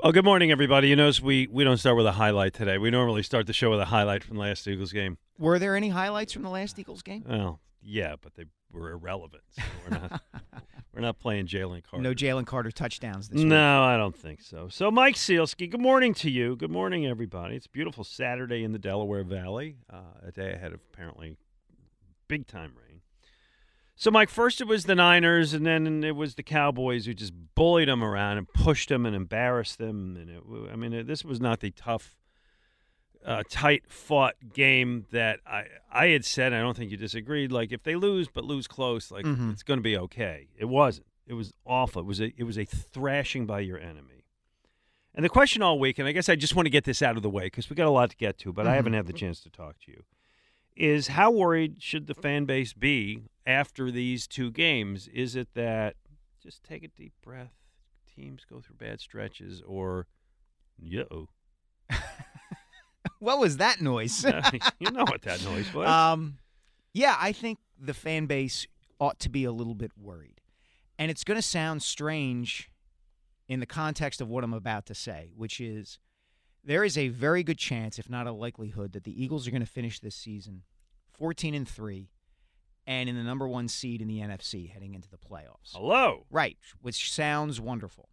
Well, good morning, everybody. You notice we don't start with a highlight today. We normally start the show with a highlight from the last Eagles game. Were there any highlights from the last Eagles game? Well, yeah, but they were irrelevant. So we're not playing Jalen Carter. No Jalen Carter touchdowns this week. No, I don't think so. So, Mike Sealski, good morning to you. Good morning, everybody. It's a beautiful Saturday in the Delaware Valley, a day ahead of apparently big-time rain. So, Mike, first it was the Niners, and then it was the Cowboys who just bullied them around and pushed them and embarrassed them. And this was not the tough, tight-fought game that I had said. I don't think you disagreed. Like, if they lose but lose close, like it's going to be okay. It wasn't. It was awful. It was a thrashing by your enemy. And the question all week, and I guess I just want to get this out of the way because we got a lot to get to, but I haven't had the chance to talk to you, is how worried should the fan base be after these two games? Is it that just take a deep breath, teams go through bad stretches, or yo? What was that noise? You know what that noise was. Yeah, I think the fan base ought to be a little bit worried. And it's going to sound strange in the context of what I'm about to say, which is there is a very good chance, if not a likelihood, that the Eagles are going to finish this season 14-3 and in the number 1 seed in the NFC heading into the playoffs. Hello. Right, which sounds wonderful.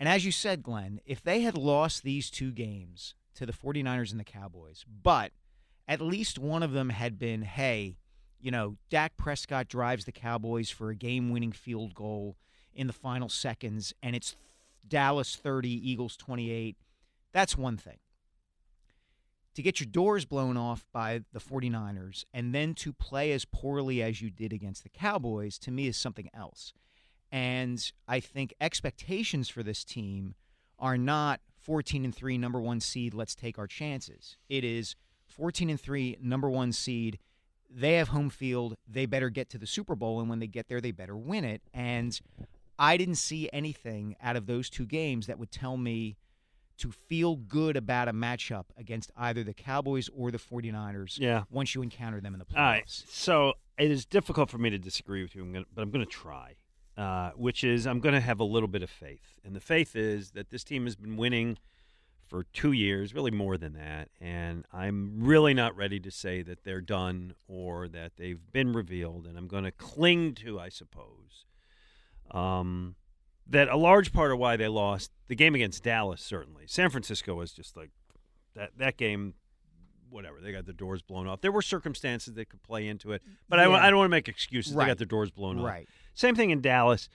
And as you said, Glenn, if they had lost these two games to the 49ers and the Cowboys, but at least one of them had been, hey, you know, Dak Prescott drives the Cowboys for a game-winning field goal in the final seconds, and it's Dallas 30, Eagles 28. That's one thing. To get your doors blown off by the 49ers and then to play as poorly as you did against the Cowboys, to me, is something else. And I think expectations for this team are not 14-3, number 1 seed, let's take our chances. It is 14-3, number 1 seed, they have home field, they better get to the Super Bowl, and when they get there, they better win it. And I didn't see anything out of those two games that would tell me to feel good about a matchup against either the Cowboys or the 49ers once you encounter them in the playoffs. All right, so it is difficult for me to disagree with you, but I'm going to try, which is I'm going to have a little bit of faith. And the faith is that this team has been winning for 2 years, really more than that, and I'm really not ready to say that they're done or that they've been revealed, and I'm going to cling to, I suppose, that a large part of why they lost the game against Dallas, certainly. San Francisco was just like that game, whatever. They got their doors blown off. There were circumstances that could play into it, but I don't want to make excuses. Right. They got their doors blown off. Right. Same thing in Dallas,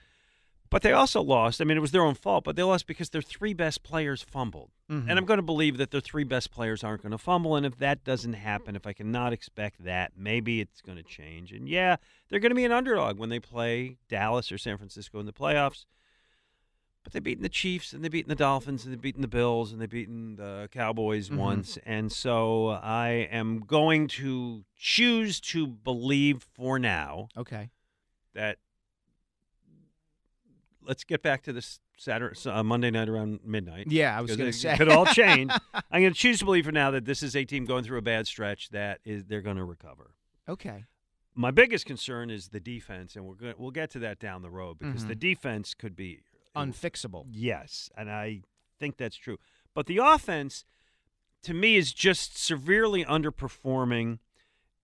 but they also lost. I mean, it was their own fault, but they lost because their 3 best players fumbled. And I'm going to believe that their 3 best players aren't going to fumble, and if that doesn't happen, if I cannot expect that, maybe it's going to change. And, yeah, they're going to be an underdog when they play Dallas or San Francisco in the playoffs. But they've beaten the Chiefs, and they've beaten the Dolphins, and they've beaten the Bills, and they've beaten the Cowboys once. And so I am going to choose to believe for now that let's get back to this Saturday, Monday night around midnight. Yeah, I was going to say. It could all change. I'm going to choose to believe for now that this is a team going through a bad stretch that is they're going to recover. Okay. My biggest concern is the defense, and we'll get to that down the road because the defense could be – unfixable. Yes, and I think that's true. But the offense, to me, is just severely underperforming.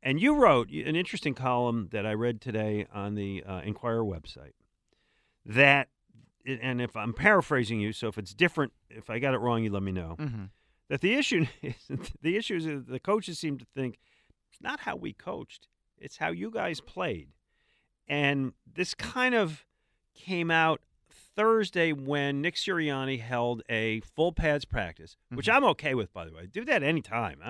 And you wrote an interesting column that I read today on the Inquirer website that, and if I'm paraphrasing you, so if it's different, if I got it wrong, you let me know, that the issue is that the coaches seem to think it's not how we coached, it's how you guys played. And this kind of came out Thursday when Nick Sirianni held a full pads practice, which I'm okay with, by the way. Do that any time.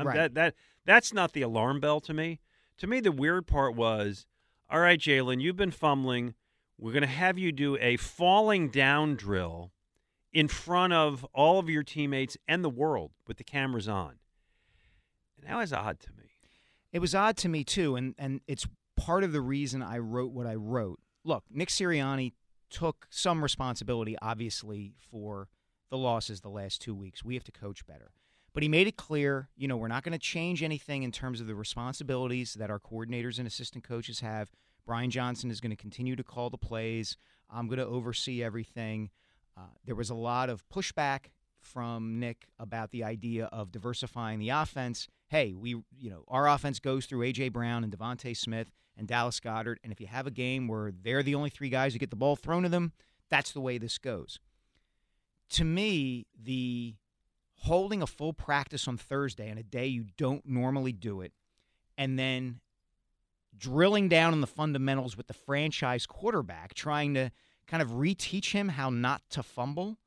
That's not the alarm bell to me. To me, the weird part was, all right, Jalen, you've been fumbling. We're going to have you do a falling down drill in front of all of your teammates and the world with the cameras on. And that was odd to me. It was odd to me, too, and it's part of the reason I wrote what I wrote. Look, Nick Sirianni took some responsibility, obviously, for the losses the last 2 weeks. We have to coach better. But he made it clear, you know, we're not going to change anything in terms of the responsibilities that our coordinators and assistant coaches have. Brian Johnson is going to continue to call the plays. I'm going to oversee everything. There was a lot of pushback from Nick about the idea of diversifying the offense. Hey, our offense goes through A.J. Brown and Devontae Smith and Dallas Goedert, and if you have a game where they're the only three guys who get the ball thrown to them, that's the way this goes. To me, the holding a full practice on Thursday on a day you don't normally do it, and then drilling down on the fundamentals with the franchise quarterback, trying to kind of reteach him how not to fumble,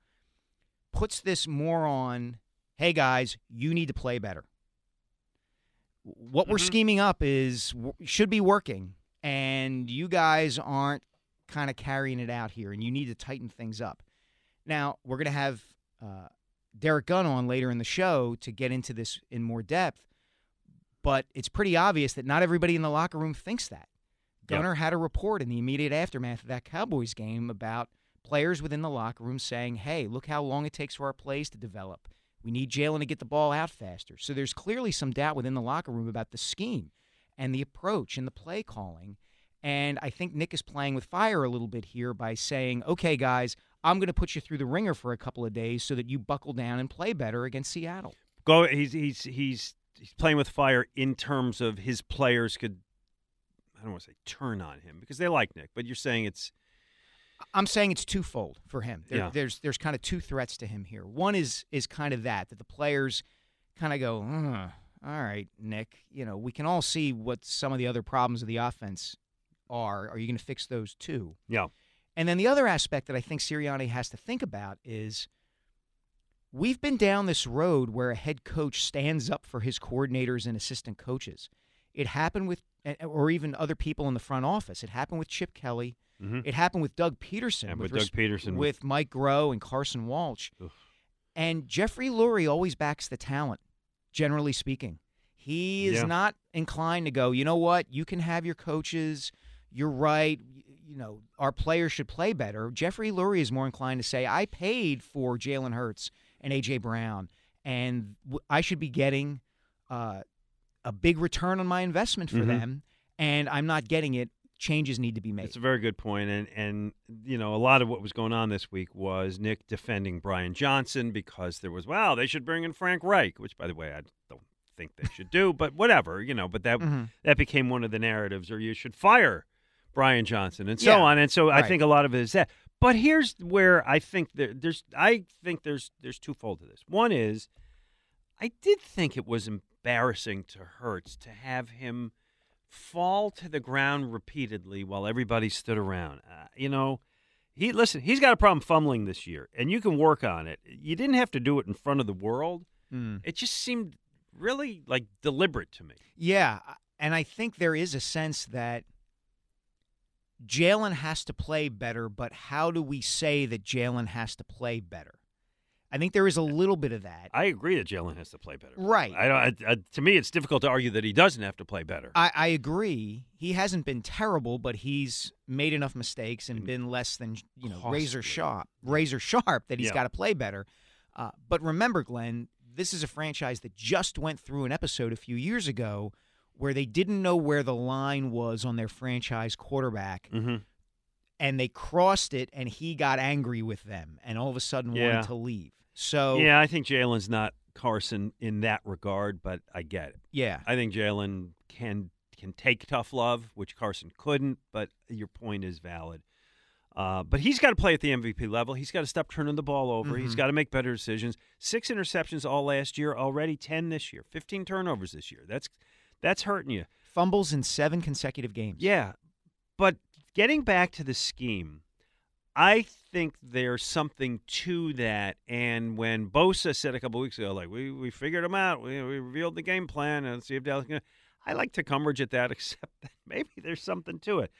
puts this more on, hey guys, you need to play better. What we're scheming up should be working, and you guys aren't kind of carrying it out here, and you need to tighten things up. Now, we're going to have Derek Gunn on later in the show to get into this in more depth, but it's pretty obvious that not everybody in the locker room thinks that. Gunner had a report in the immediate aftermath of that Cowboys game about players within the locker room saying, hey, look how long it takes for our plays to develop. We need Jalen to get the ball out faster. So there's clearly some doubt within the locker room about the scheme and the approach and the play calling. And I think Nick is playing with fire a little bit here by saying, okay, guys, I'm going to put you through the ringer for a couple of days so that you buckle down and play better against Seattle. He's playing with fire in terms of his players could, I don't want to say turn on him because they like Nick, but you're saying it's. I'm saying it's twofold for him. There's kind of two threats to him here. One is kind of that the players kind of go, all right, Nick, you know, we can all see what some of the other problems of the offense are. Are you going to fix those too? Yeah. And then the other aspect that I think Sirianni has to think about is we've been down this road where a head coach stands up for his coordinators and assistant coaches. It happened with, or even other people in the front office. It happened with Chip Kelly. It happened with Doug Peterson, with Mike Groh and Carson Walsh. Oof. And Jeffrey Lurie always backs the talent, generally speaking. He is not inclined to go, you know what, you can have your coaches, you're right, you know, our players should play better. Jeffrey Lurie is more inclined to say, I paid for Jalen Hurts and A.J. Brown, and I should be getting a big return on my investment for them, and I'm not getting it. Changes need to be made. It's a very good point, and you know, a lot of what was going on this week was Nick defending Brian Johnson because there was, wow, they should bring in Frank Reich, which, by the way, I don't think they should do, but whatever, you know, but that became one of the narratives, or you should fire Brian Johnson, and so on, and so I think a lot of it is that. But here's where I think there's twofold to this. One is, I did think it was embarrassing to Hurts to have him fall to the ground repeatedly while everybody stood around. You know, he's got a problem fumbling this year, and you can work on it. You didn't have to do it in front of the world. It just seemed really, like, deliberate to me. Yeah, and I think there is a sense that Jalen has to play better, but how do we say that Jalen has to play better? I think there is a little bit of that. I agree that Jalen has to play better. Right. To me, it's difficult to argue that he doesn't have to play better. I agree. He hasn't been terrible, but he's made enough mistakes and been less than razor sharp that he's got to play better. But remember, Glenn, this is a franchise that just went through an episode a few years ago where they didn't know where the line was on their franchise quarterback. Mm-hmm. And they crossed it, and he got angry with them and all of a sudden wanted to leave. So yeah, I think Jalen's not Carson in that regard, but I get it. Yeah. I think Jalen can take tough love, which Carson couldn't, but your point is valid. But he's got to play at the MVP level. He's got to stop turning the ball over. Mm-hmm. He's got to make better decisions. 6 interceptions all last year, already 10 this year, 15 turnovers this year. That's hurting you. Fumbles in 7 consecutive games. Yeah. But getting back to the scheme, I think there's something to that. And when Bosa said a couple weeks ago, like, we figured him out, we revealed the game plan, and see if Dallas can. I like to coverage at that, except that maybe there's something to it.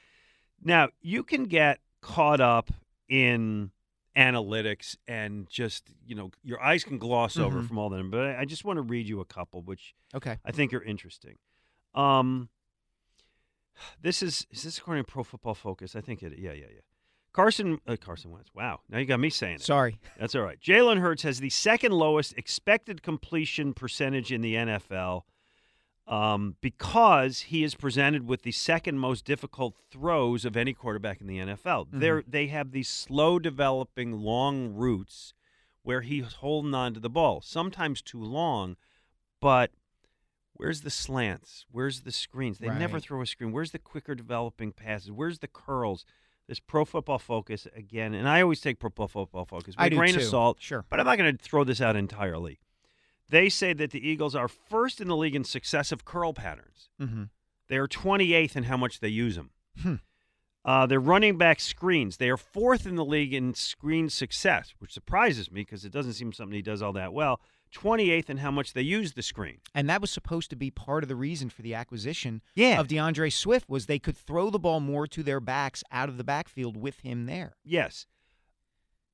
Now, you can get caught up in analytics and just, your eyes can gloss over from all that. But I just want to read you a couple, which I think are interesting. This is this according to Pro Football Focus? I think it. Yeah. Carson Wentz. Wow, now you got me saying it. Sorry, that's all right. Jalen Hurts has the second lowest expected completion percentage in the NFL because he is presented with the second most difficult throws of any quarterback in the NFL. Mm-hmm. They have these slow developing long routes where he's holding on to the ball, sometimes too long, but. Where's the slants? Where's the screens? They never throw a screen. Where's the quicker developing passes? Where's the curls? This Pro Football Focus, again, and I always take Pro Football Focus with a grain of salt, sure, but I'm not going to throw this out entirely. They say that the Eagles are first in the league in successive curl patterns. Mm-hmm. They are 28th in how much they use them. Their running back screens, they are fourth in the league in screen success, which surprises me because it doesn't seem something he does all that well. 28th in how much they used the screen. And that was supposed to be part of the reason for the acquisition of DeAndre Swift was they could throw the ball more to their backs out of the backfield with him there. Yes.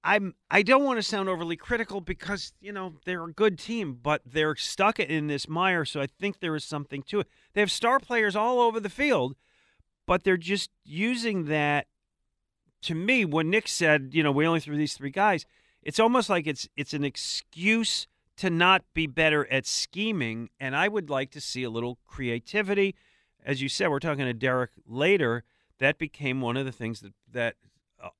I don't want to sound overly critical because, they're a good team, but they're stuck in this mire, so I think there is something to it. They have star players all over the field, but they're just using that. To me, when Nick said, we only threw these 3 guys, it's almost like it's an excuse to not be better at scheming, and I would like to see a little creativity. As you said, we're talking to Derek later. That became one of the things that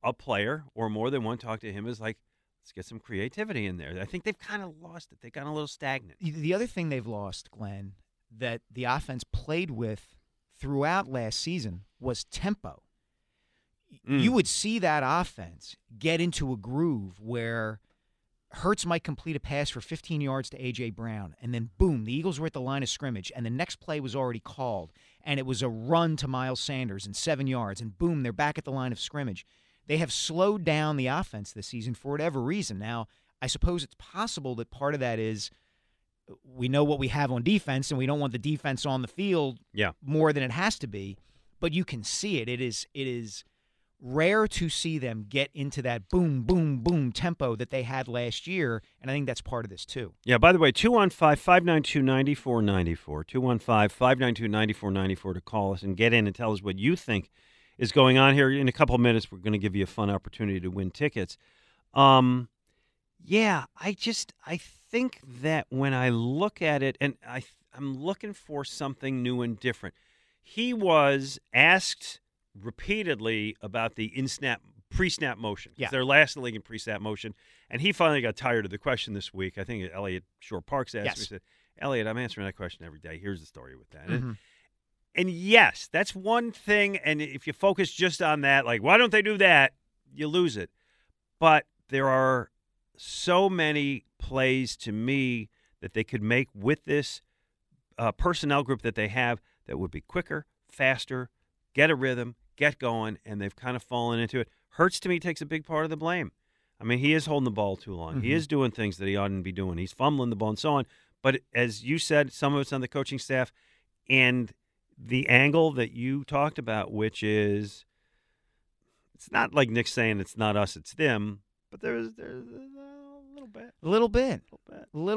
a player or more than one talked to him is like, let's get some creativity in there. I think they've kind of lost it. They got a little stagnant. The other thing they've lost, Glenn, that the offense played with throughout last season was tempo. You would see that offense get into a groove where Hurts might complete a pass for 15 yards to A.J. Brown, and then boom, the Eagles were at the line of scrimmage, and the next play was already called, and it was a run to Miles Sanders and 7 yards, and boom, they're back at the line of scrimmage. They have slowed down the offense this season for whatever reason. Now, I suppose it's possible that part of that is we know what we have on defense, and we don't want the defense on the field more than it has to be, but you can see it. It is rare to see them get into that boom, boom, boom tempo that they had last year, and I think that's part of this too. Yeah, by the way, 215-592-9494, 215-592-9494 to call us and get in and tell us what you think is going on here. In a couple of minutes, we're going to give you a fun opportunity to win tickets. I think that when I look at it, and I'm looking for something new and different. He was asked repeatedly about the in-snap, pre-snap motion. Yeah. They're last in the league in pre-snap motion. And he finally got tired of the question this week. I think Elliot Shore-Parks asked me, he said, Elliot, I'm answering that question every day. Here's the story with that. Mm-hmm. And yes, that's one thing. And if you focus just on that, like, why don't they do that? You lose it. But there are so many plays to me that they could make with this personnel group that they have that would be quicker, faster, get a rhythm, get going, and they've kind of fallen into it. Hurts, to me, takes a big part of the blame. I mean, he is holding the ball too long. Mm-hmm. He is doing things that he oughtn't be doing. He's fumbling the ball and so on. But as you said, some of it's on the coaching staff. And the angle that you talked about, which is It's not like Nick's saying it's not us, it's them, but there's a little bit. A little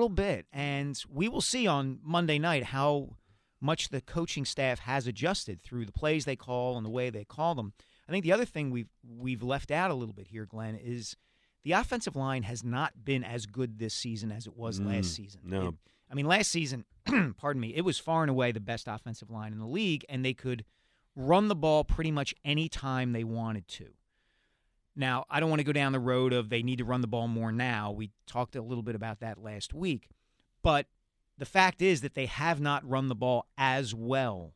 bit. And we will see on Monday night how much the coaching staff has adjusted through the plays they call and the way they call them. I think the other thing we've left out a little bit here, Glenn, is the offensive line has not been as good this season as it was last season. No. Last season, pardon me, it was far and away the best offensive line in the league, and they could run the ball pretty much any time they wanted to. Now, I don't want to go down the road of they need to run the ball more now. We talked a little bit about that last week. But the fact is that they have not run the ball as well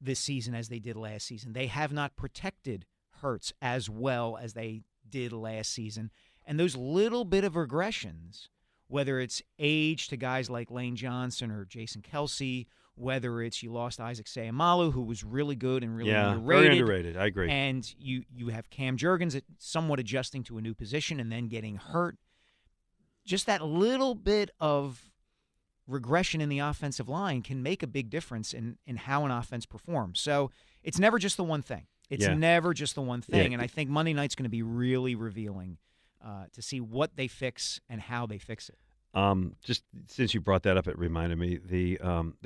this season as they did last season. They have not protected Hurts as well as they did last season. And those little bit of regressions, whether it's age to guys like Lane Johnson or Jason Kelsey, whether it's you lost Isaac Seumalo, who was really good and really underrated. Very underrated. I agree. And you have Cam Jurgens somewhat adjusting to a new position and then getting hurt. Just that little bit of regression in the offensive line can make a big difference in how an offense performs. So it's never just the one thing. And I think Monday night's going to be really revealing to see what they fix and how they fix it. Just since you brought that up, it reminded me, the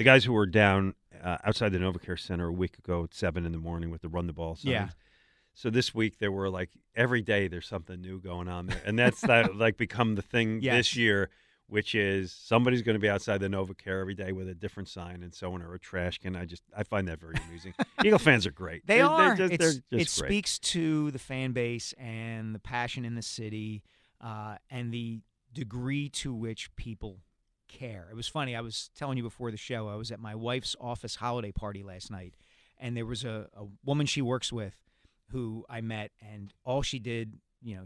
guys who were down outside the NovaCare Center a week ago at 7 in the morning with the run the ball signs. Yeah. So this week there were like every day there's something new going on there. And that's become the thing this year, which is somebody's going to be outside the NovaCare every day with a different sign and so on, or a trash can. I find that very amusing. Eagle fans are great. They are. It speaks to the fan base and the passion in the city and the degree to which people care. It was funny. I was telling you before the show, I was at my wife's office holiday party last night, and there was a woman she works with who I met, and all she did,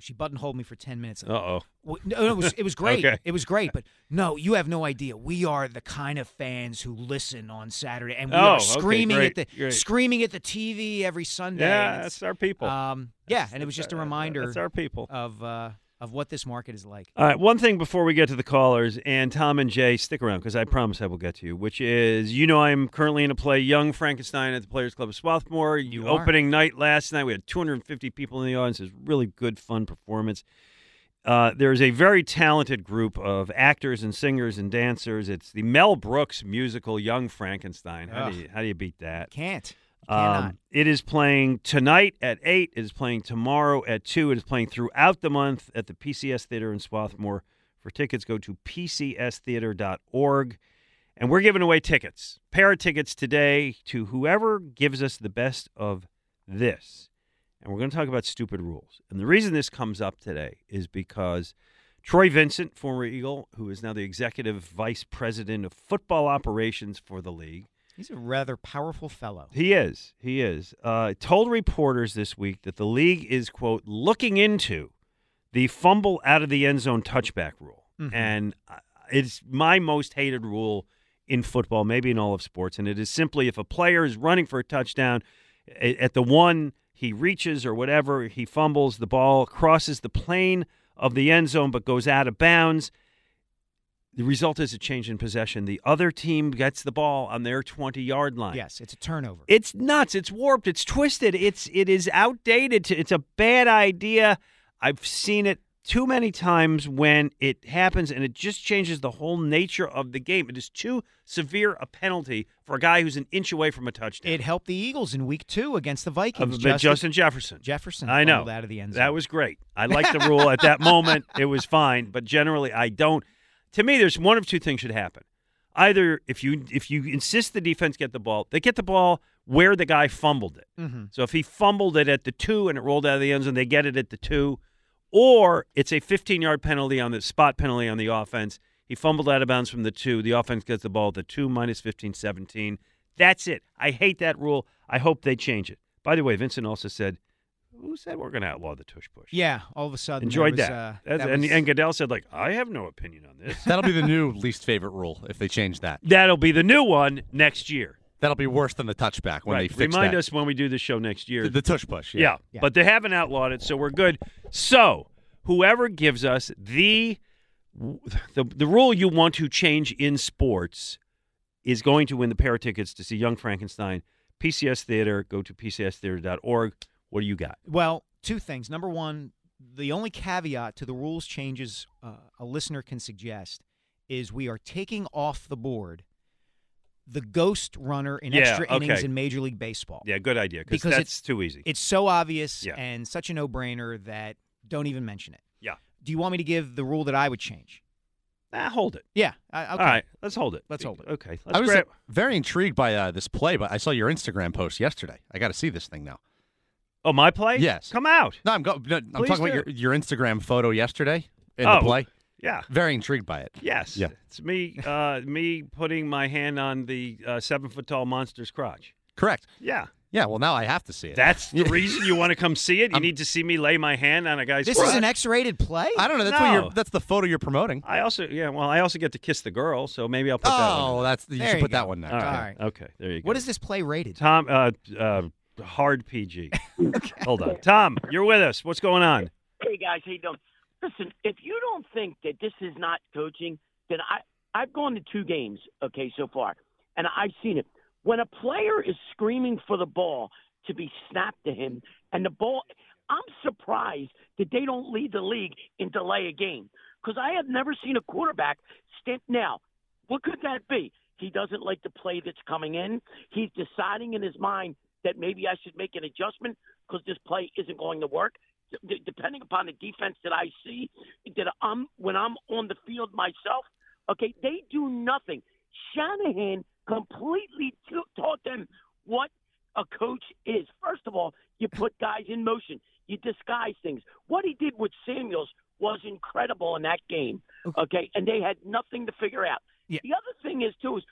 she buttonholed me for 10 minutes. Uh-oh. No, it was great. Okay. It was great, but no, you have no idea. We are the kind of fans who listen on Saturday, and we are screaming screaming at the TV every Sunday. Yeah, that's our people. And it was just a reminder. That's our people. Of what this market is like. All right, one thing before we get to the callers, and Tom and Jay, stick around because I promise I will get to you, which is, I'm currently in a play, Young Frankenstein at the Players Club of Swarthmore. You opening night last night, we had 250 people in the audience. It was a really good, fun performance. There is a very talented group of actors and singers and dancers. It's the Mel Brooks musical, Young Frankenstein. How do you beat that? Can't. It is playing tonight at 8:00. It is playing tomorrow at 2:00. It is playing throughout the month at the PCS Theater in Swarthmore. For tickets, go to pcstheater.org. And we're giving away tickets, pair of tickets today to whoever gives us the best of this. And we're going to talk about stupid rules. And the reason this comes up today is because Troy Vincent, former Eagle, who is now the executive vice president of football operations for the league, he's a rather powerful fellow. He is. Told reporters this week that the league is, quote, looking into the fumble out of the end zone touchback rule. Mm-hmm. And it's my most hated rule in football, maybe in all of sports. And it is simply if a player is running for a touchdown, at the one he reaches or whatever, he fumbles, the ball crosses the plane of the end zone but goes out of bounds. The result is a change in possession. The other team gets the ball on their 20-yard line. Yes, it's a turnover. It's nuts. It's warped. It's twisted. It is outdated. It's a bad idea. I've seen it too many times when it happens, and it just changes the whole nature of the game. It is too severe a penalty for a guy who's an inch away from a touchdown. It helped the Eagles in Week 2 against the Vikings. Justin Jefferson. I know. Out of the end zone. That was great. I liked the rule at that moment. It was fine, but generally I don't. To me, there's one of two things should happen. Either if you insist the defense get the ball, they get the ball where the guy fumbled it. Mm-hmm. So if he fumbled it at the 2 and it rolled out of the end zone, they get it at the 2. Or it's a 15-yard penalty on the spot penalty on the offense. He fumbled out of bounds from the 2. The offense gets the ball at the 2, minus 15, 17. That's it. I hate that rule. I hope they change it. By the way, Vincent also said, who said we're going to outlaw the tush-push? Yeah, all of a sudden. Enjoyed that. And Goodell said, I have no opinion on this. That'll be the new least favorite rule if they change that. That'll be the new one next year. That'll be worse than the touchback when they fix that. Remind us when we do the show next year. The tush-push, yeah. Yeah, but they haven't outlawed it, so we're good. So, whoever gives us the rule you want to change in sports is going to win the pair of tickets to see Young Frankenstein. PCS Theater, go to pcstheater.org. What do you got? Well, two things. Number one, the only caveat to the rules changes a listener can suggest is we are taking off the board the ghost runner in extra innings in Major League Baseball. Yeah, good idea, because that's too easy. It's so obvious and such a no-brainer that don't even mention it. Yeah. Do you want me to give the rule that I would change? Hold it. Yeah. Okay. All right. Let's hold it. Okay. I was very intrigued by this play, but I saw your Instagram post yesterday. I got to see this thing now. Oh, my play? Yes. Come out. No, I'm talking about your Instagram photo yesterday in the play. Yeah. Very intrigued by it. Yes. Yeah. It's me putting my hand on the 7-foot-tall monster's crotch. Correct. Yeah. Yeah, well, now I have to see it. That's the reason you want to come see it? You need to see me lay my hand on a guy's crotch? This is an X-rated play? I don't know. That's the photo you're promoting. I also get to kiss the girl, so maybe I'll put that one. Oh, you should put that one next. All right. Okay, there you go. What is this play rated? Tom, hard PG. Okay. Hold on. Tom, you're with us. What's going on? Hey, guys. How you doing? Listen, if you don't think that this is not coaching, then I've gone to 2 games, okay, so far, and I've seen it. When a player is screaming for the ball to be snapped to him, and the ball, I'm surprised that they don't lead the league in delay a game, because I have never seen a quarterback stand. Now, what could that be? He doesn't like the play that's coming in. He's deciding in his mind that maybe I should make an adjustment because this play isn't going to work. Depending upon the defense that I see, when I'm on the field myself, okay, they do nothing. Shanahan completely taught them what a coach is. First of all, you put guys in motion. You disguise things. What he did with Samuels was incredible in that game, okay? And they had nothing to figure out. Yeah. The other thing is, too, is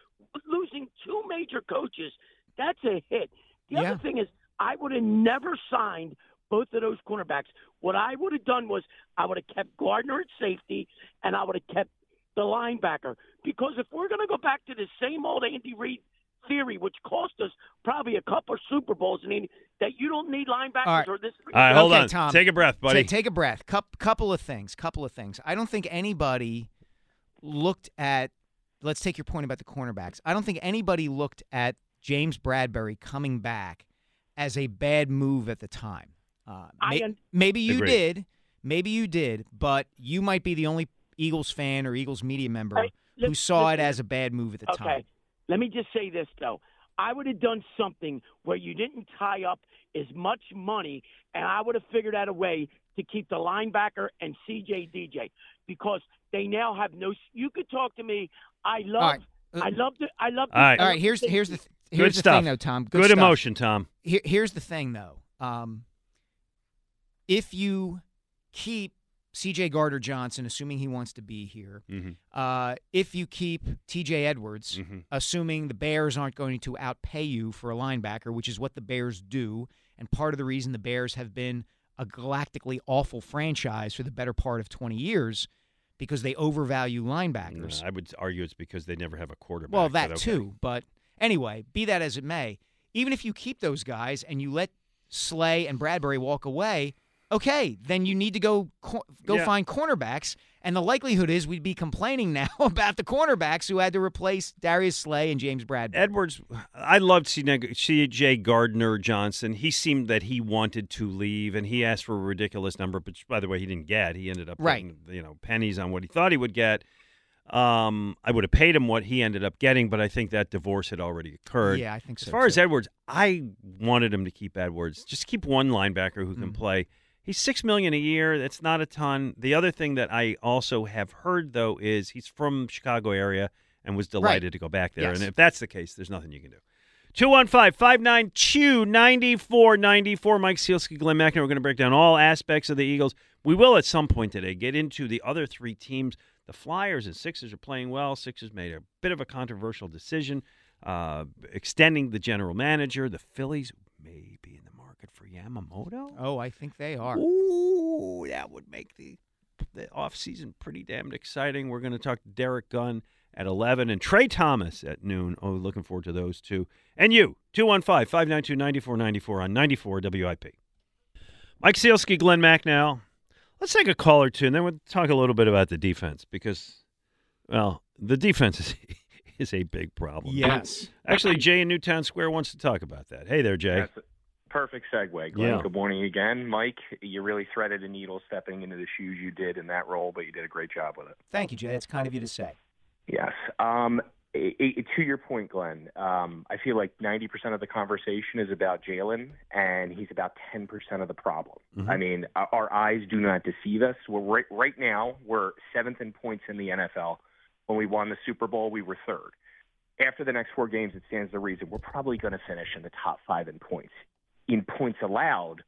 losing 2 major coaches, that's a hit. The other thing is I would have never signed both of those cornerbacks. What I would have done was I would have kept Gardner at safety, and I would have kept the linebacker, because if we're going to go back to the same old Andy Reid theory, which cost us probably a couple of Super Bowls, that you don't need linebackers or this. All right, hold on. Tom, take a breath, buddy. Take a breath. Couple of things. I don't think anybody looked at – let's take your point about the cornerbacks. I don't think anybody looked at James Bradberry coming back as a bad move at the time. Maybe you did, but you might be the only – Eagles fan or Eagles media member who saw it as a bad move at the time. Okay, let me just say this, though. I would have done something where you didn't tie up as much money, and I would have figured out a way to keep the linebacker and CJ DJ, because they now have no – you could talk to me. I love the – Here's the thing, though, Tom. Good emotion, Tom. Here's the thing, though. If you keep C.J. Gardner-Johnson, assuming he wants to be here. Mm-hmm. If you keep T.J. Edwards, mm-hmm. assuming the Bears aren't going to outpay you for a linebacker, which is what the Bears do, and part of the reason the Bears have been a galactically awful franchise for the better part of 20 years, because they overvalue linebackers. I would argue it's because they never have a quarterback. Well, too, but anyway, be that as it may, even if you keep those guys and you let Slay and Bradberry walk away, okay, then you need to go find cornerbacks, and the likelihood is we'd be complaining now about the cornerbacks who had to replace Darius Slay and James Bradberry. Edwards, I loved C.J. Gardner-Johnson. He seemed that he wanted to leave, and he asked for a ridiculous number, which, by the way, he didn't get. He ended up putting, pennies on what he thought he would get. I would have paid him what he ended up getting, but I think that divorce had already occurred. Yeah, I think so. As far as Edwards, I wanted him to keep Edwards. Just keep one linebacker who can play. He's $6 million a year. That's not a ton. The other thing that I also have heard, though, is he's from Chicago area and was delighted to go back there. Yes. And if that's the case, there's nothing you can do. 215-592-9494. Mike Sielski, Glenn Mackner. We're going to break down all aspects of the Eagles. We will at some point today get into the other 3 teams. The Flyers and Sixers are playing well. Sixers made a bit of a controversial decision, extending the general manager. The Phillies may be in the market for Yamamoto? Oh, I think they are. Ooh, that would make the offseason pretty damned exciting. We're going to talk to Derek Gunn at 11 and Trey Thomas at noon. Oh, looking forward to those two. And you, 215-592-9494 on 94 WIP. Mike Sielski, Glenn Macknow. Let's take a call or two, and then we'll talk a little bit about the defense because, well, the defense is a big problem. Yes. Actually, Jay in Newtown Square wants to talk about that. Hey there, Jay. Yes. Perfect segue, Glenn. Yeah. Good morning again. Mike, you really threaded a needle stepping into the shoes you did in that role, but you did a great job with it. Thank you, Jay. That's kind of you to say. Yes. To your point, Glenn, I feel like 90% of the conversation is about Jalen, and he's about 10% of the problem. Mm-hmm. I mean, our eyes do not deceive us. We're right now, we're 7th in points in the NFL. When we won the Super Bowl, we were 3rd. After the next 4 games, it stands to reason we're probably going to finish in the top 5 in points. In points allowed,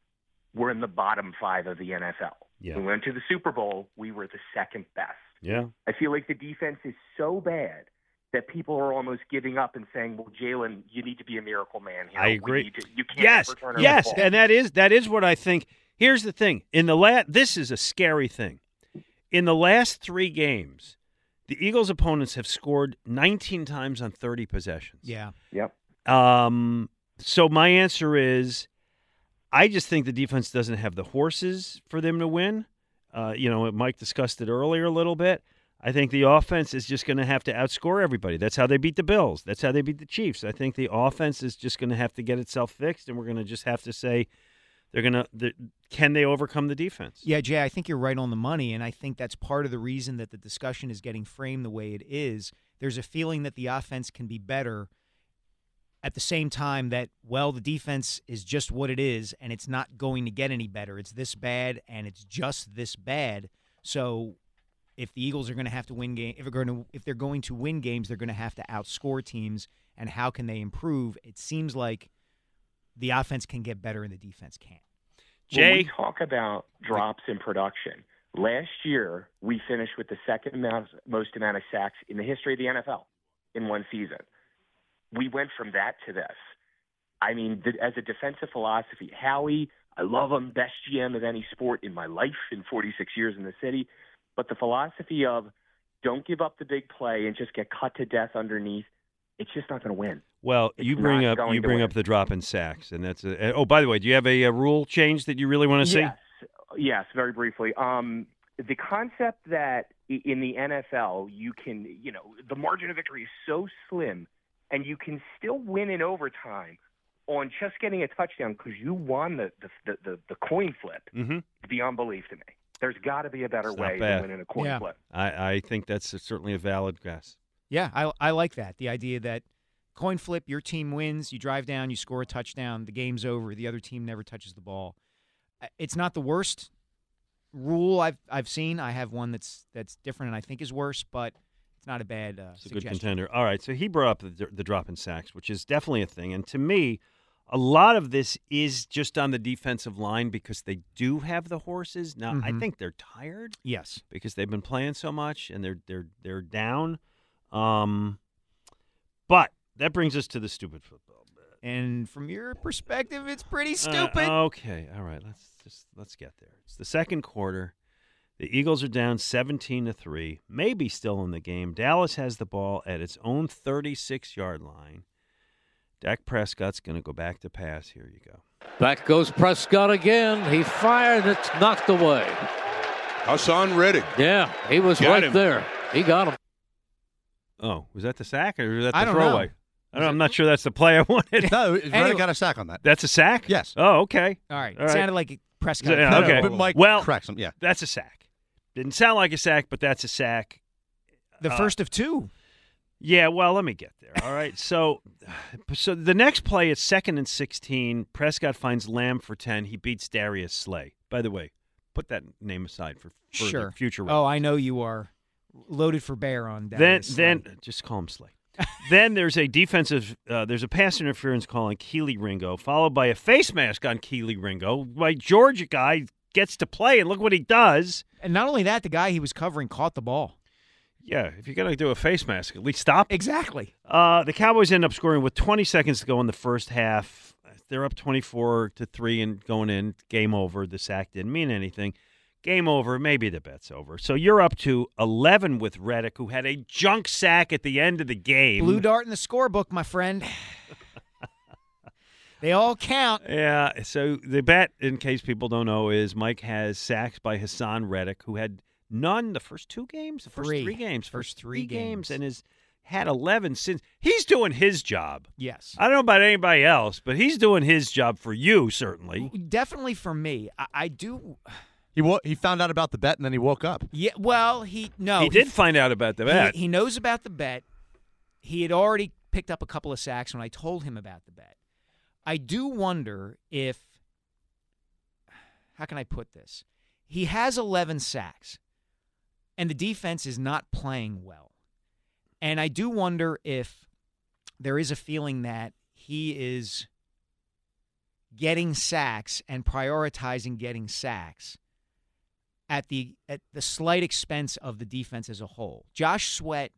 we're in the bottom 5 of the NFL. Yeah. We went to the Super Bowl, we were the 2nd best. Yeah. I feel like the defense is so bad that people are almost giving up and saying, well, Jalen, you need to be a miracle man here. I agree. You can't return her the ball. And that is what I think. Here's the thing. This is a scary thing. In the last 3 games, the Eagles' opponents have scored 19 times on 30 possessions. Yeah. Yep. So my answer is, I just think the defense doesn't have the horses for them to win. Mike discussed it earlier a little bit. I think the offense is just going to have to outscore everybody. That's how they beat the Bills. That's how they beat the Chiefs. I think the offense is just going to have to get itself fixed, and we're going to just have to say, can they overcome the defense? Yeah, Jay, I think you're right on the money, and I think that's part of the reason that the discussion is getting framed the way it is. There's a feeling that the offense can be better at the same time that, well, the defense is just what it is, and it's not going to get any better. It's this bad, and it's just this bad. So if the Eagles are going to have to win games, if they're going to win games, they're going to have to outscore teams, and how can they improve? It seems like the offense can get better and the defense can't. Jay, when we talk about drops in production, last year we finished with the 2nd most amount of sacks in the history of the NFL in one season. We went from that to this. I mean, as a defensive philosophy, Howie, I love him, best GM of any sport in my life in 46 years in the city, but the philosophy of don't give up the big play and just get cut to death underneath, it's just not going to win. Well, you bring up the drop in sacks, and that's – oh, by the way, do you have a rule change that you really want to see? Yes, very briefly. The concept that in the NFL you can – the margin of victory is so slim, and you can still win in overtime on just getting a touchdown because you won the coin flip. Mm-hmm. It's beyond belief to me. There's got to be a better way to win in a coin flip. I think that's certainly a valid guess. Yeah, I like that. The idea that coin flip, your team wins, you drive down, you score a touchdown, the game's over, the other team never touches the ball. It's not the worst rule I've seen. I have one that's different and I think is worse, but it's not a bad suggestion. It's a good contender. All right, so he brought up the drop in sacks, which is definitely a thing. And to me, a lot of this is just on the defensive line because they do have the horses. Now, mm-hmm. I think they're tired. Yes. Because they've been playing so much and they're down. But that brings us to the stupid football bit. And from your perspective, it's pretty stupid. Okay. All right. Let's get there. It's the 2nd quarter. The Eagles are down 17-3, maybe still in the game. Dallas has the ball at its own 36-yard line. Dak Prescott's going to go back to pass. Here you go. Back goes Prescott again. He fired. It's knocked away. Haason Reddick. Yeah, he was there. He got him. Oh, was that the sack or was that the throwaway? I'm not sure that's the play I wanted. No, Reddick got a sack on that. That's a sack? Yes. Oh, okay. All right. It sounded like Prescott. Okay. But Mike cracks him. Yeah. That's a sack. Didn't sound like a sack, but that's a sack. The first of 2. Yeah, well, let me get there. All right. So the next play is 2nd and 16. Prescott finds Lamb for 10. He beats Darius Slay. By the way, put that name aside for sure. Future reference. Oh, I know you are loaded for bear on Darius Slay. Then just call him Slay. Then there's a there's a pass interference call on Kelee Ringo, followed by a face mask on Kelee Ringo. My Georgia guy gets to play, and look what he does. And not only that, the guy he was covering caught the ball. Yeah, if you're going to do a face mask, at least stop. Exactly. The Cowboys end up scoring with 20 seconds to go in the first half. They're up 24-3 and going in. Game over. The sack didn't mean anything. Game over. Maybe the bet's over. So you're up to 11 with Reddick, who had a junk sack at the end of the game. Blue dart in the scorebook, my friend. They all count. Yeah, so the bet, in case people don't know, is Mike has sacks by Haason Reddick, who had none the first 2 games? The first three games. And is had 11 since. He's doing his job. Yes. I don't know about anybody else, but he's doing his job for you, certainly. Definitely for me. I do. He found out about the bet, and then he woke up. Yeah. Well, he did find out about the bet. He knows about the bet. He had already picked up a couple of sacks when I told him about the bet. I do wonder if, how can I put this? He has 11 sacks, and the defense is not playing well. And I do wonder if there is a feeling that he is getting sacks and prioritizing getting sacks at the slight expense of the defense as a whole. Josh Sweat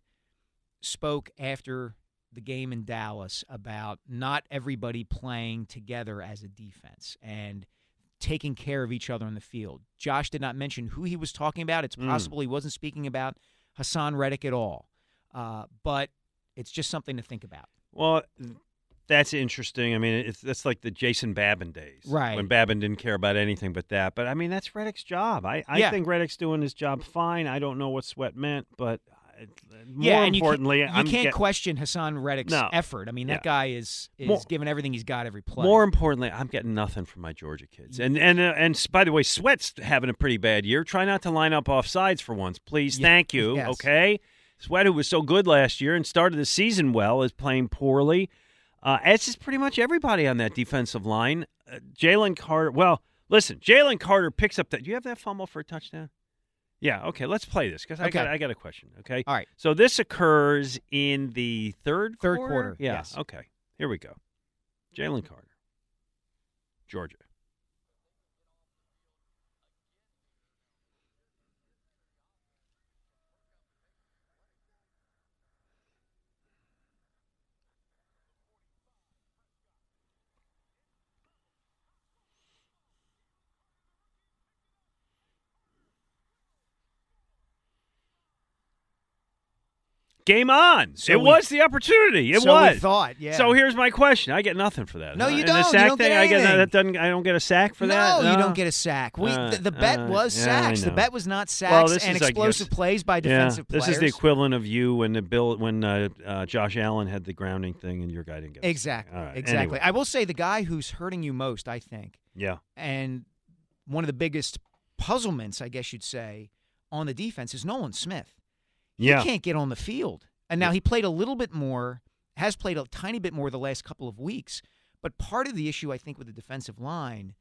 spoke after the game in Dallas about not everybody playing together as a defense and taking care of each other on the field. Josh did not mention who he was talking about. It's possible he wasn't speaking about Haason Reddick at all. But it's just something to think about. Well, that's interesting. I mean, that's like the Jason Babin days. Right. When Babin didn't care about anything but that. But, I mean, that's Reddick's job. I think Reddick's doing his job fine. I don't know what Sweat meant, but more importantly, you can't question Haason Reddick's effort. I mean, that guy is giving everything he's got every play. More importantly, I'm getting nothing from my Georgia kids. And by the way, Sweat's having a pretty bad year. Try not to line up off sides for once, please. Yeah. Thank you. Yes. Okay. Sweat, who was so good last year and started the season well, is playing poorly. As is pretty much everybody on that defensive line. Jalen Carter. Well, listen, Jalen Carter picks up that. Do you have that fumble for a touchdown? Yeah, okay, let's play this because I got a question, okay? All right. So this occurs in the third quarter? Third quarter, yeah, yes. Okay, here we go. Jalen Carter, Georgia. Game on. So it was the opportunity. We thought, yeah. So here's my question. I get nothing for that. No, you don't. I don't get a sack for that? No, you don't get a sack. The bet was sacks. The bet was not sacks and explosive plays by defensive players. This is the equivalent of you when Josh Allen had the grounding thing and your guy didn't get it. Exactly. Right. Exactly. Anyway. I will say the guy who's hurting you most, I think, and one of the biggest puzzlements, I guess you'd say, on the defense is Nolan Smith. He can't get on the field. And now he has played a tiny bit more the last couple of weeks. But part of the issue, I think, with the defensive line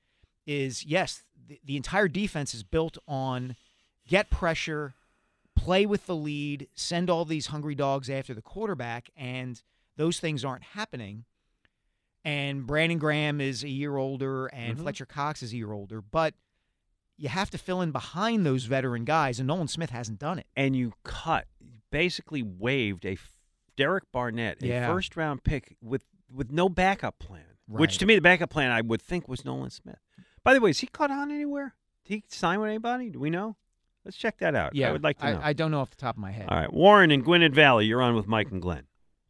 is, yes, the entire defense is built on get pressure, play with the lead, send all these hungry dogs after the quarterback, and those things aren't happening. And Brandon Graham is a year older, and Fletcher Cox is a year older, but you have to fill in behind those veteran guys, and Nolan Smith hasn't done it. And you basically waived a Derek Barnett, a first-round pick with no backup plan, which to me the backup plan I would think was Nolan Smith. By the way, is he caught on anywhere? Did he sign with anybody? Do we know? Let's check that out. Yeah, I would like to know. I don't know off the top of my head. All right, Warren in Gwinnett Valley, you're on with Mike and Glenn.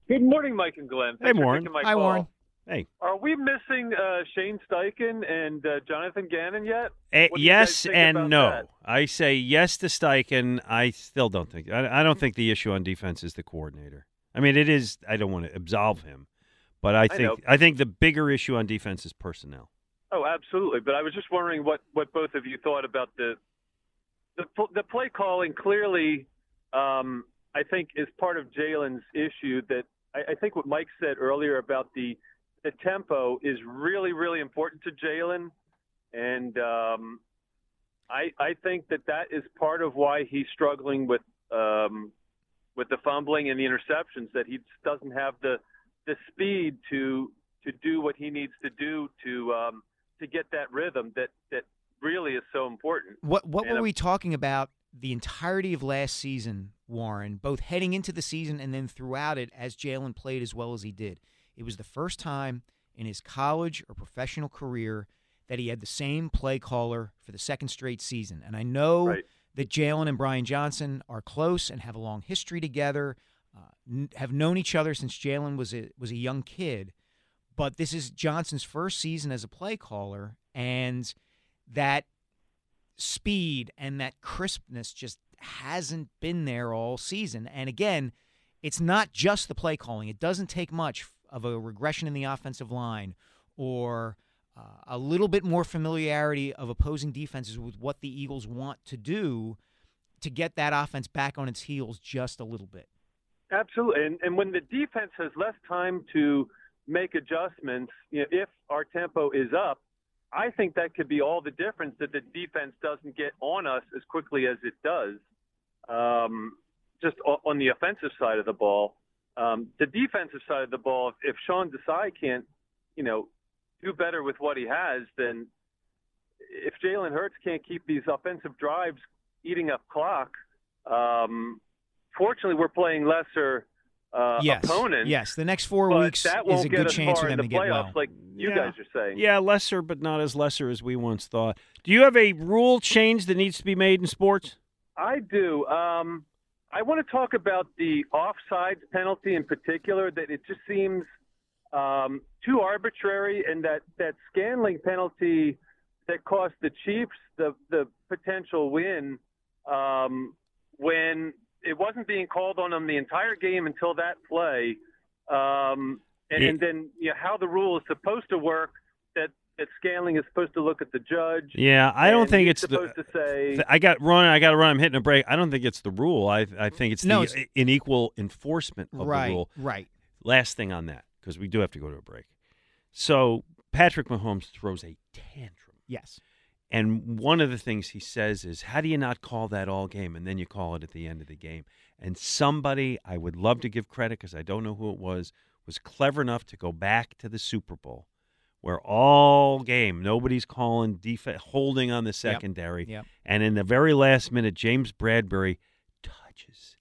Good morning, Mike and Glenn. Thanks for taking my call. Hi, Warren. Hey. Are we missing Shane Steichen and Jonathan Gannon yet? Yes and no. That? I say yes to Steichen. I still don't think. I don't think the issue on defense is the coordinator. I mean, it is. I don't want to absolve him, but I think the bigger issue on defense is personnel. Oh, absolutely. But I was just wondering what both of you thought about the play calling. Clearly, I think is part of Jalen's issue. That I think what Mike said earlier about the tempo is really, really important to Jalen, and I think that is part of why he's struggling with the fumbling and the interceptions, that he doesn't have the speed to do what he needs to do to get that rhythm that really is so important. What were we talking about the entirety of last season, Warren, both heading into the season and then throughout it as Jalen played as well as he did? It was the first time in his college or professional career that he had the same play caller for the second straight season. And I know that Jalen and Brian Johnson are close and have a long history together, have known each other since Jalen was a young kid. But this is Johnson's first season as a play caller, and that speed and that crispness just hasn't been there all season. And again, It's not just the play calling. It doesn't take much of a regression in the offensive line or a little bit more familiarity of opposing defenses with what the Eagles want to do to get that offense back on its heels just a little bit. Absolutely. And when the defense has less time to make adjustments, you know, if our tempo is up, I think that could be all the difference, that the defense doesn't get on us as quickly as it does. Just on the offensive side of the ball, the defensive side of the ball, if Sean Desai can't, you know, do better with what he has, then if Jalen Hurts can't keep these offensive drives eating up clock, fortunately we're playing lesser opponents. Yes, the next 4 weeks is a good chance for them to get well. Like you guys are saying. Yeah, lesser, but not as lesser as we once thought. Do you have a rule change that needs to be made in sports? I do. I want to talk about the offsides penalty in particular, that it just seems too arbitrary, and that Scanling penalty that cost the Chiefs the potential win when it wasn't being called on them the entire game until that play. And then how the rule is supposed to work, that Scanling is supposed to look at the judge. Yeah, I don't think it's supposed to say, I got to run. I'm hitting a break. I don't think it's the rule. I think it's the unequal enforcement of the rule. Right. Last thing on that, because we do have to go to a break. So Patrick Mahomes throws a tantrum. Yes. And one of the things he says is, how do you not call that all game? And then you call it at the end of the game. And somebody, I would love to give credit because I don't know who it was clever enough to go back to the Super Bowl, where all game nobody's calling holding on the secondary. Yep. And in the very last minute, James Bradberry touches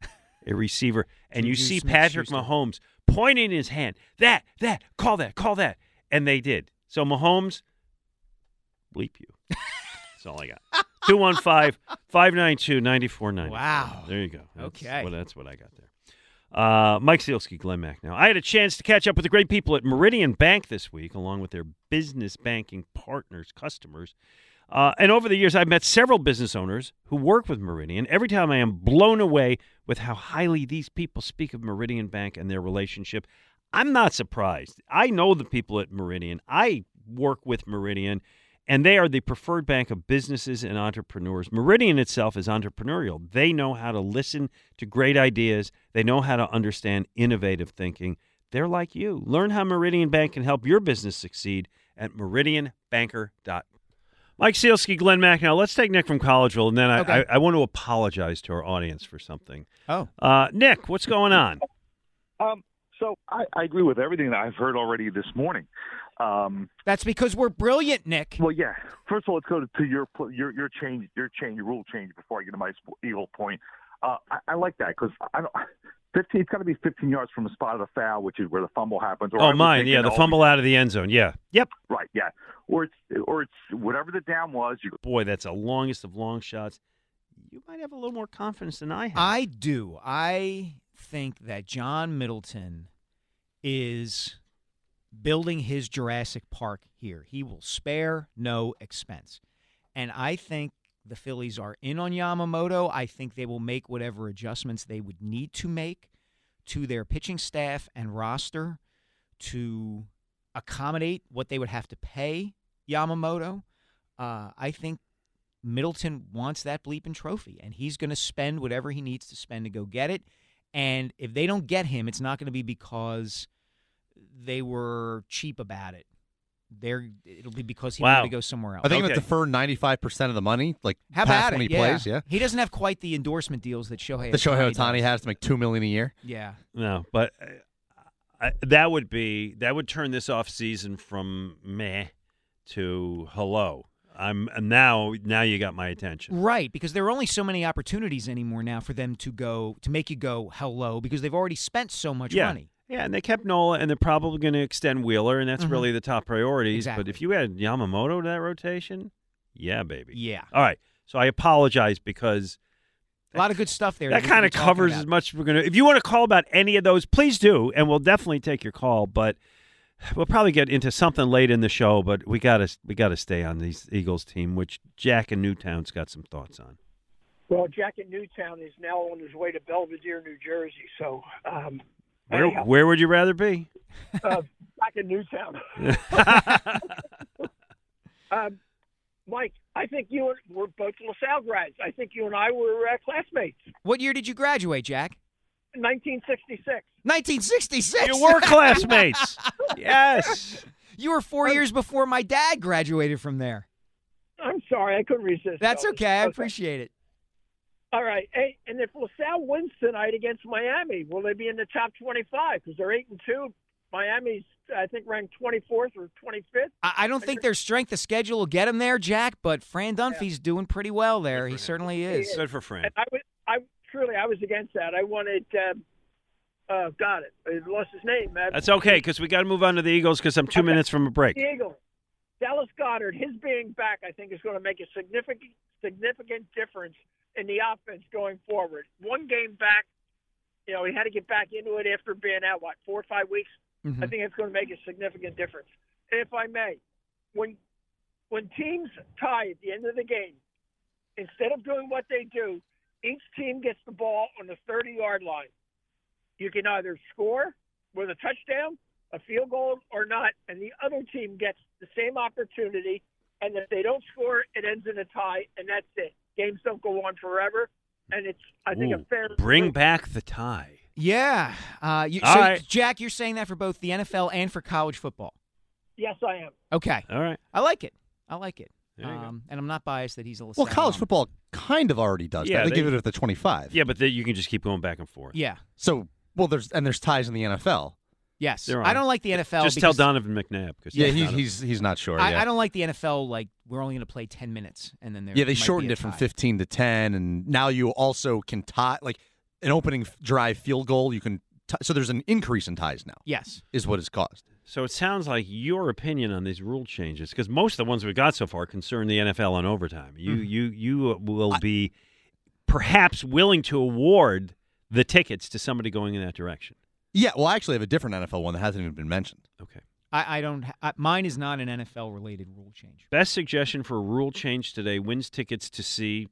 a receiver. And you see Patrick Mahomes pointing his hand, call that. And they did. So Mahomes, bleep you. That's all I got. 215-592-9490. Wow. There you go. Okay. Well, that's what I got there. Mike Zielski, Glenn Mack now. I had a chance to catch up with the great people at Meridian Bank this week, along with their business banking partners, customers. And over the years, I've met several business owners who work with Meridian. Every time I am blown away with how highly these people speak of Meridian Bank and their relationship. I'm not surprised. I know the people at Meridian. I work with Meridian, and they are the preferred bank of businesses and entrepreneurs. Meridian itself is entrepreneurial. They know how to listen to great ideas. They know how to understand innovative thinking. They're like you. Learn how Meridian Bank can help your business succeed at meridianbanker.com. Mike Zielski, Glenn Mack. Now, let's take Nick from Collegeville, and then okay. I want to apologize to our audience for something. Oh. Nick, what's going on? So I agree with everything that I've heard already this morning. That's because we're brilliant, Nick. Well, yeah. First of all, let's go to your rule change before I get to my evil point. I like that because it's got to be 15 yards from the spot of the foul, which is where the fumble happens. Or the fumble out of the end zone. Yeah. Yep. Right. Yeah. Or it's whatever the down was. Boy, that's the longest of long shots. You might have a little more confidence than I have. I do. I think that John Middleton is building his Jurassic Park here. He will spare no expense. And I think the Phillies are in on Yamamoto. I think they will make whatever adjustments they would need to make to their pitching staff and roster to accommodate what they would have to pay Yamamoto. I think Middleton wants that bleeping trophy, and he's going to spend whatever he needs to spend to go get it. And if they don't get him, it's not going to be because they were cheap about it. It'll be because he wanted to go somewhere else. I think he'll defer 95% of the money, like how about when he plays. Yeah, he doesn't have quite the endorsement deals that Shohei Ohtani has to make $2 million a year. Yeah, no, but that would turn this off season from meh to hello. Now you got my attention. Right, because there are only so many opportunities anymore now for them to make you go hello, because they've already spent so much money. Yeah, and they kept Nola, and they're probably going to extend Wheeler, and that's really the top priorities. Exactly. But if you add Yamamoto to that rotation, yeah, baby. Yeah. All right, so I apologize because a lot of good stuff there. That kind of covers as much as we're going to. If you want to call about any of those, please do, and we'll definitely take your call, but we'll probably get into something late in the show, but we got to stay on these Eagles team, which Jack in Newtown's got some thoughts on. Well, Jack in Newtown is now on his way to Belvedere, New Jersey. So, where would you rather be? Back in Newtown. Mike, I think we're both LaSalle grads. I think you and I were classmates. What year did you graduate, Jack? 1966. 1966? You were classmates. Yes. You were 4 years before my dad graduated from there. I'm sorry. I couldn't resist. That's okay. I appreciate it. All right. Hey, and if LaSalle wins tonight against Miami, will they be in the top 25? Because they're 8-2. Miami's, I think, ranked 24th or 25th. I don't think their strength of schedule will get them there, Jack, but Fran Dunphy's doing pretty well there. He certainly is. Good for Fran. I was against that. I wanted I lost his name. That's okay, because we got to move on to the Eagles because I'm two minutes from a break. The Eagles. Dallas Goedert, his being back, I think, is going to make a significant difference in the offense going forward. One game back, he had to get back into it after being out, 4 or 5 weeks? Mm-hmm. I think it's going to make a significant difference. And if I may, when teams tie at the end of the game, instead of doing what they do, each team gets the ball on the 30-yard line. You can either score with a touchdown, a field goal, or not, and the other team gets the same opportunity, and if they don't score, it ends in a tie, and that's it. Games don't go on forever, and it's, I think, a fair... Bring back the tie. Yeah. Right. Jack, you're saying that for both the NFL and for college football? Yes, I am. Okay. All right. I like it. And I'm not biased that he's a LaSalle. Well, college football kind of already does that. They give it at the 25. Yeah, but you can just keep going back and forth. Yeah. So, there's ties in the NFL. Yes. I don't like the NFL. Just tell Donovan McNabb. He's not sure. I don't like the NFL, we're only going to play 10 minutes. And then they shortened it from 15 to 10, and now you also can tie, an opening drive field goal, you can so there's an increase in ties now. Yes. Is what it's caused. So it sounds like your opinion on these rule changes, because most of the ones we've got so far concern the NFL on overtime. You will be perhaps willing to award the tickets to somebody going in that direction. Yeah, well, I actually have a different NFL one that hasn't even been mentioned. Okay. Mine is not an NFL-related rule change. Best suggestion for a rule change today wins tickets to see,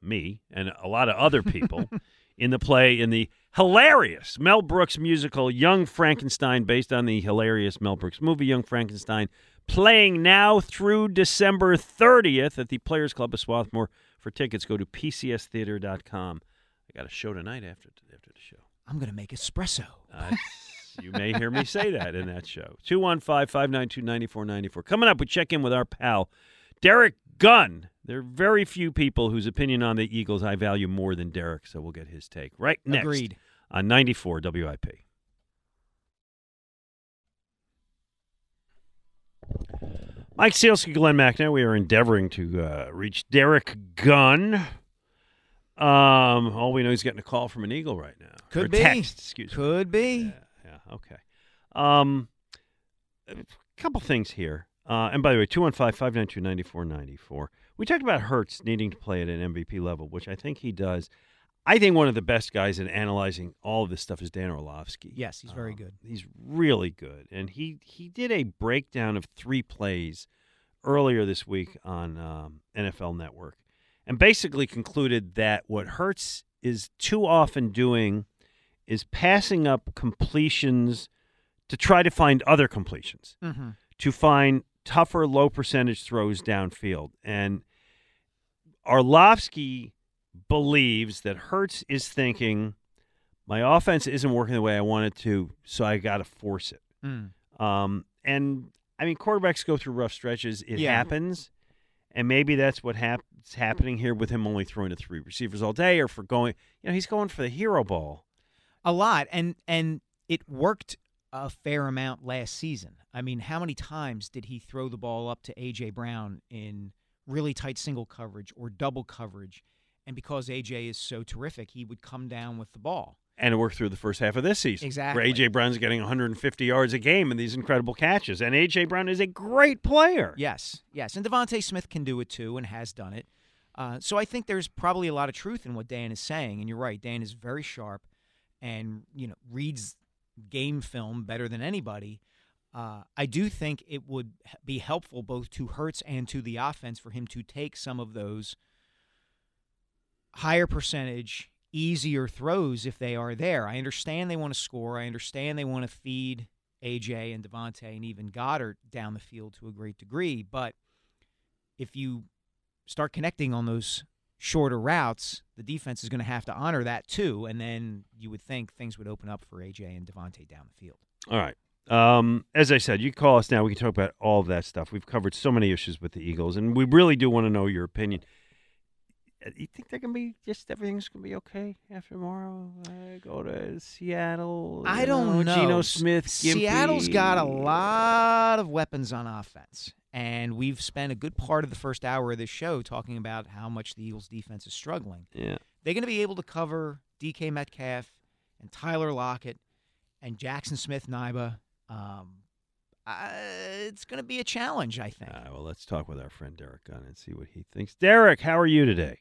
me and a lot of other people in the play in the hilarious Mel Brooks musical Young Frankenstein, based on the hilarious Mel Brooks movie Young Frankenstein, playing now through December 30th at the Players Club of Swarthmore. For tickets, go to PCStheater.com. I got a show tonight after the show. I'm going to make espresso. You may hear me say that in that show. 215-592-9494. Coming up, we check in with our pal, Derek Gunn. There are very few people whose opinion on the Eagles I value more than Derek, so we'll get his take right next. Agreed. On 94 WIP. Mike Sealski, Glenn McNair. We are endeavoring to reach Derek Gunn. All we know, he's getting a call from an Eagle right now. Could be. Text, excuse me. Could be. Yeah, okay. A couple things here. And by the way, 215-592-9494. We talked about Hurts needing to play at an MVP level, which I think he does. I think one of the best guys in analyzing all of this stuff is Dan Orlovsky. Yes, he's very good. He's really good. And he did a breakdown of 3 plays earlier this week on NFL Network. And basically concluded that what Hurts is too often doing is passing up completions to try to find other completions, mm-hmm. to find tougher, low-percentage throws downfield. And Orlovsky believes that Hurts is thinking, my offense isn't working the way I want it to, so I got to force it. Quarterbacks go through rough stretches. It happens. And maybe that's what's happening here with him only throwing to 3 receivers all day, or for going, he's going for the hero ball a lot, and it worked a fair amount last season. I mean, how many times did he throw the ball up to A.J. Brown in really tight single coverage or double coverage? And because A.J. is so terrific, he would come down with the ball. And it worked through the first half of this season. Exactly. Where A.J. Brown's getting 150 yards a game and these incredible catches. And A.J. Brown is a great player. Yes. And Devontae Smith can do it too and has done it. So I think there's probably a lot of truth in what Dan is saying. And you're right. Dan is very sharp and, reads game film better than anybody. I do think it would be helpful both to Hurts and to the offense for him to take some of those higher percentage, easier throws if they are there. I understand they want to score. I understand they want to feed A.J. and Devontae and even Goddard down the field to a great degree. But if you start connecting on those shorter routes, the defense is going to have to honor that too. And then you would think things would open up for A.J. and Devontae down the field. All right. As I said, you can call us now. We can talk about all of that stuff. We've covered so many issues with the Eagles, and we really do want to know your opinion. You think they're going to be just everything's going to be okay after tomorrow? Go to Seattle. I don't know. Geno Smith, Gimpy. Seattle's got a lot of weapons on offense, and we've spent a good part of the first hour of this show talking about how much the Eagles' defense is struggling. Yeah, they're going to be able to cover D.K. Metcalf and Tyler Lockett and Jaxon Smith-Njigba. It's going to be a challenge, I think. Well, let's talk with our friend Derek Gunn and see what he thinks. Derek, how are you today?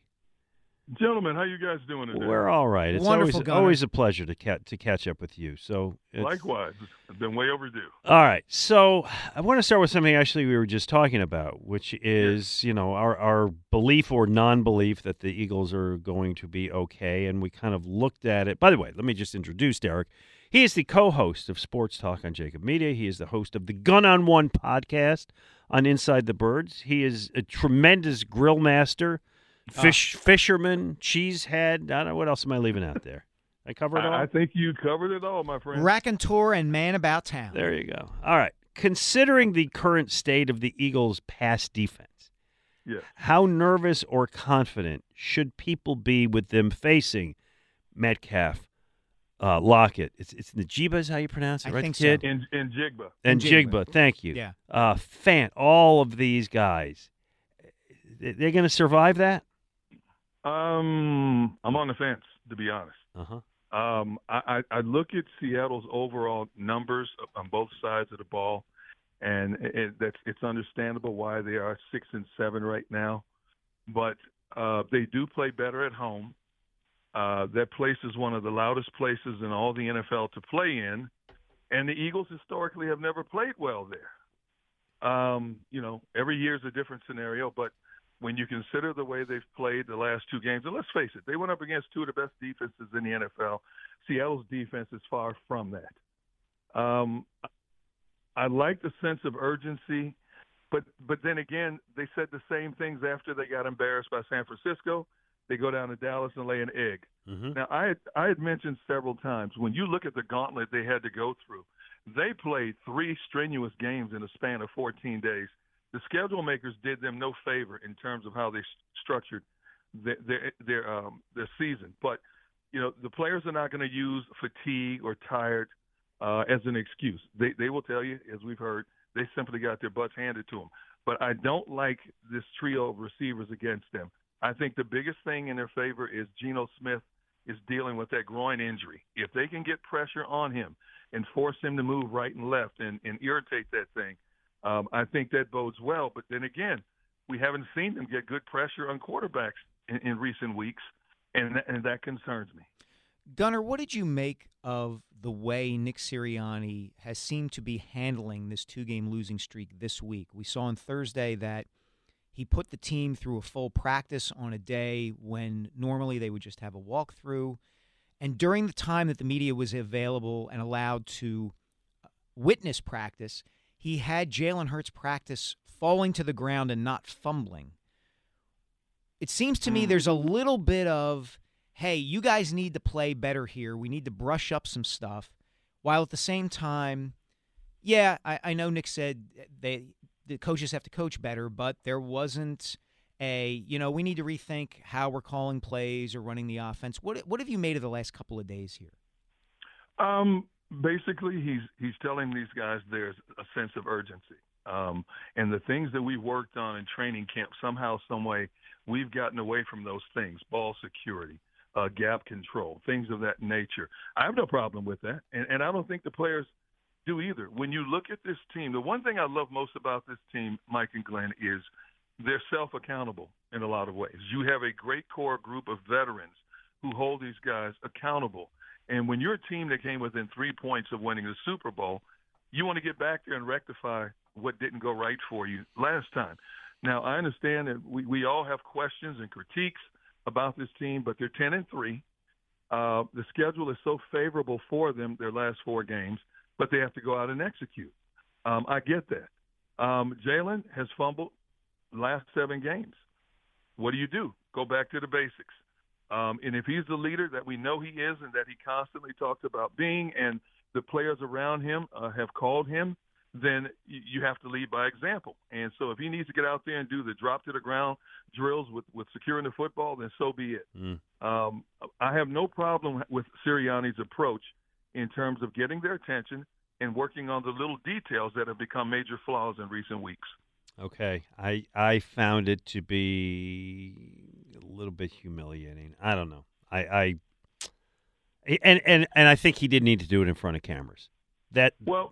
Gentlemen, how you guys doing today? We're all right. It's always a pleasure to catch up with you. So likewise. It's been way overdue. All right. So I want to start with something actually we were just talking about, which is, you know, our belief or non-belief that the Eagles are going to be okay, and we kind of looked at it. By the way, let me just introduce Derek. He is the co-host of Sports Talk on Jacob Media. He is the host of the Gun on One podcast on Inside the Birds. He is a tremendous grill master. Fisherman, cheesehead. I don't know. What else am I leaving out there? I covered it all? I think you covered it all, my friend. Raconteur and man about town. There you go. All right. Considering the current state of the Eagles' pass defense, how nervous or confident should people be with them facing Metcalf, Lockett? It's Njigba is how you pronounce it, right? I think so. Njigba. Njigba. Thank you. Yeah. Fant, all of these guys. They're going to survive that? I'm on the fence, to be honest. I look at Seattle's overall numbers on both sides of the ball, and it's understandable why they are 6-7 right now. But they do play better at home. That place is one of the loudest places in all the NFL to play in, and the Eagles historically have never played well there. You know, every year is a different scenario, but when you consider the way they've played the last two games, and let's face it, they went up against two of the best defenses in the NFL. Seattle's defense is far from that. I like the sense of urgency, but then again, they said the same things after they got embarrassed by San Francisco. They go down to Dallas and lay an egg. Now, I had mentioned several times, when you look at the gauntlet they had to go through, they played three strenuous games in a span of 14 days. The schedule makers did them no favor in terms of how they structured their season. But, you know, the players are not going to use fatigue or tired as an excuse. They will tell you, as we've heard, they simply got their butts handed to them. But I don't like this trio of receivers against them. I think the biggest thing in their favor is Geno Smith is dealing with that groin injury. If they can get pressure on him and force him to move right and left and irritate that thing, I think that bodes well. But then again, we haven't seen them get good pressure on quarterbacks in recent weeks, and that concerns me. Gunnar, what did you make of the way Nick Sirianni has seemed to be handling this two-game losing streak this week? We saw on Thursday that he put the team through a full practice on a day when normally they would just have a walkthrough. And during the time that the media was available and allowed to witness practice, he had Jalen Hurts practice falling to the ground and not fumbling. It seems to me there's a little bit of, hey, you guys need to play better here. We need to brush up some stuff. While at the same time, yeah, I know Nick said the coaches have to coach better, but there wasn't a, you know, we need to rethink how we're calling plays or running the offense. What have you made of the last couple of days here? Basically, he's telling these guys there's a sense of urgency. And the things that we worked on in training camp, somehow, some way, we've gotten away from those things, ball security, gap control, things of that nature. I have no problem with that, and I don't think the players do either. When you look at this team, the one thing I love most about this team, Mike and Glenn, is they're self-accountable in a lot of ways. You have a great core group of veterans who hold these guys accountable. And when you're a team that came within 3 points of winning the Super Bowl, you want to get back there and rectify what didn't go right for you last time. Now, I understand that we all have questions and critiques, about this team, but they're 10-3. The schedule is so favorable for them, their last four games, but they have to go out and execute. I get that. Jalen has fumbled last seven games. What do? Go back to the basics. And if he's the leader that we know he is and that he constantly talks about being, and the players around him have called him, then you have to lead by example. And so if he needs to get out there and do the drop-to-the-ground drills with securing the football, then so be it. I have no problem with Sirianni's approach in terms of getting their attention and working on the little details that have become major flaws in recent weeks. Okay. I found it to be a little bit humiliating. I don't know. I think he did need to do it in front of cameras.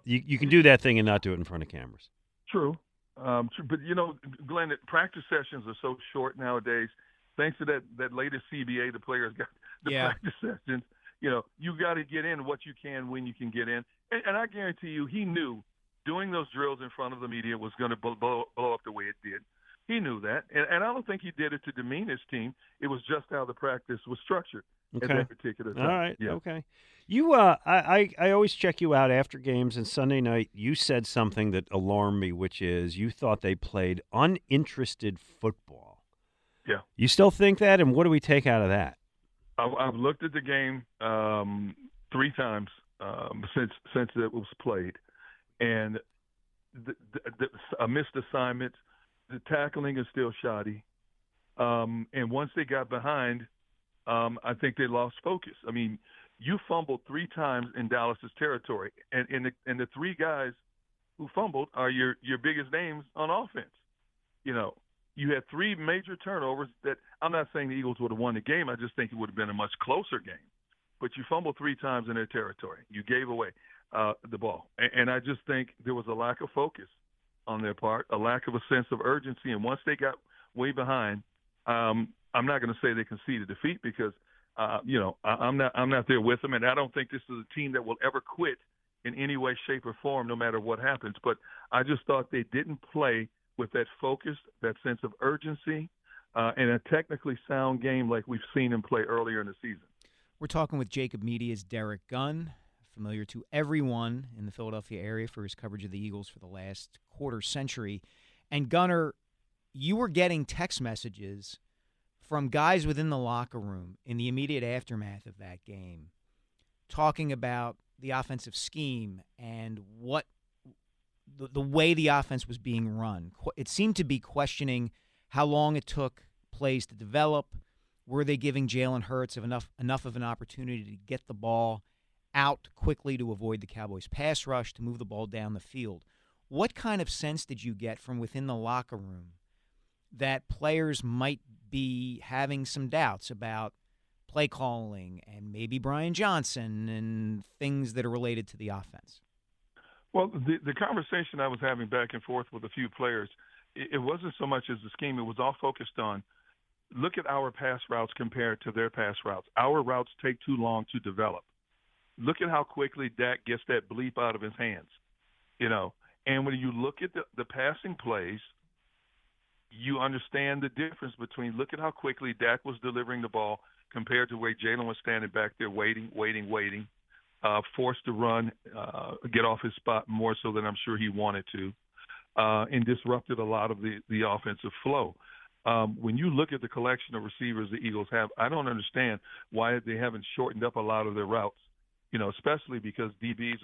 You can do that thing and not do it in front of cameras. True. But, you know, Glenn, practice sessions are so short nowadays. Thanks to that latest CBA, the players got the practice sessions. You know, you got to get in what you can when you can get in. And I guarantee you he knew doing those drills in front of the media was going to blow up the way it did. He knew that. And I don't think he did it to demean his team. It was just how the practice was structured. Okay. At that particular time. All right. Yeah. Okay. You, I always check you out after games, and Sunday night you said something that alarmed me, which is you thought they played uninterested football. Yeah. You still think that, and what do we take out of that? I've looked at the game three times since it was played, and the missed assignments, the tackling is still shoddy, and once they got behind. I think they lost focus. I mean, you fumbled three times in Dallas's territory, and the three guys who fumbled are your biggest names on offense. You know, you had three major turnovers that I'm not saying the Eagles would have won the game. I just think it would have been a much closer game. But you fumbled three times in their territory. You gave away the ball. And I just think there was a lack of focus on their part, a lack of a sense of urgency. And once they got way behind I'm not going to say they conceded defeat because, I'm not there with them, and I don't think this is a team that will ever quit in any way, shape, or form, no matter what happens. But I just thought they didn't play with that focus, that sense of urgency, and a technically sound game like we've seen them play earlier in the season. We're talking with Jacob Media's Derek Gunn, familiar to everyone in the Philadelphia area for his coverage of the Eagles for the last quarter century. And Gunner, you were getting text messages from guys within the locker room in the immediate aftermath of that game, talking about the offensive scheme and what the way the offense was being run. It seemed to be questioning how long it took plays to develop. Were they giving Jalen Hurts enough of an opportunity to get the ball out quickly to avoid the Cowboys' pass rush, to move the ball down the field? What kind of sense did you get from within the locker room that players might be having some doubts about play calling and maybe Brian Johnson and things that are related to the offense? Well, the conversation I was having back and forth with a few players, it wasn't so much as the scheme. It was all focused on, look at our pass routes compared to their pass routes. Our routes take too long to develop. Look at how quickly Dak gets that bleep out of his hands, you know. And when you look at the passing plays, you understand the difference between look at how quickly Dak was delivering the ball compared to where Jalen was standing back there waiting, forced to run, get off his spot more so than I'm sure he wanted to, and disrupted a lot of the offensive flow. When you look at the collection of receivers the Eagles have, I don't understand why they haven't shortened up a lot of their routes, you know, especially because DBs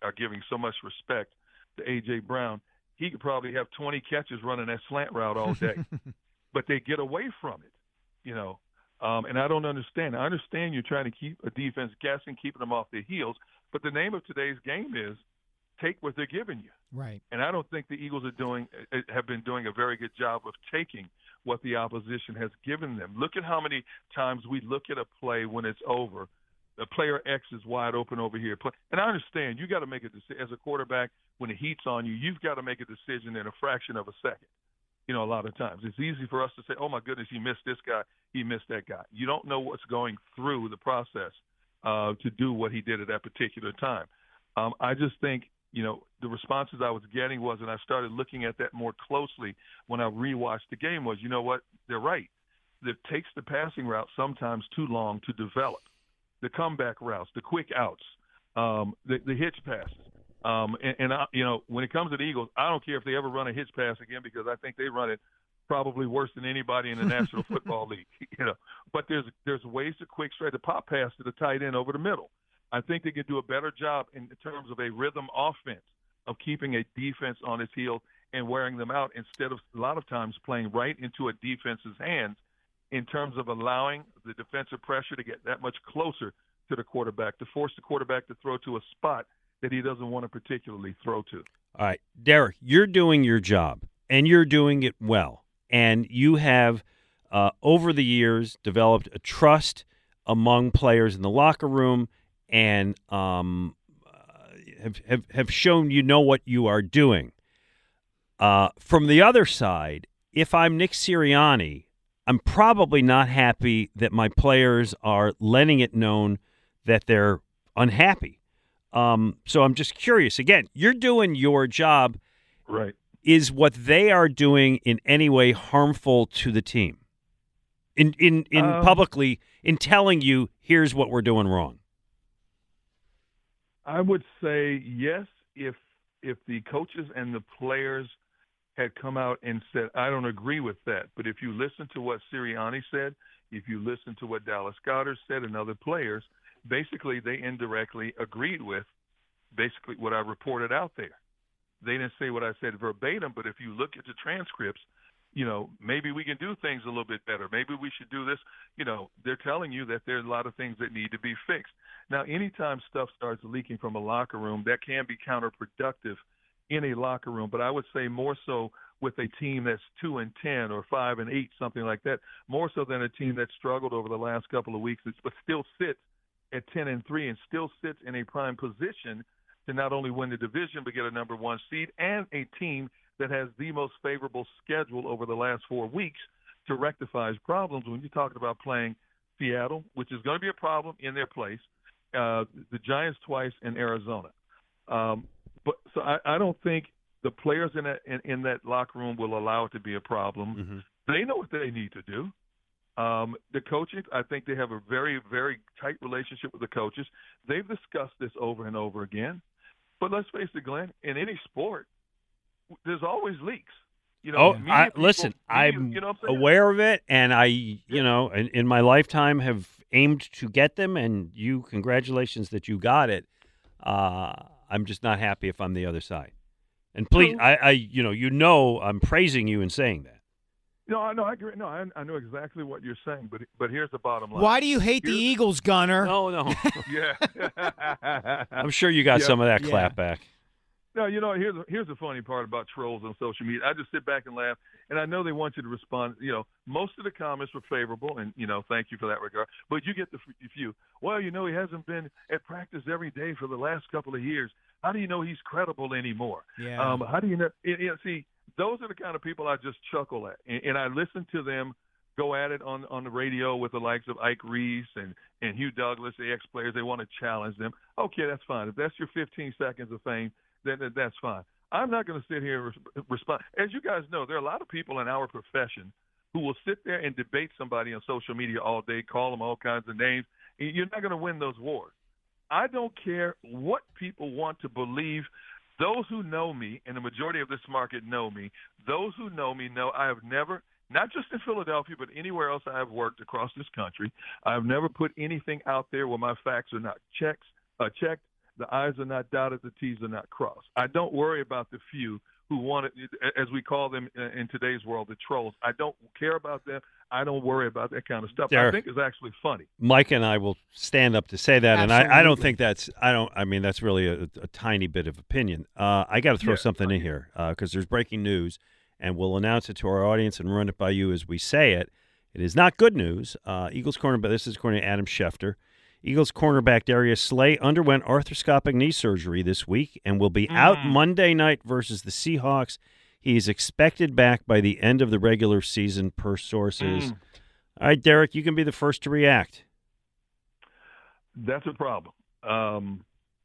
are giving so much respect to A.J. Brown. He could probably have 20 catches running that slant route all day, but they get away from it, you know. And I don't understand. I understand you're trying to keep a defense guessing, keeping them off their heels, but the name of today's game is take what they're giving you. Right. And I don't think the Eagles have been doing a very good job of taking what the opposition has given them. Look at how many times we look at a play when it's over. The player X is wide open over here. And I understand you got to make a decision as a quarterback. When the heat's on you, you've got to make a decision in a fraction of a second. You know, a lot of times it's easy for us to say, oh, my goodness, he missed this guy. He missed that guy. You don't know what's going through the process to do what he did at that particular time. I just think, you know, the responses I was getting was, and I started looking at that more closely when I rewatched the game was, you know what, they're right. that takes the passing route sometimes too long to develop. The comeback routes, the quick outs, the hitch passes. And when it comes to the Eagles, I don't care if they ever run a hitch pass again, because I think they run it probably worse than anybody in the National Football League. But there's ways to quick straight the pop pass to the tight end over the middle. I think they could do a better job in terms of a rhythm offense of keeping a defense on its heel and wearing them out, instead of a lot of times playing right into a defense's hands in terms of allowing the defensive pressure to get that much closer to the quarterback, to force the quarterback to throw to a spot that he doesn't want to particularly throw to. All right, Derek, you're doing your job, and you're doing it well. And you have, over the years, developed a trust among players in the locker room, and have shown you know what you are doing. From the other side, if I'm Nick Sirianni, I'm probably not happy that my players are letting it known that they're unhappy. So I'm just curious. Again, you're doing your job. Right. Is what they are doing in any way harmful to the team? In publicly, in telling you, here's what we're doing wrong? I would say yes, if the coaches and the players had come out and said, I don't agree with that. But if you listen to what Sirianni said, if you listen to what Dallas Goedert said and other players, basically they indirectly agreed with basically what I reported out there. They didn't say what I said verbatim, but if you look at the transcripts, maybe we can do things a little bit better. Maybe we should do this. They're telling you that there's a lot of things that need to be fixed. Now, anytime stuff starts leaking from a locker room, that can be counterproductive in a locker room, but I would say more so with a team that's 2-10 or 5-8, something like that, more so than a team that struggled over the last couple of weeks, but still sits at 10-3 and still sits in a prime position to not only win the division, but get a number 1 seed, and a team that has the most favorable schedule over the last 4 weeks to rectify his problems. When you're talking about playing Seattle, which is going to be a problem in their place, the Giants twice, and Arizona. So I don't think the players in that locker room will allow it to be a problem. Mm-hmm. They know what they need to do. The coaches, I think they have a very, very tight relationship with the coaches. They've discussed this over and over again. But let's face it, Glenn, in any sport, there's always leaks. I'm aware of it, and I, in my lifetime have aimed to get them, and congratulations that you got it. I'm just not happy if I'm the other side. And please, I I'm praising you in saying that. No, I agree. No, I know exactly what you're saying, but here's the bottom line. Why do you hate the Eagles, Gunner? No. Yeah. I'm sure you got some of that clap back. No, here's the funny part about trolls on social media. I just sit back and laugh, and I know they want you to respond. Most of the comments were favorable, and, thank you for that regard. But you get the few, well, he hasn't been at practice every day for the last couple of years. How do you know he's credible anymore? Yeah. How do you know? See, those are the kind of people I just chuckle at, and I listen to them go at it on the radio with the likes of Ike Reese and Hugh Douglas, the ex-players. They want to challenge them. Okay, that's fine. If that's your 15 seconds of fame, then that's fine. I'm not going to sit here and respond. As you guys know, there are a lot of people in our profession who will sit there and debate somebody on social media all day, call them all kinds of names. You're not going to win those wars. I don't care what people want to believe. Those who know me, and the majority of this market know me, those who know me know I have never, not just in Philadelphia, but anywhere else I have worked across this country, I have never put anything out there where my facts are not checked. The I's are not dotted, the T's are not crossed. I don't worry about the few who want to, as we call them in today's world, the trolls. I don't care about them. I don't worry about that kind of stuff. Derek, I think it's actually funny. Mike and I will stand up to say that, absolutely. And I don't think that's – that's really a tiny bit of opinion. I got to throw something in here because there's breaking news, and we'll announce it to our audience and run it by you as we say it. It is not good news. Eagles cornerback – this is according to Adam Schefter – Eagles cornerback Darius Slay underwent arthroscopic knee surgery this week and will be out Monday night versus the Seahawks. He is expected back by the end of the regular season, per sources. All right, Derek, you can be the first to react. That's a problem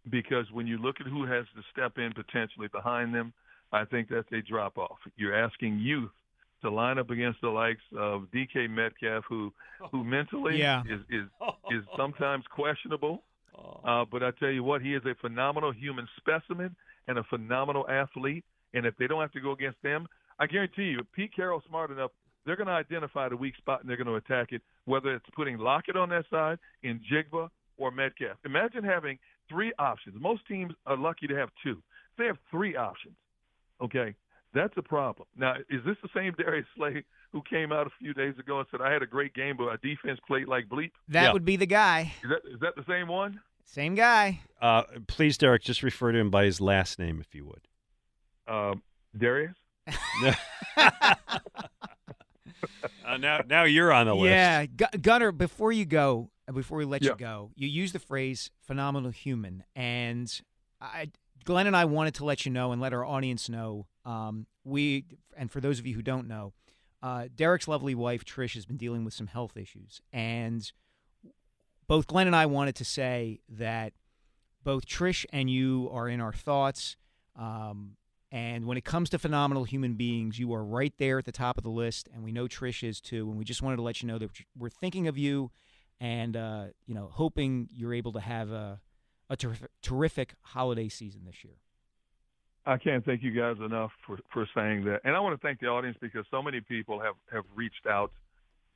because when you look at who has to step in potentially behind them, I think that's a drop-off. You're asking youth to line up against the likes of D.K. Metcalf, who mentally is sometimes questionable. But I tell you what, he is a phenomenal human specimen and a phenomenal athlete. And if they don't have to go against them, I guarantee you, if Pete Carroll's smart enough, they're going to identify the weak spot and they're going to attack it, whether it's putting Lockett on that side, Njigba, or Metcalf. Imagine having three options. Most teams are lucky to have two. They have three options. Okay, that's a problem. Now, is this the same Darius Slay who came out a few days ago and said, I had a great game, but our defense played like bleep? That would be the guy. Is that the same one? Same guy. Please, Derek, just refer to him by his last name if you would. Darius? Now you're on the list. Yeah. Gunner, before we let you go, you used the phrase phenomenal human. And Glenn and I wanted to let you know and let our audience know, and for those of you who don't know, Derek's lovely wife, Trish, has been dealing with some health issues. And both Glenn and I wanted to say that both Trish and you are in our thoughts. And when it comes to phenomenal human beings, you are right there at the top of the list, and we know Trish is too. And we just wanted to let you know that we're thinking of you, and hoping you're able to have a terrific holiday season this year. I can't thank you guys enough for saying that, and I want to thank the audience because so many people have reached out.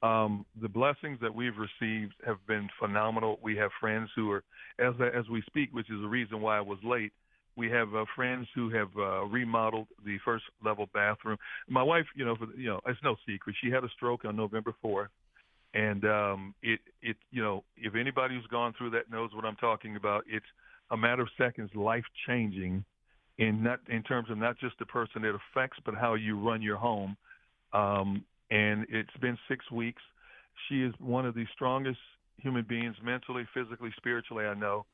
The blessings that we've received have been phenomenal. We have friends who are, as we speak, which is the reason why I was late. We have friends who have remodeled the first-level bathroom. My wife, it's no secret. She had a stroke on November 4th, and if anybody who's gone through that knows what I'm talking about, it's a matter of seconds, life-changing in terms of not just the person it affects, but how you run your home. And it's been 6 weeks. She is one of the strongest human beings, mentally, physically, spiritually, I know.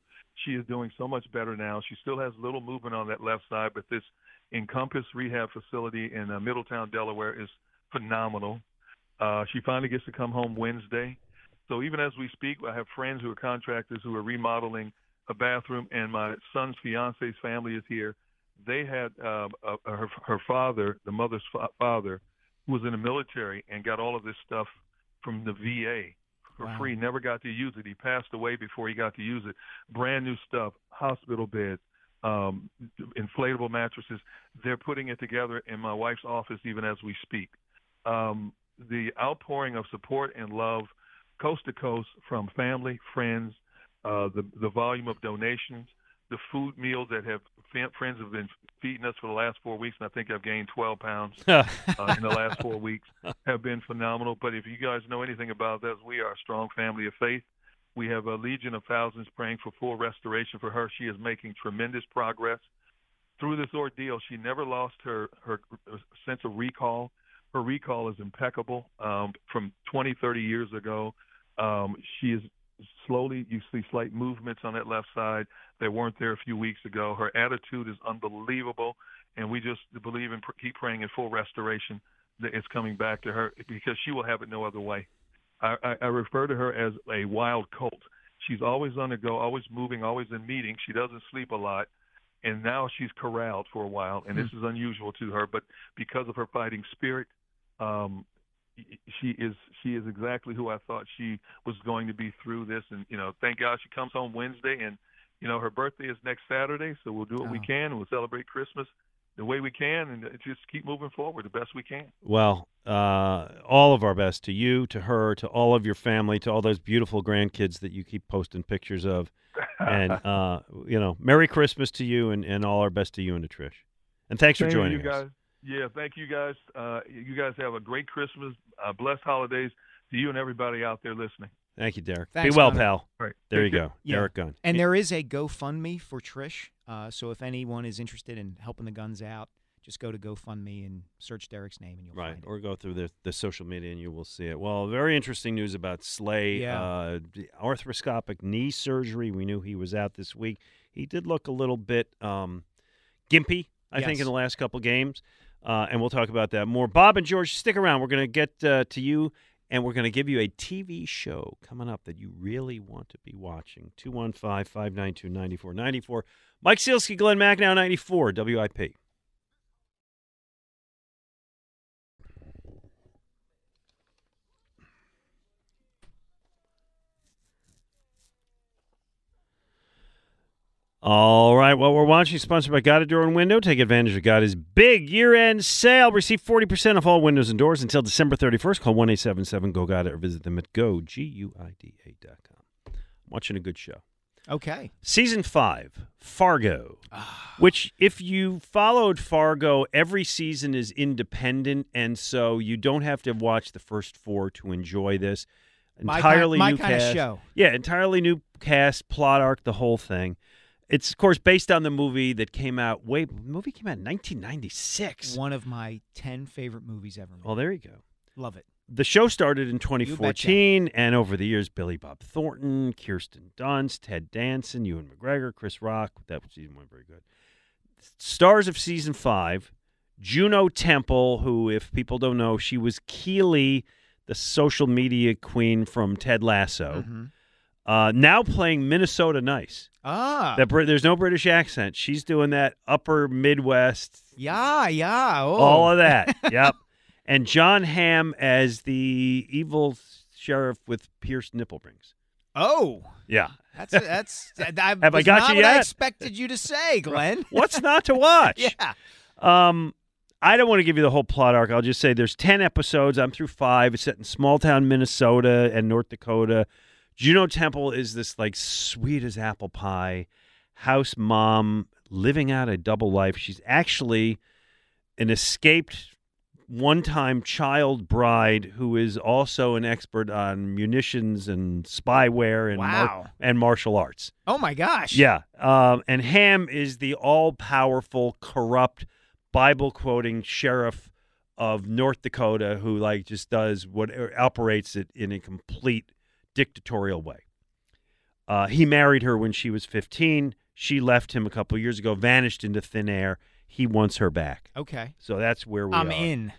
She is doing so much better now. She still has little movement on that left side, but this Encompass Rehab Facility in Middletown, Delaware is phenomenal. She finally gets to come home Wednesday. So even as we speak, I have friends who are contractors who are remodeling a bathroom, and my son's fiance's family is here. They had her father, the mother's father, who was in the military and got all of this stuff from the VA. For free, never got to use it. He passed away before he got to use it. Brand new stuff, hospital beds, inflatable mattresses. They're putting it together in my wife's office even as we speak. The outpouring of support and love coast to coast from family, friends, the volume of donations, the food meals that friends have been feeding us for the last 4 weeks, and I think I've gained 12 pounds in the last 4 weeks, have been phenomenal. But if you guys know anything about this, we are a strong family of faith. We have a legion of thousands praying for full restoration for her. She is making tremendous progress. Through this ordeal, she never lost her sense of recall. Her recall is impeccable. From 20, 30 years ago, she is slowly, you see slight movements on that left side that weren't there a few weeks ago. Her attitude is unbelievable, and we just believe and keep praying in full restoration that it's coming back to her because she will have it no other way. I refer to her as a wild colt. She's always on the go, always moving, always in meetings. She doesn't sleep a lot, and now she's corralled for a while, and this is unusual to her, but because of her fighting spirit, she is exactly who I thought she was going to be through this. And, thank God she comes home Wednesday, and, her birthday is next Saturday. So we'll do what we can. And we'll celebrate Christmas the way we can and just keep moving forward the best we can. Well, all of our best to you, to her, to all of your family, to all those beautiful grandkids that you keep posting pictures of. And, Merry Christmas to you and all our best to you and to Trish. And thanks for joining us. Guys. Yeah, thank you guys. You guys have a great Christmas, blessed holidays to you and everybody out there listening. Thank you, Derek. Thanks, be well, Gunner. Pal. All right. There you go, Derek Gunn. And there is a GoFundMe for Trish, so if anyone is interested in helping the Guns out, just go to GoFundMe and search Derek's name and you'll find it. Or go through the social media and you will see it. Well, very interesting news about Slay. Yeah. Arthroscopic knee surgery. We knew he was out this week. He did look a little bit gimpy, I think, in the last couple games. And we'll talk about that more. Bob and George, stick around. We're going to get to you, and we're going to give you a TV show coming up that you really want to be watching. 215-592-9494. Mike Sielski, Glenn Macnow, 94, WIP. All right, what we're watching is sponsored by Guida Door and Window. Take advantage of Guida's big year-end sale. Receive 40% off all windows and doors until December 31st. Call 1-877-GO-GUIDA or visit them at goguida.com. I'm watching a good show. Okay. Season 5, Fargo, which if you followed Fargo, every season is independent, and so you don't have to watch the first four to enjoy this. Entirely new cast. Yeah, entirely new cast, plot arc, the whole thing. It's, of course, based on the movie that came out. Wait, the movie came out in 1996. One of my 10 favorite movies ever made. Well, there you go. Love it. The show started in 2014, and over the years, Billy Bob Thornton, Kirsten Dunst, Ted Danson, Ewan McGregor, Chris Rock. That was season one, very good. Stars of season 5, Juno Temple, who, if people don't know, she was Kelee, the social media queen from Ted Lasso, now playing Minnesota Nice. There's no British accent. She's doing that upper Midwest. All of that. Yep. And John Hamm as the evil sheriff with pierced nipple rings. Oh. Yeah. That's I expected you to say, Glenn. What's not to watch? Yeah. I don't want to give you the whole plot arc. I'll just say there's 10 episodes. I'm through 5. It's set in small town Minnesota and North Dakota. Juno Temple is this, like, sweet as apple pie house mom living out a double life. She's actually an escaped one-time child bride who is also an expert on munitions and spyware and martial arts. Oh, my gosh. Yeah. And Hamm is the all-powerful, corrupt, Bible-quoting sheriff of North Dakota who, like, just does what operates it in a complete dictatorial way. He married her when she was 15. She left him a couple years ago, vanished into thin air. He wants her back. Okay. So that's where we are. I'm in.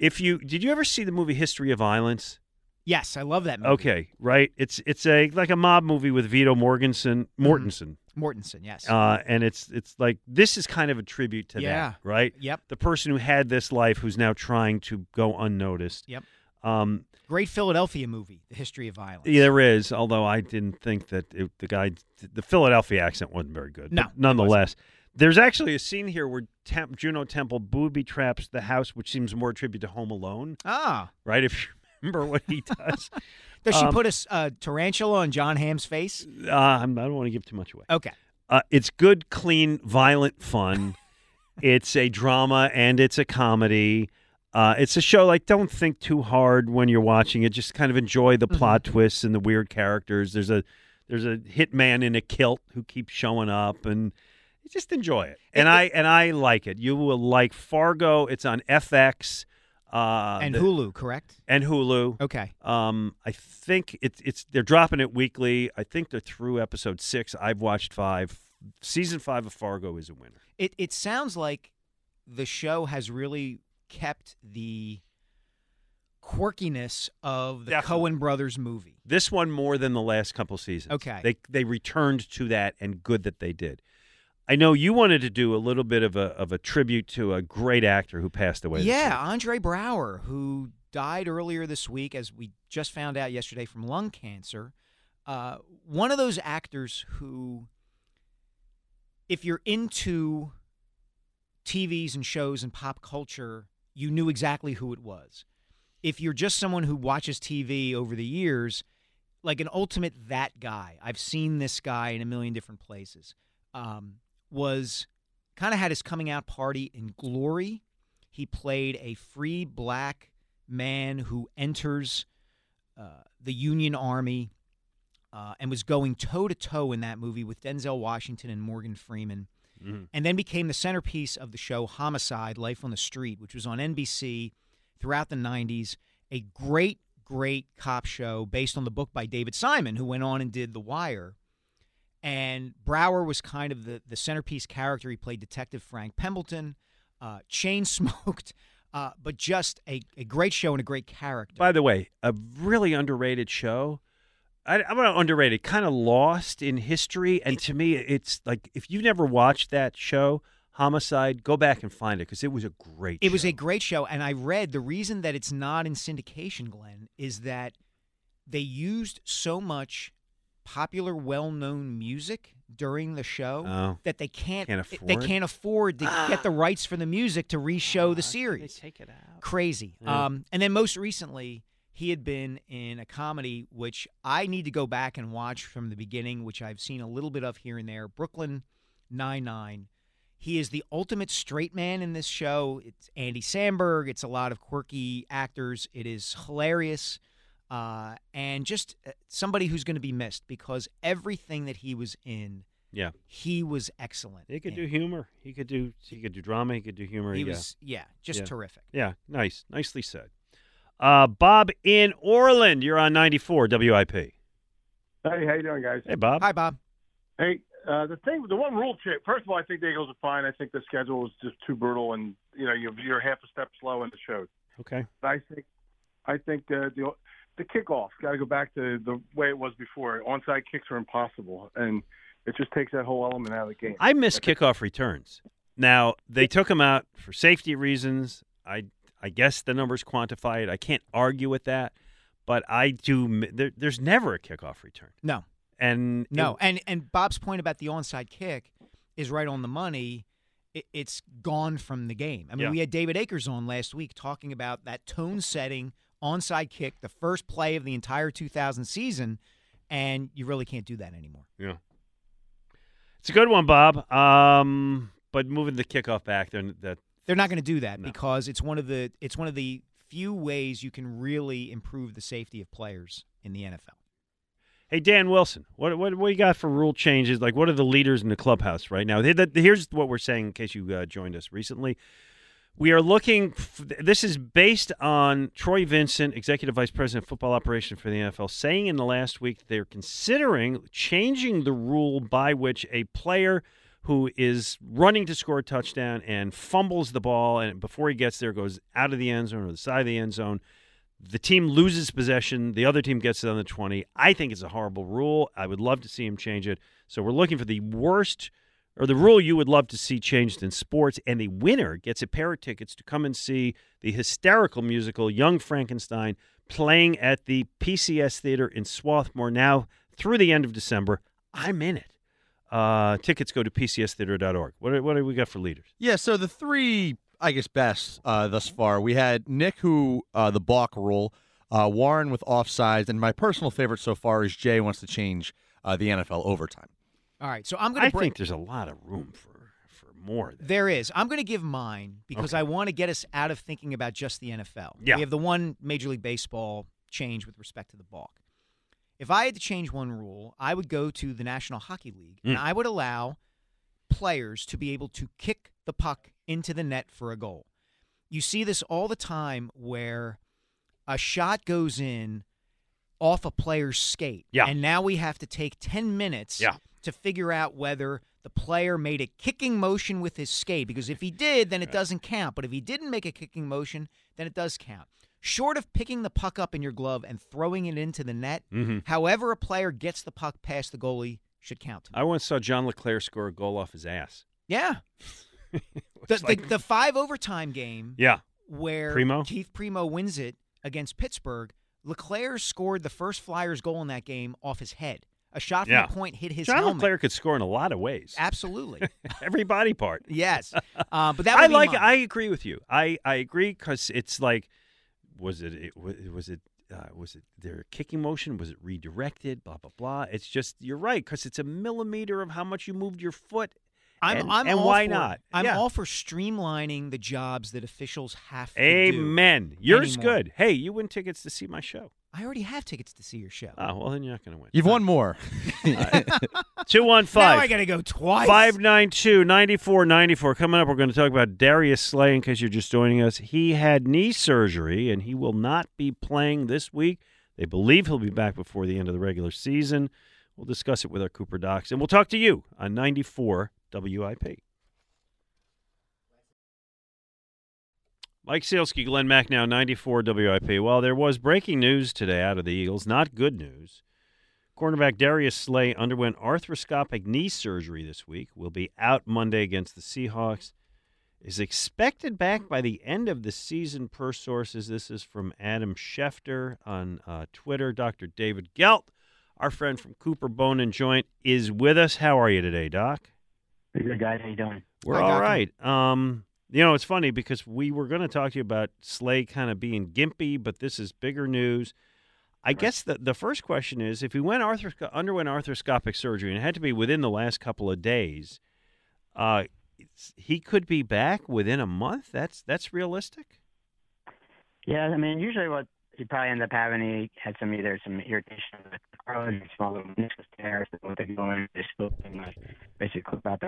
Did you ever see the movie History of Violence? Yes, I love that movie. Okay, right. It's a like a mob movie with Viggo Mortensen. Mortensen, yes. And it's like this is kind of a tribute to that, right? Yep. The person who had this life who's now trying to go unnoticed. Yep. Great Philadelphia movie, The History of Violence. Yeah, there is, although I didn't think that the Philadelphia accent wasn't very good. No. But nonetheless, there's actually a scene here where Juno Temple booby traps the house, which seems more a tribute to Home Alone. Ah. Right, if you remember what he does. Does she put a tarantula on John Hamm's face? I don't want to give too much away. Okay. It's good, clean, violent fun. It's a drama and it's a comedy. It's a show, like, don't think too hard when you're watching it. Just kind of enjoy the plot twists and the weird characters. There's a hitman in a kilt who keeps showing up, and just enjoy it. And I like it. You will like Fargo. It's on FX. And Hulu, correct? And Hulu. Okay. I think it's they're dropping it weekly. I think they're through episode 6. I've watched 5. Season 5 of Fargo is a winner. It sounds like the show has really kept the quirkiness of the Coen Brothers movie. This one more than the last couple seasons. Okay. They returned to that, and good that they did. I know you wanted to do a little bit of a tribute to a great actor who passed away. Yeah, Andre Braugher, who died earlier this week, as we just found out yesterday, from lung cancer. One of those actors who, if you're into TVs and shows and pop culture, you knew exactly who it was. If you're just someone who watches TV over the years, like an ultimate that guy, I've seen this guy in a million different places, was kind of had his coming out party in Glory. He played a free black man who enters the Union Army and was going toe-to-toe in that movie with Denzel Washington and Morgan Freeman. And then became the centerpiece of the show Homicide, Life on the Street, which was on NBC throughout the 90s. A great, great cop show based on the book by David Simon, who went on and did The Wire. And Braugher was kind of the centerpiece character. He played Detective Frank Pembleton, chain-smoked, but just a great show and a great character. By the way, a really underrated show. I'm going to underrate it, kind of lost in history. And to me, it's like, if you've never watched that show, Homicide, go back and find it, because it was a great show. It was a great show, and I read the reason that it's not in syndication, Glenn, is that they used so much popular, well-known music during the show that they can't afford to get the rights for the music to re-show the series. They take it out. Crazy. Yeah. And then most recently, he had been in a comedy, which I need to go back and watch from the beginning, which I've seen a little bit of here and there, Brooklyn Nine-Nine. He is the ultimate straight man in this show. It's Andy Samberg. It's a lot of quirky actors. It is hilarious. And just somebody who's going to be missed because everything that he was in, he was excellent. He could do humor. He could do drama. He could do humor. He was just terrific. Yeah, nice. Nicely said. Bob in Orland, you're on 94 WIP. Hey, how you doing, guys? Hey, Bob. Hi, Bob. Hey. The one rule check, first of all, I think the Eagles are fine. I think the schedule is just too brutal, and you're half a step slow in the show. Okay. But I think the kickoff got to go back to the way it was before. Onside kicks are impossible, and it just takes that whole element out of the game. I miss kickoff returns. Now they took them out for safety reasons. I guess the numbers quantify it. I can't argue with that, but I do. There's never a kickoff return. No. And Bob's point about the onside kick is right on the money. It's gone from the game. I mean, we had David Akers on last week talking about that tone-setting onside kick, the first play of the entire 2000 season, and you really can't do that anymore. Yeah, it's a good one, Bob. But moving the kickoff back, they're not going to do that because it's one of the few ways you can really improve the safety of players in the NFL. Hey, Dan Wilson, what do you got for rule changes? Like, what are the leaders in the clubhouse right now? Here's what we're saying in case you joined us recently. We are looking – this is based on Troy Vincent, Executive Vice President of Football Operations for the NFL, saying in the last week they're considering changing the rule by which a player who is running to score a touchdown and fumbles the ball and before he gets there goes out of the end zone or the side of the end zone, the team loses possession. The other team gets it on the 20. I think it's a horrible rule. I would love to see him change it. So we're looking for the worst or the rule you would love to see changed in sports, and the winner gets a pair of tickets to come and see the hysterical musical Young Frankenstein playing at the PCS Theater in Swarthmore now through the end of December. I'm in it. Tickets go to pcstheater.org. What do we got for leaders? Yeah, so the three – I guess best thus far. We had Nick, who the balk rule, Warren with offsides, and my personal favorite so far is Jay wants to change the NFL overtime. All right, so I'm going to. I think there's a lot of room for more. There is. I'm going to give mine because I want to get us out of thinking about just the NFL. Yeah. We have the one Major League Baseball change with respect to the balk. If I had to change one rule, I would go to the National Hockey League and I would allow players to be able to kick the puck into the net for a goal. You see this all the time where a shot goes in off a player's skate. Yeah. And now we have to take 10 minutes to figure out whether the player made a kicking motion with his skate. Because if he did, then it doesn't count. But if he didn't make a kicking motion, then it does count. Short of picking the puck up in your glove and throwing it into the net, however a player gets the puck past the goalie should count. I once saw John LeClair score a goal off his ass. Yeah. The five overtime game where Keith Primo wins it against Pittsburgh, LeClair scored the first Flyers goal in that game off his head. A shot from the point hit his helmet. John LeClair could score in a lot of ways. Absolutely. Every body part. Yes. But that would be mine. I agree with you. I agree because it's like, was it their kicking motion? Was it redirected? Blah, blah, blah. It's just, you're right because it's a millimeter of how much you moved your foot. I'm all for streamlining the jobs that officials have to do. Amen. Yours anymore. Good. Hey, you win tickets to see my show. I already have tickets to see your show. Oh, well, then you're not going to win. You've won more. 215. Now I got to go twice. 592-9494. Coming up, we're going to talk about Darius Slay in case you're just joining us. He had knee surgery, and he will not be playing this week. They believe he'll be back before the end of the regular season. We'll discuss it with our Cooper Docs, and we'll talk to you on 94 WIP. Mike Sealski, Glenn Mack now, 94 WIP. Well, there was breaking news today out of the Eagles, not good news. Cornerback Darius Slay underwent arthroscopic knee surgery this week, will be out Monday against the Seahawks, is expected back by the end of the season per sources. This is from Adam Schefter on Twitter. Dr. David Gelt, Our friend from Cooper Bone and Joint is with us. How are you today, Doc? Good, guys. How you doing? We're all right. You know, it's funny because we were going to talk to you about Slay kind of being gimpy, but this is bigger news. I guess the first question is, if he underwent arthroscopic surgery, and it had to be within the last couple of days, he could be back within a month? That's realistic? Yeah, I mean, usually what he probably ended up having, he had some irritation with the crows and small little meniscus tears.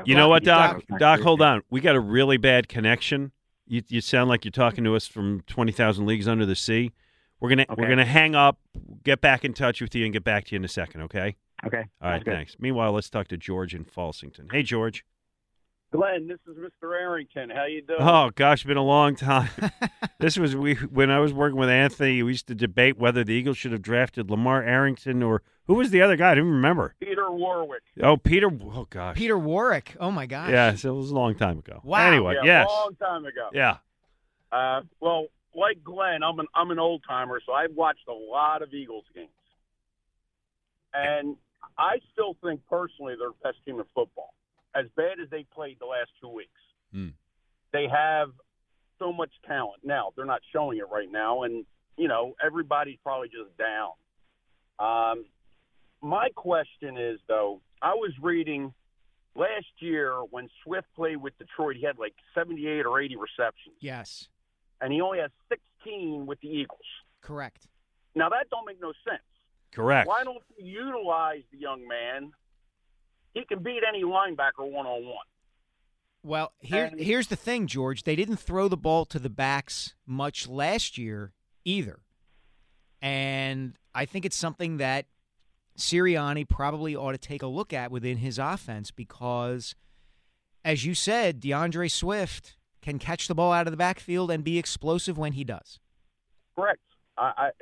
You know what, Doc? Doc, hold on. We got a really bad connection. You sound like you're talking to us from 20,000 Leagues Under the Sea. We're gonna hang up, get back in touch with you, and get back to you in a second, okay? Okay. All right, thanks. Meanwhile, let's talk to George in Falsington. Hey, George. Glenn, this is Mr. Arrington. How you doing? Oh, gosh, been a long time. This was when I was working with Anthony, we used to debate whether the Eagles should have drafted Lamar Arrington or who was the other guy? I don't remember. Peter Warwick. Oh, Peter Warwick. Oh, my gosh. Yeah, so it was a long time ago. Wow. Anyway, yes. A long time ago. Yeah. Well, like Glenn, I'm an old-timer, so I've watched a lot of Eagles games. And I still think, personally, they're the best team in football. As bad as they played the last 2 weeks, they have so much talent. Now, they're not showing it right now, and, you know, everybody's probably just down. My question is, though, I was reading last year when Swift played with Detroit, he had like 78 or 80 receptions. Yes. And he only has 16 with the Eagles. Correct. Now, that don't make no sense. Correct. Why don't you utilize the young man? He can beat any linebacker one-on-one. Well, here's the thing, George. They didn't throw the ball to the backs much last year either. And I think it's something that Sirianni probably ought to take a look at within his offense because, as you said, DeAndre Swift can catch the ball out of the backfield and be explosive when he does. Correct. I'll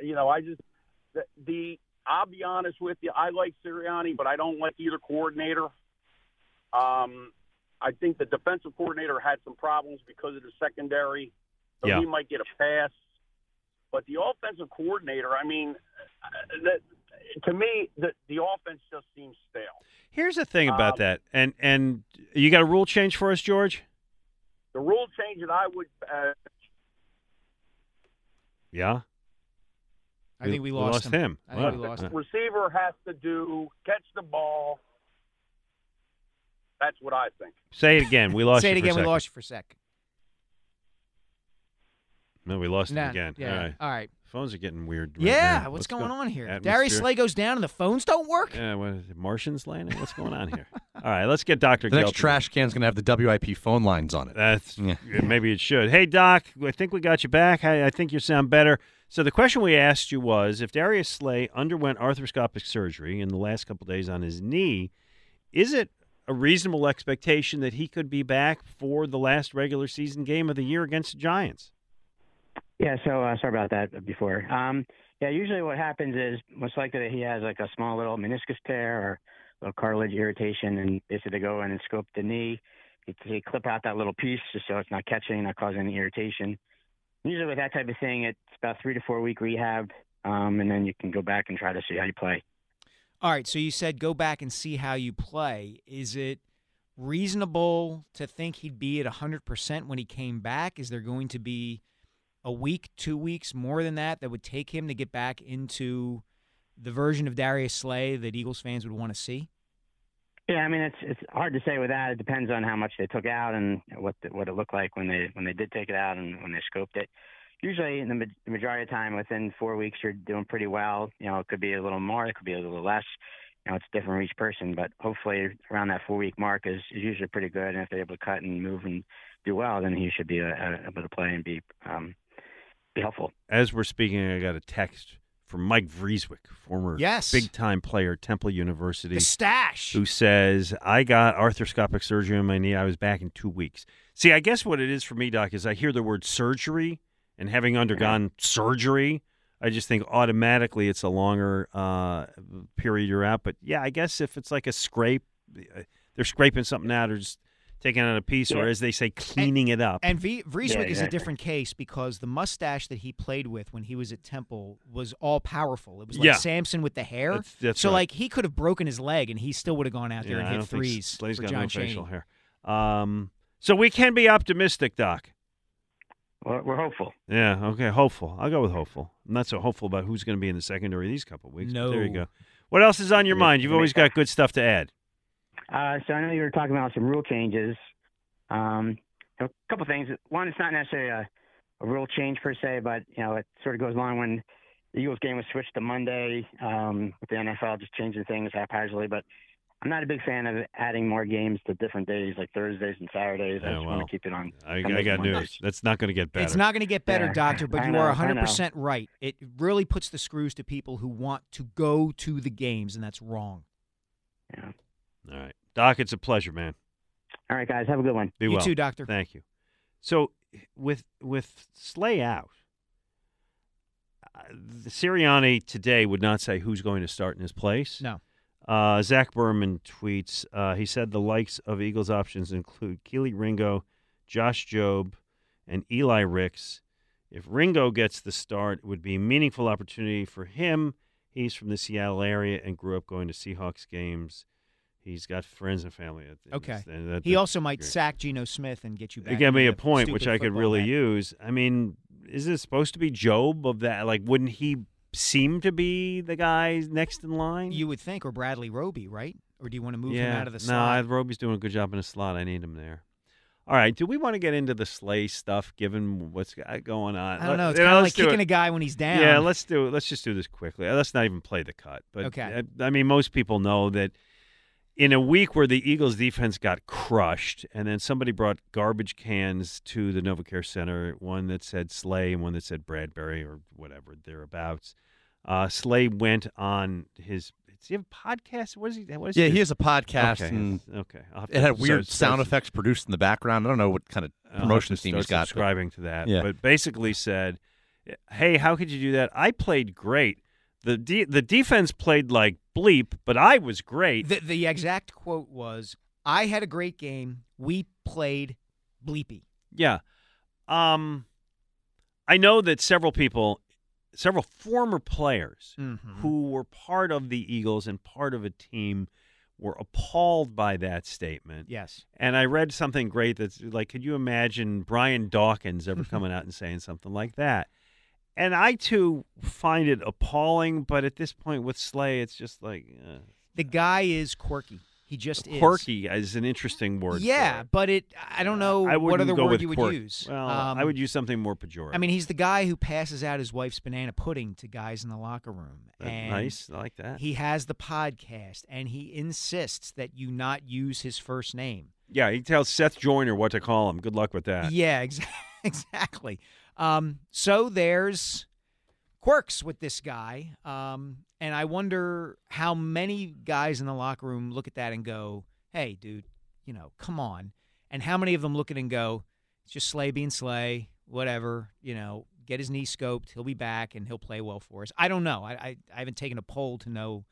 be honest with you. I like Sirianni, but I don't like either coordinator. I think the defensive coordinator had some problems because of the secondary. So yeah. He might get a pass. But the offensive coordinator, I mean, to me, the offense just seems stale. Here's the thing about that. And you got a rule change for us, George? The rule change that I would yeah. I think we lost him. I think we lost him. Receiver has to catch the ball. That's what I think. Say it again. We lost. Say it again. We lost you for a sec. No, we lost him again. Yeah. All right. Phones are getting weird. Right yeah. Now. What's going on here? Atmosphere. Darius Slay goes down and the phones don't work. Yeah. What is it, Martians landing? What's going on here? All right. Let's get Dr. The next trash can's going to have the WIP phone lines on it. Maybe it should. Hey, Doc. I think we got you back. I think you sound better. So the question we asked you was, if Darius Slay underwent arthroscopic surgery in the last couple of days on his knee, is it a reasonable expectation that he could be back for the last regular season game of the year against the Giants? Yeah, so sorry about that before. Usually what happens is most likely that he has like a small little meniscus tear or a little cartilage irritation, and basically they go in and scope the knee. They clip out that little piece just so it's not catching, not causing any irritation. Usually with that type of thing, it's about 3 to 4 week rehab, and then you can go back and try to see how you play. All right, so you said go back and see how you play. Is it reasonable to think he'd be at 100% when he came back? Is there going to be a week, 2 weeks, more than that would take him to get back into the version of Darius Slay that Eagles fans would want to see? Yeah, I mean, it's hard to say with that. It depends on how much they took out and what it looked like when they did take it out and when they scoped it. Usually, in the majority of the time, within 4 weeks, you're doing pretty well. You know, it could be a little more, it could be a little less. You know, it's different for each person, but hopefully around that 4 week mark is usually pretty good. And if they're able to cut and move and do well, then he should be able to play and be helpful. As we're speaking, I got a text from Mike Vrieswick, former big-time player at Temple University. The stash. Who says, I got arthroscopic surgery on my knee. I was back in 2 weeks. See, I guess what it is for me, Doc, is I hear the word surgery, and having undergone surgery, I just think automatically it's a longer period you're out. But, yeah, I guess if it's like a scrape, they're scraping something out or just taking out a piece, or as they say, cleaning it up. And Vreeswijk is a different case because the mustache that he played with when he was at Temple was all powerful. It was like Samson with the hair. That's right. Like, he could have broken his leg, and he still would have gone out there and hit threes. Slay's got no facial hair. So we can be optimistic, Doc. We're hopeful. Yeah, okay, hopeful. I'll go with hopeful. I'm not so hopeful about who's going to be in the secondary these couple of weeks. No. There you go. What else is on your mind? You've always got good stuff to add. So I know you were talking about some rule changes. A couple things. One, it's not necessarily a rule change per se, but you know, it sort of goes along when the Eagles game was switched to Monday with the NFL just changing things haphazardly. But I'm not a big fan of adding more games to different days, like Thursdays and Saturdays. I just want to keep it on. I got news. That's not going to get better. It's not going to get better, Doctor, but you are 100% right. It really puts the screws to people who want to go to the games, and that's wrong. Yeah. All right. Doc, it's a pleasure, man. All right, guys. Have a good one. You too, Doctor. Thank you. So with Slay out, Sirianni today would not say who's going to start in his place. No. Zach Berman tweets, he said the likes of Eagles options include Kelee Ringo, Josh Jobe, and Eli Ricks. If Ringo gets the start, it would be a meaningful opportunity for him. He's from the Seattle area and grew up going to Seahawks games. He's got friends and family. Okay. He also might sack Geno Smith and get you back. It gave me a point, which I could really use. I mean, is it supposed to be Jobe of that? Like, wouldn't he seem to be the guy next in line? You would think, or Bradley Roby, right? Or do you want to move him out of the slot? No, Roby's doing a good job in the slot. I need him there. All right, do we want to get into the Slay stuff, given what's going on? I don't know. It's kind of like kicking a guy when he's down. Yeah, let's do it. Let's just do this quickly. Let's not even play the cut. But okay. I mean, most people know that in a week where the Eagles' defense got crushed, and then somebody brought garbage cans to the NovaCare Center, one that said Slay and one that said Bradberry or whatever thereabouts. Slay went on his – does he have a podcast? What is he? He has a podcast. Okay. And it had weird sound effects produced in the background. I don't know what kind of promotion theme he's got. Subscribing to that. Yeah. But basically said, hey, how could you do that? I played great. The defense played like bleep, but I was great. The exact quote was, I had a great game. We played bleepy. Yeah. I know that several former players who were part of the Eagles and part of a team were appalled by that statement. Yes. And I read something great that's like, could you imagine Brian Dawkins ever coming out and saying something like that? And I, too, find it appalling, but at this point with Slay, it's just like... the guy is quirky. He just is. Quirky is an interesting word. Yeah, but I don't know what other word you would use. Well, I would use something more pejorative. I mean, he's the guy who passes out his wife's banana pudding to guys in the locker room. And nice. I like that. He has the podcast, and he insists that you not use his first name. Yeah, he tells Seth Joyner what to call him. Good luck with that. Yeah, exactly. So there's quirks with this guy, and I wonder how many guys in the locker room look at that and go, hey, dude, you know, come on, and how many of them look at it and go, it's just Slay being Slay, whatever, you know, get his knee scoped, he'll be back, and he'll play well for us. I don't know. I haven't taken a poll to know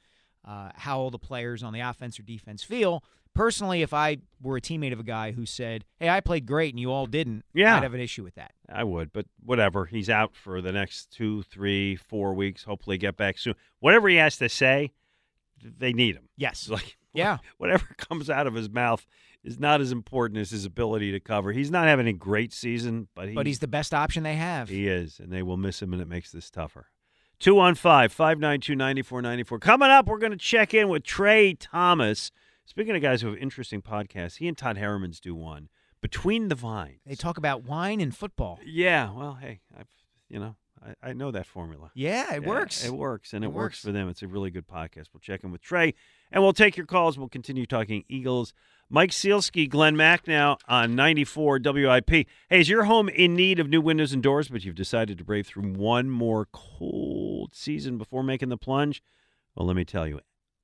how all the players on the offense or defense feel. Personally, if I were a teammate of a guy who said, hey, I played great and you all didn't, I'd have an issue with that. I would, but whatever. He's out for the next 2, 3, 4 weeks, hopefully get back soon. Whatever he has to say, they need him. Yes. Whatever comes out of his mouth is not as important as his ability to cover. He's not having a great season, but he's the best option they have. He is, and they will miss him, and it makes this tougher. 215-592-9494. Coming up, we're going to check in with Trey Thomas. Speaking of guys who have interesting podcasts, he and Todd Herrimans do one, Between the Vines. They talk about wine and football. Yeah, well, hey, I know that formula. Yeah, it works. It works, and it works for them. It's a really good podcast. We'll check in with Trey, and we'll take your calls. We'll continue talking Eagles. Mike Sealski, Glenn Mack now on 94 WIP. Hey, is your home in need of new windows and doors, but you've decided to brave through one more cold season before making the plunge? Well, let me tell you,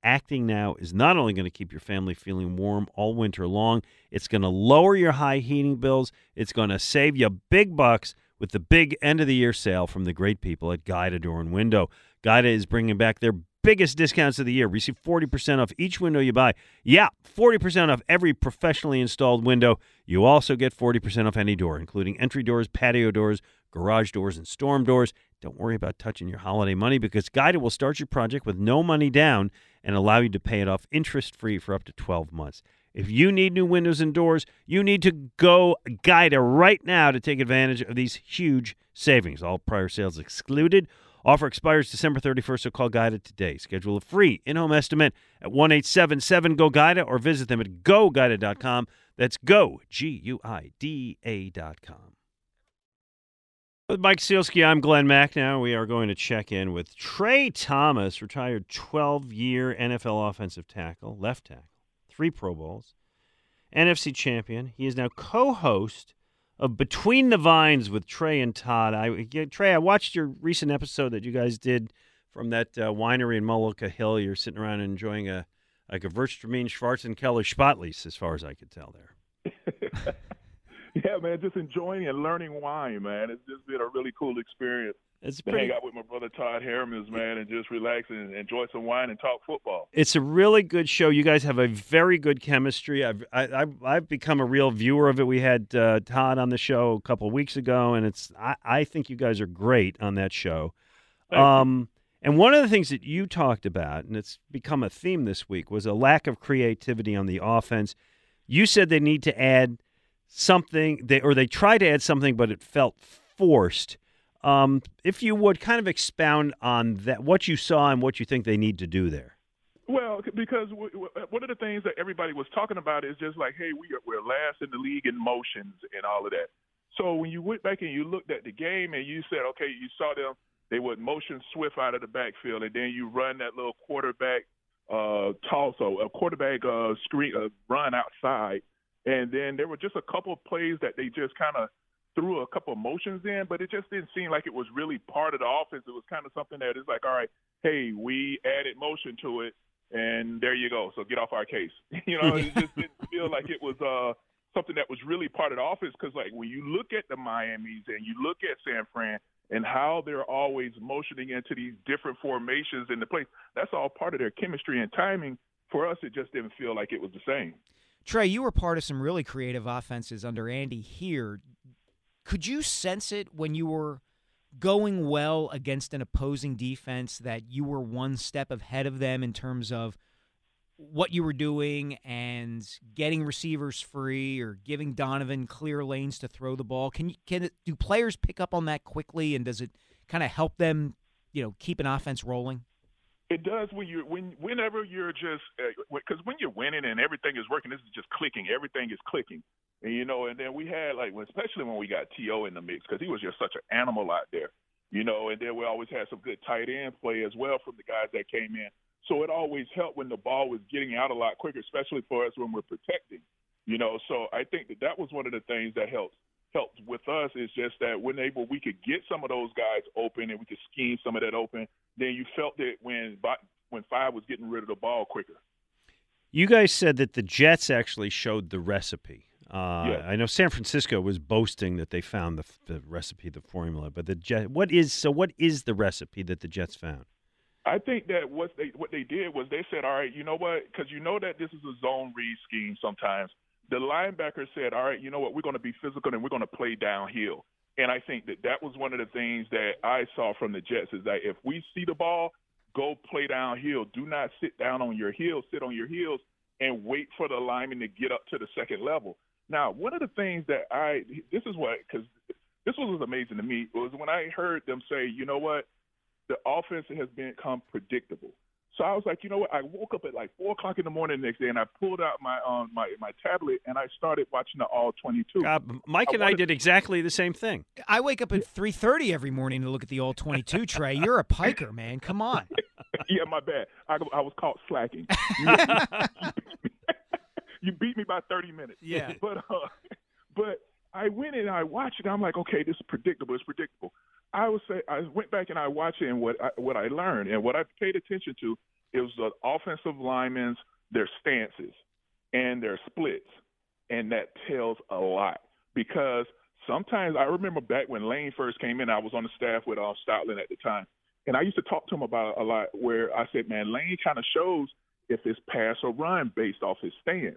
Acting Now is not only going to keep your family feeling warm all winter long, it's going to lower your high heating bills, it's going to save you big bucks with the big end-of-the-year sale from the great people at Guida Door and Window. Guida is bringing back their biggest discounts of the year. Receive 40% off each window you buy. Yeah, 40% off every professionally installed window. You also get 40% off any door, including entry doors, patio doors, garage doors, and storm doors. Don't worry about touching your holiday money because Guida will start your project with no money down and allow you to pay it off interest-free for up to 12 months. If you need new windows and doors, you need to go Guida right now to take advantage of these huge savings. All prior sales excluded. Offer expires December 31st, so call Guida today. Schedule a free in-home estimate at 1-877-GO-GUIDA or visit them at goguida.com. That's go, G-U-I-D-A.com. With Mike Sealski, I'm Glenn Mack. Now we are going to check in with Trey Thomas, retired 12-year NFL offensive tackle, left tackle, 3 Pro Bowls, NFC champion. He is now co-host of Between the Vines with Trey and Todd. Trey, I watched your recent episode that you guys did from that winery in Mullica Hill. You're sitting around enjoying a Gewürztraminer Schwarzenkeller Spatlitz, as far as I could tell there. Yeah, man, just enjoying and learning wine, man. It's just been a really cool experience. It's pretty... Hang out with my brother Todd Hermans, man, and just relax and enjoy some wine and talk football. It's a really good show. You guys have a very good chemistry. I've become a real viewer of it. We had Todd on the show a couple of weeks ago, and I think you guys are great on that show. And one of the things that you talked about, and it's become a theme this week, was a lack of creativity on the offense. You said they need to add something, they tried to add something, but it felt forced. If you would kind of expound on that, what you saw and what you think they need to do there. Well, because one of the things that everybody was talking about is just like, hey, we're last in the league in motions and all of that. So when you went back and you looked at the game and you said, okay, you saw them, they would motion Swift out of the backfield, and then you run that little quarterback run outside. And then there were just a couple of plays that they just kind of threw a couple of motions in, but it just didn't seem like it was really part of the offense. It was kind of something that is like, all right, hey, we added motion to it, and there you go. So get off our case. You know, it just didn't feel like it was something that was really part of the offense because, like, when you look at the Miamis and you look at San Fran and how they're always motioning into these different formations in the place, that's all part of their chemistry and timing. For us, it just didn't feel like it was the same. Trey, you were part of some really creative offenses under Andy here. Could you sense it when you were going well against an opposing defense that you were one step ahead of them in terms of what you were doing and getting receivers free or giving Donovan clear lanes to throw the ball? Do players pick up on that quickly, and does it kind of help them, keep an offense rolling? It does whenever you're just because when you're winning and everything is working, this is just clicking. Everything is clicking. And, and then we had, especially when we got T.O. in the mix, because he was just such an animal out there, and then we always had some good tight end play as well from the guys that came in. So it always helped when the ball was getting out a lot quicker, especially for us when we're protecting, So I think that was one of the things that helped with us is just that we could get some of those guys open and we could scheme some of that open. Then you felt it when five was getting rid of the ball quicker. You guys said that the Jets actually showed the recipe. Yeah. I know San Francisco was boasting that they found the recipe, the formula, but the Jets. What is the recipe that the Jets found? I think that what they did was they said, all right, you know what? Because you know that this is a zone read scheme sometimes. The linebacker said, all right, you know what? We're going to be physical and we're going to play downhill. And I think that was one of the things that I saw from the Jets is that if we see the ball, go play downhill. Do not sit down on your heels. Sit on your heels and wait for the lineman to get up to the second level. Now, one of the things because this was amazing to me, was when I heard them say, you know what, the offense has become predictable. So I was like, you know what, I woke up at 4 o'clock in the morning the next day, and I pulled out my tablet, and I started watching the All-22. Mike and I did exactly the same thing. I wake up at 3:30 every morning to look at the All-22, Trey. You're a piker, man. Come on. Yeah, my bad. I was caught slacking. You beat me by 30 minutes. Yeah. But I went and I watched it. I'm like, okay, this is predictable. It's predictable. I went back and I watched it, and what I learned and what I paid attention to is the offensive linemen's, their stances and their splits, and that tells a lot because sometimes I remember back when Lane first came in, I was on the staff with Stoutland at the time, And I used to talk to him about it a lot, where I said, man, Lane kind of shows if it's pass or run based off his stance.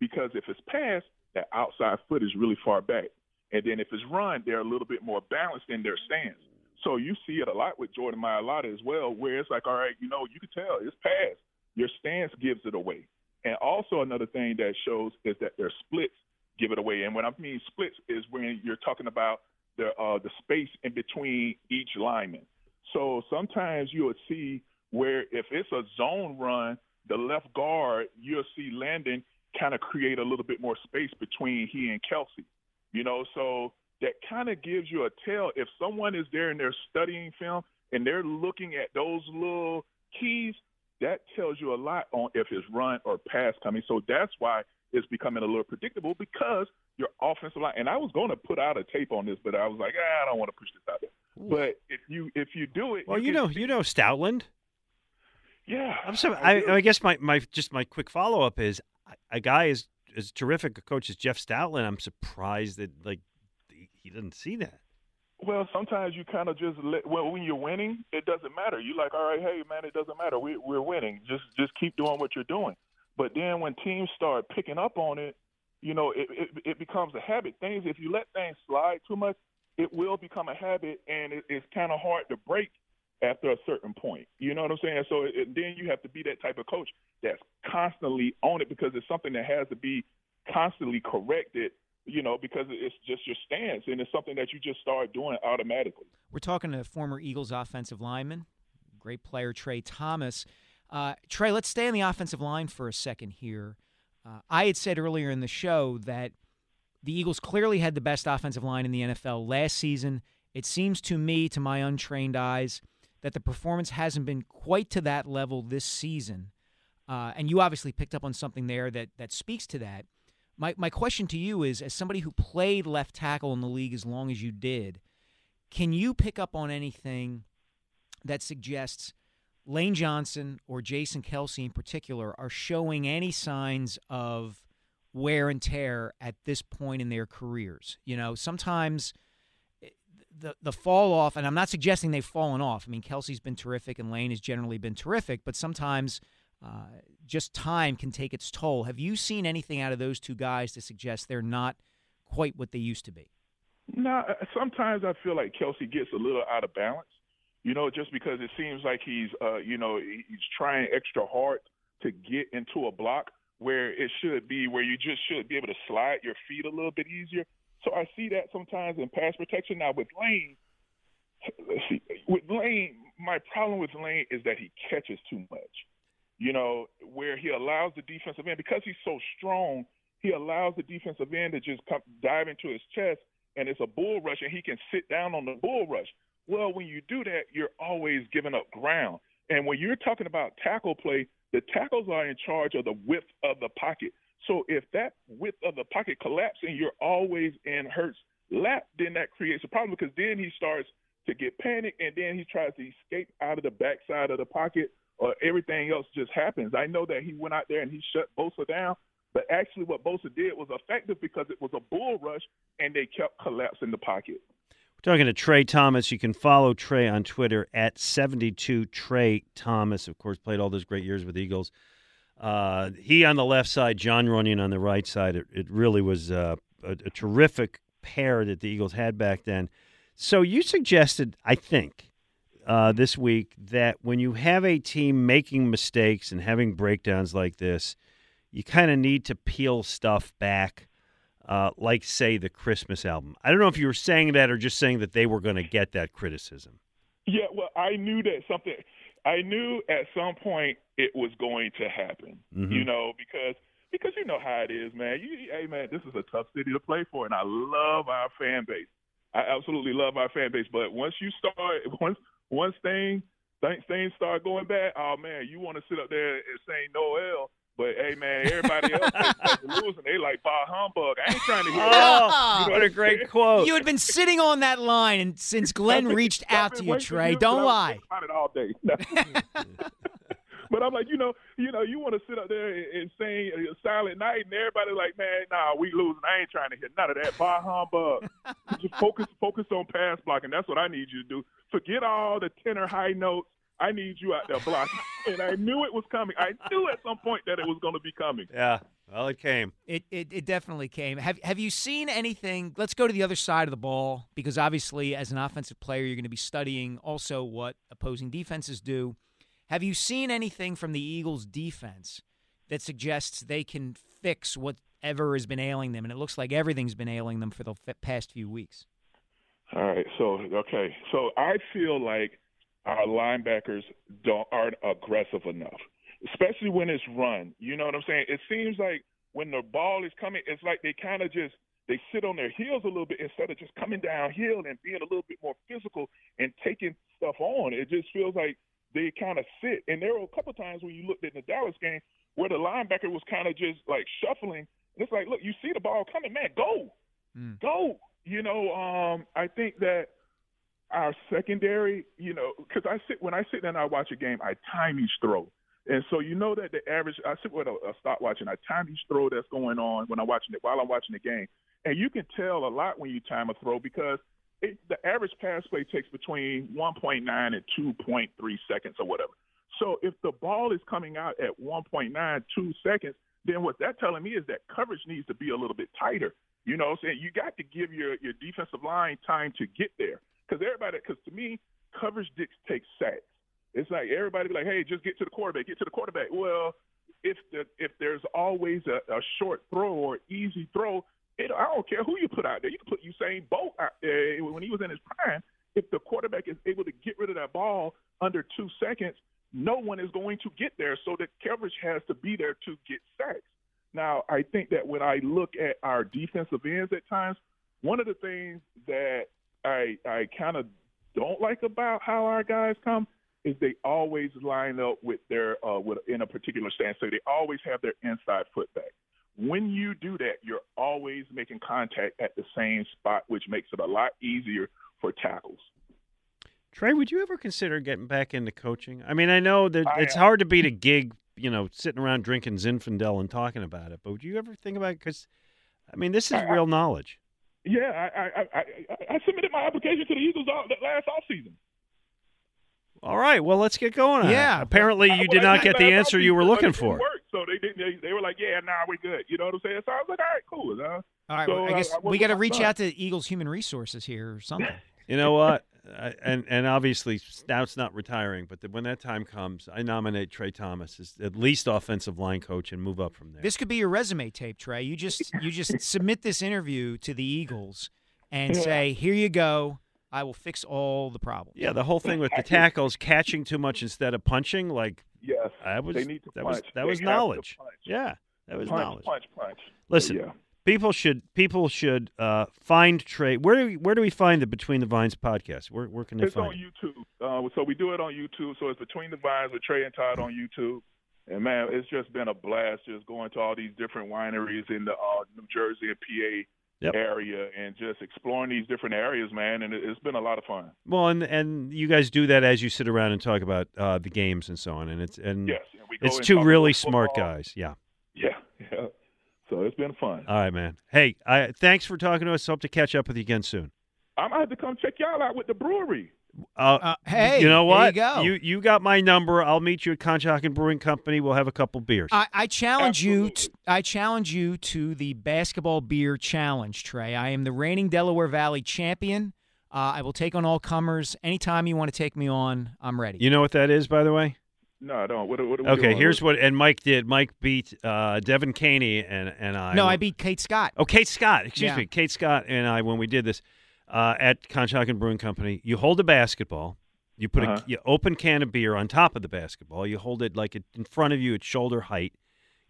Because if it's pass, that outside foot is really far back. And then if it's run, they're a little bit more balanced in their stance. So you see it a lot with Jordan Mailata as well, where it's like, all right, you know, you can tell it's pass. Your stance gives it away. And also another thing that shows is that their splits give it away. And when I mean splits is when you're talking about the space in between each lineman. So sometimes you would see where if it's a zone run, the left guard, you'll see Landon kind of create a little bit more space between he and Kelsey. You know, so that kind of gives you a tell. If someone is there and they're studying film and they're looking at those little keys, that tells you a lot on if it's run or pass coming. So that's why it's becoming a little predictable, because your offensive line – and I was going to put out a tape on this, but I was like, I don't want to push this out there. Ooh. But if you do it – well, you know Stoutland. Yeah. I guess my quick follow-up is a guy is – as terrific a coach as Jeff Stoutland, I'm surprised that he doesn't see that. Well, sometimes you kind of just when you're winning, it doesn't matter. You're like, all right, hey man, it doesn't matter. We're winning. Just keep doing what you're doing. But then when teams start picking up on it, you know, it becomes a habit. Things, if you let things slide too much, it will become a habit, and it's kind of hard to break after a certain point. You know what I'm saying? So then you have to be that type of coach that's constantly on it, because it's something that has to be constantly corrected, you know, because it's just your stance, and it's something that you just start doing automatically. We're talking to former Eagles offensive lineman, great player Trey Thomas. Trey, let's stay on the offensive line for a second here. I had said earlier in the show that the Eagles clearly had the best offensive line in the NFL last season. It seems to me, to my untrained eyes, that the performance hasn't been quite to that level this season. And you obviously picked up on something there that speaks to that. My question to you is, as somebody who played left tackle in the league as long as you did, can you pick up on anything that suggests Lane Johnson or Jason Kelsey in particular are showing any signs of wear and tear at this point in their careers? You know, sometimes the fall off, and I'm not suggesting they've fallen off. I mean, Kelsey's been terrific and Lane has generally been terrific, but sometimes just time can take its toll. Have you seen anything out of those two guys to suggest they're not quite what they used to be? No, sometimes I feel like Kelsey gets a little out of balance, you know, just because it seems like he's trying extra hard to get into a block where it should be, where you just should be able to slide your feet a little bit easier. So I see that sometimes in pass protection. Now with Lane, my problem with Lane is that he catches too much, you know, where he allows the defensive end, because he's so strong, he allows the defensive end to just come, dive into his chest, and it's a bull rush, and he can sit down on the bull rush. Well, when you do that, you're always giving up ground. And when you're talking about tackle play, the tackles are in charge of the width of the pocket. So if that width of the pocket collapses and you're always in Hurts' lap, then that creates a problem, because then he starts to get panicked, and then he tries to escape out of the backside of the pocket, or everything else just happens. I know that he went out there and he shut Bosa down, but actually what Bosa did was effective, because it was a bull rush and they kept collapsing the pocket. We're talking to Trey Thomas. You can follow Trey on Twitter at 72TreyThomas. Of course, played all those great years with the Eagles. He on the left side, John Runyon on the right side. It really was a terrific pair that the Eagles had back then. So you suggested, I think, this week that when you have a team making mistakes and having breakdowns like this, you kind of need to peel stuff back, like, say, the Christmas album. I don't know if you were saying that or just saying that they were going to get that criticism. Yeah, well, I knew at some point it was going to happen, mm-hmm. you know, because you know how it is, man. Hey, man, this is a tough city to play for, and I love our fan base. I absolutely love our fan base. But once things start going bad, oh, man, you want to sit up there and say Noel. But, hey, man, everybody else is losing. They like, bah humbug. I ain't trying to hear that. You know what a great quote. You had been sitting on that line and since Glenn reached out to you, Trey. Don't lie. I've been all day. But I'm like, you know, you want to sit up there and sing Silent Night, and everybody's like, man, nah, we losing. I ain't trying to hear none of that. Bah humbug. Just focus on pass blocking. That's what I need you to do. Forget all the tenor high notes. I need you out there blocking. And I knew it was coming. I knew at some point that it was going to be coming. Yeah. Well, it came. It definitely came. Have you seen anything? Let's go to the other side of the ball, because obviously as an offensive player, you're going to be studying also what opposing defenses do. Have you seen anything from the Eagles' defense that suggests they can fix whatever has been ailing them? And it looks like everything's been ailing them for the past few weeks. All right. So I feel like our linebackers aren't aggressive enough, especially when it's run. You know what I'm saying? It seems like when the ball is coming, it's like they kind of just they sit on their heels a little bit instead of just coming downhill and being a little bit more physical and taking stuff on. It just feels like they kind of sit. And there were a couple of times when you looked at the Dallas game where the linebacker was kind of just like shuffling. It's like, look, you see the ball coming, man, go. Go. You know, I think that our secondary, you know, because when I sit there and I watch a game, I time each throw. And so you know that the average – I sit with a stopwatch and I time each throw that's going on when I'm watching it, while I'm watching the game. And you can tell a lot when you time a throw because the average pass play takes between 1.9 and 2.3 seconds or whatever. So if the ball is coming out at 1.92 seconds, then what that's telling me is that coverage needs to be a little bit tighter. You know what I'm saying? You got to give your defensive line time to get there. Because to me, coverage dictates sacks. It's like everybody be like, hey, just get to the quarterback, get to the quarterback. Well, if there's always a short throw or easy throw, I don't care who you put out there. You can put Usain Bolt out there when he was in his prime. If the quarterback is able to get rid of that ball under 2 seconds, no one is going to get there. So the coverage has to be there to get sacks. Now, I think that when I look at our defensive ends at times, one of the things that I kind of don't like about how our guys come is they always line up with their in a particular stance. So they always have their inside foot back. When you do that, you're always making contact at the same spot, which makes it a lot easier for tackles. Trey, would you ever consider getting back into coaching? I mean, I know that it's hard to beat a gig, you know, sitting around drinking Zinfandel and talking about it, but would you ever think about it? Because, I mean, this is real knowledge. Yeah, I submitted my application to the Eagles last offseason. All right, well, let's get going on it. Yeah. Apparently you did not get the answer you were looking for. So they were like, yeah, nah, we're good. You know what I'm saying? So I was like, all right, cool. All right, well, I guess we got to reach out to Eagles Human Resources here or something. You know what? And obviously Stout's not retiring, but when that time comes, I nominate Trey Thomas as at least offensive line coach and move up from there. This could be your resume tape, Trey. You just submit this interview to the Eagles and say, here you go. I will fix all the problems. Yeah, the whole thing with the tackles catching too much instead of punching, like yes, they need to punch. That was knowledge. Yeah, that was knowledge. Punch. Listen, people should find Trey. Where do we find the Between the Vines podcast? Where can they find it? It's on YouTube. So we do it on YouTube. So it's Between the Vines with Trey and Todd on YouTube. And man, it's just been a blast just going to all these different wineries in the New Jersey and PA. Yep. Area and just exploring these different areas, man, and it's been a lot of fun. Well, and you guys do that as you sit around and talk about the games and so on, and it's two really smart guys. Yeah. So it's been fun. All right, man. Hey, thanks for talking to us. Hope to catch up with you again soon. I'm gonna have to come check y'all out with the brewery. Hey, you know what? There you go. You got my number. I'll meet you at Conshohocken Brewing Company. We'll have a couple beers. I challenge you to the basketball beer challenge, Trey. I am the reigning Delaware Valley champion. I will take on all comers. Anytime you want to take me on, I'm ready. You know what that is, by the way? No, I don't. Okay, here's what – and Mike did. Mike beat Devin Caney and I. No, I beat Kate Scott. Oh, Kate Scott. Excuse me. Kate Scott and I, when we did this – at Conshohocken Brewing Company, you hold a basketball, you put an open can of beer on top of the basketball, you hold it like in front of you at shoulder height,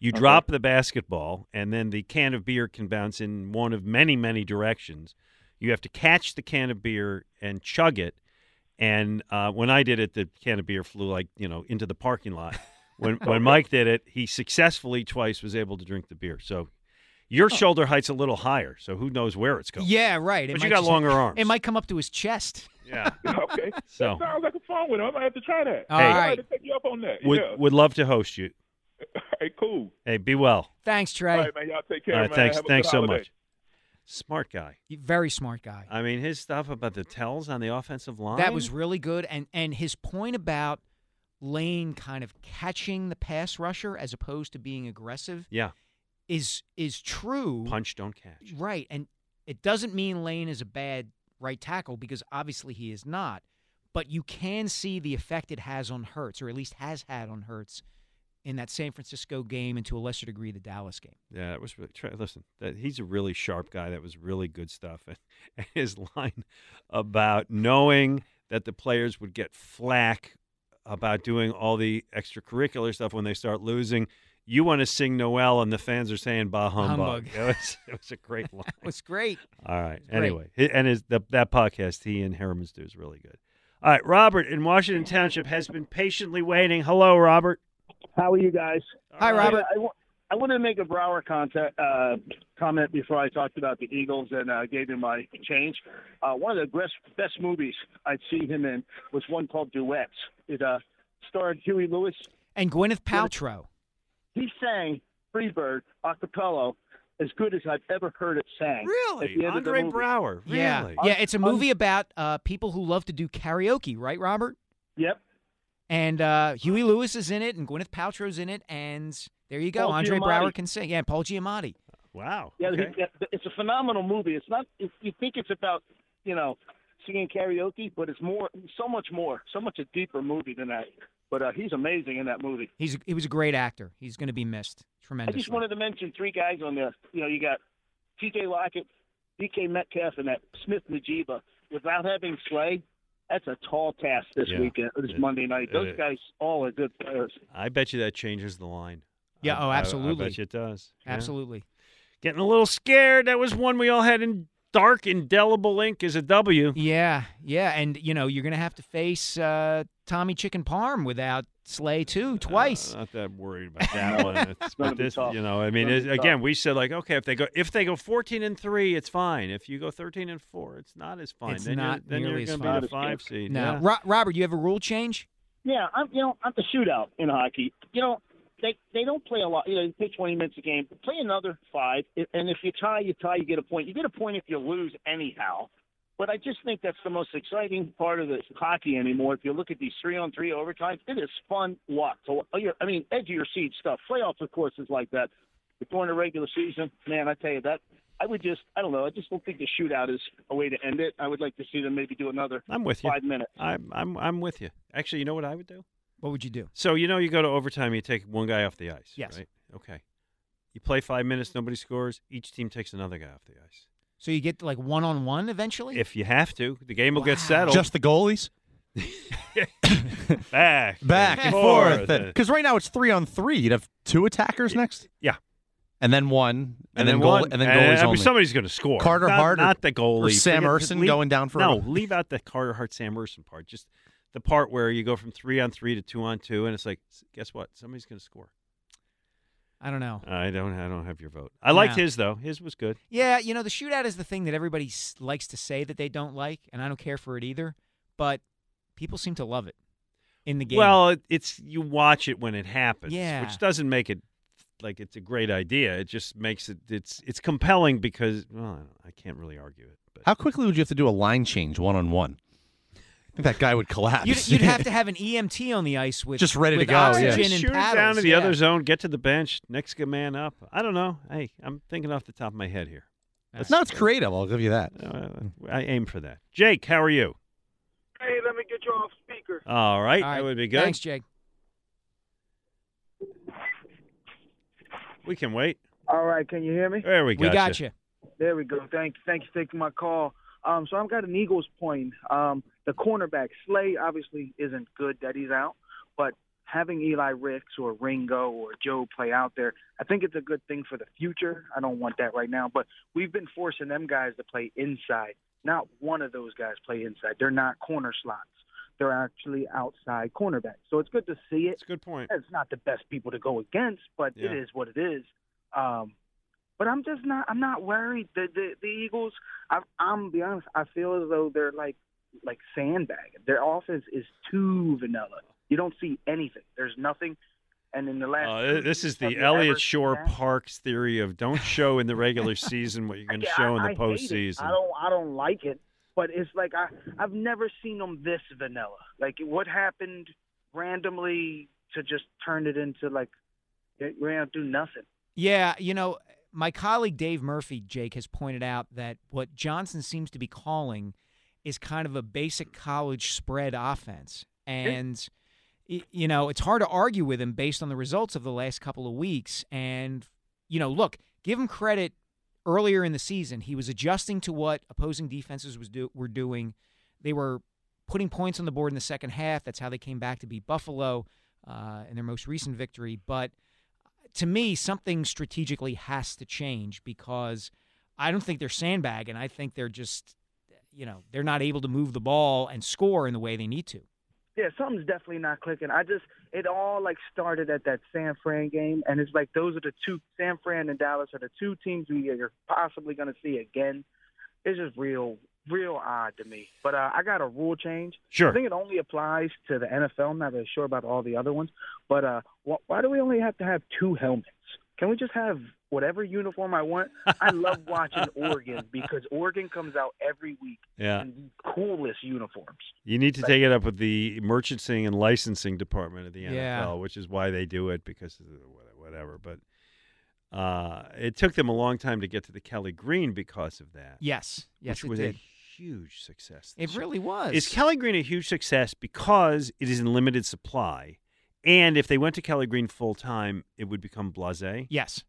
you drop the basketball, and then the can of beer can bounce in one of many, many directions. You have to catch the can of beer and chug it, and when I did it, the can of beer flew like, you know, into the parking lot. When Mike did it, he successfully twice was able to drink the beer, so... Your shoulder height's a little higher, so who knows where it's going. Yeah, right. But you got longer arms. It might come up to his chest. Yeah. Okay. So. That sounds like a fun one. I might have to try that. All right. I might have to take you up on that. Would love to host you. Hey, cool. Hey, be well. Thanks, Trey. All right, man. Y'all take care, man. Thanks so much. Smart guy. Very smart guy. I mean, his stuff about the tells on the offensive line. That was really good. And his point about Lane kind of catching the pass rusher as opposed to being aggressive is true. Punch, don't catch. Right. And it doesn't mean Lane is a bad right tackle, because obviously he is not. But you can see the effect it has on Hurts, or at least has had on Hurts, in that San Francisco game, and to a lesser degree the Dallas game. Yeah, it was really listen, he's a really sharp guy. That was really good stuff. And his line about knowing that the players would get flack about doing all the extracurricular stuff when they start losing, you want to sing Noel, and the fans are saying bah humbug. It was a great line. It was great. All right. Anyway, and that podcast he and Harriman's do is really good. All right, Robert in Washington Township has been patiently waiting. Hello, Robert. How are you guys? Hi, Robert. I wanted to make a Brower comment before I talked about the Eagles and gave him my change. One of the best movies I'd seen him in was one called Duets. It starred Huey Lewis. And Gwyneth Paltrow. He sang Free Bird a cappella as good as I've ever heard it sang. Really? Andre Brower. Really? Yeah, it's a movie about people who love to do karaoke, right, Robert? Yep. And Huey Lewis is in it, and Gwyneth Paltrow's in it, and there you go. Paul Andre Giamatti. Brower can sing. Yeah, Paul Giamatti. Wow. Yeah, okay. It's a phenomenal movie. It's not. You think it's about, singing karaoke, but it's more, so much a deeper movie than that. But he's amazing in that movie. He was a great actor. He's going to be missed tremendously. I just wanted to mention three guys on there. You got T.J. Lockett, D.K. Metcalf, and that Smith-Njigba. Without having Slay, that's a tall task this Monday night. Those guys all are good players. I bet you that changes the line. Yeah, absolutely. I bet you it does. Absolutely. Yeah. Getting a little scared. That was one we all had in dark, indelible ink as a W. Yeah. And, you're going to have to face Tommy Chicken Parm without Slay, too, twice. Not that worried about that one. But this, I mean, we said, like, okay, if they go 14-3, it's fine. If you go 13-4, it's not as fine. It's then you're going to be the 5 seed. No, yeah. Robert, you have a rule change? Yeah, I'm the shootout in hockey. They don't play a lot. You play 20 minutes a game. Play another 5, and if you tie, you get a point. You get a point if you lose anyhow. But I just think that's the most exciting part of this hockey anymore. If you look at these 3-on-3 overtimes, it is fun watch. So, edge of your seat stuff. Playoffs, of course, is like that. But during the regular season, man, I tell you that. I don't know. I just don't think the shootout is a way to end it. I would like to see them maybe do another 5 minutes. I'm with you. Actually, you know what I would do? What would you do? So, you go to overtime, you take one guy off the ice. Yes. Right? Okay. You play 5 minutes, nobody scores. Each team takes another guy off the ice. So you get, like, 1-on-1 eventually? If you have to. The game will get settled. Just the goalies? Back and forth. Because right now it's 3-on-3. You'd have 2 attackers next? Yeah. And then one. And then goalies only. Somebody's going to score. Carter Hart. Not the goalie. Or Sam Erson going down for a... No, leave out the Carter Hart, Sam Erson part. Just... the part where you go from 3-on-3 to 2-on-2, and it's like, guess what? Somebody's going to score. I don't know. I don't have your vote. I liked his, though. His was good. Yeah, the shootout is the thing that everybody likes to say that they don't like, and I don't care for it either, but people seem to love it in the game. Well, it's you watch it when it happens, which doesn't make it like it's a great idea. It just makes it – it's compelling because – well, I can't really argue it. But. How quickly would you have to do a line change 1-on-1? I think that guy would collapse. You'd have to have an EMT on the ice with just ready to go. Shoot it down to the other zone, get to the bench, next man up. I don't know. Hey, I'm thinking off the top of my head here. It's creative. I'll give you that. I aim for that. Jake, how are you? Hey, let me get you off speaker. All right. That would be good. Thanks, Jake. We can wait. All right, can you hear me? There we go. We got you. There we go. Thank you for taking my call. So I've got an Eagles point. The cornerback, Slay, obviously isn't good that he's out, but having Eli Ricks or Ringo or Joe play out there, I think it's a good thing for the future. I don't want that right now, but we've been forcing them guys to play inside. Not one of those guys play inside. They're not corner slots. They're actually outside cornerbacks. So it's good to see it. It's a good point. It's not the best people to go against, but it is what it is. But I'm just not. I'm not worried. The Eagles. I'm be honest. I feel as though they're like sandbagging. Their offense is too vanilla. You don't see anything. There's nothing. And in the last this is the Elliott Shore Parks theory of don't show in the regular season what you're going to show in the postseason. I don't like it, but it's like I've never seen them this vanilla. Like, what happened randomly to just turn it into like we're going to do nothing? Yeah, you know, my colleague Dave Murphy, Jake, has pointed out that what Johnson seems to be calling is kind of a basic college spread offense, and – you know, it's hard to argue with him based on the results of the last couple of weeks. And, you know, look, give him credit. Earlier in the season, he was adjusting to what opposing defenses were doing. They were putting points on the board in the second half. That's how they came back to beat Buffalo in their most recent victory. But to me, something strategically has to change because I don't think they're sandbagging. I think they're just, you know, they're not able to move the ball and score in the way they need to. Yeah, something's definitely not clicking. It all, like, started at that San Fran game, and it's like those are the two, San Fran and Dallas are the two teams we are possibly going to see again. It's just real, real odd to me. But I got a rule change. Sure. I think it only applies to the NFL. I'm not really sure about all the other ones. But why do we only have to have two helmets? Can we just have whatever uniform I want? I love watching Oregon because Oregon comes out every week in the coolest uniforms. You need to take it up with the merchandising and licensing department of the NFL, which is why they do it because of whatever. But it took them a long time to get to the Kelly Green because of that. Yes, which was a huge success. It really was. Is Kelly Green a huge success because it is in limited supply? And if they went to Kelly Green full-time, it would become blasé? Yes.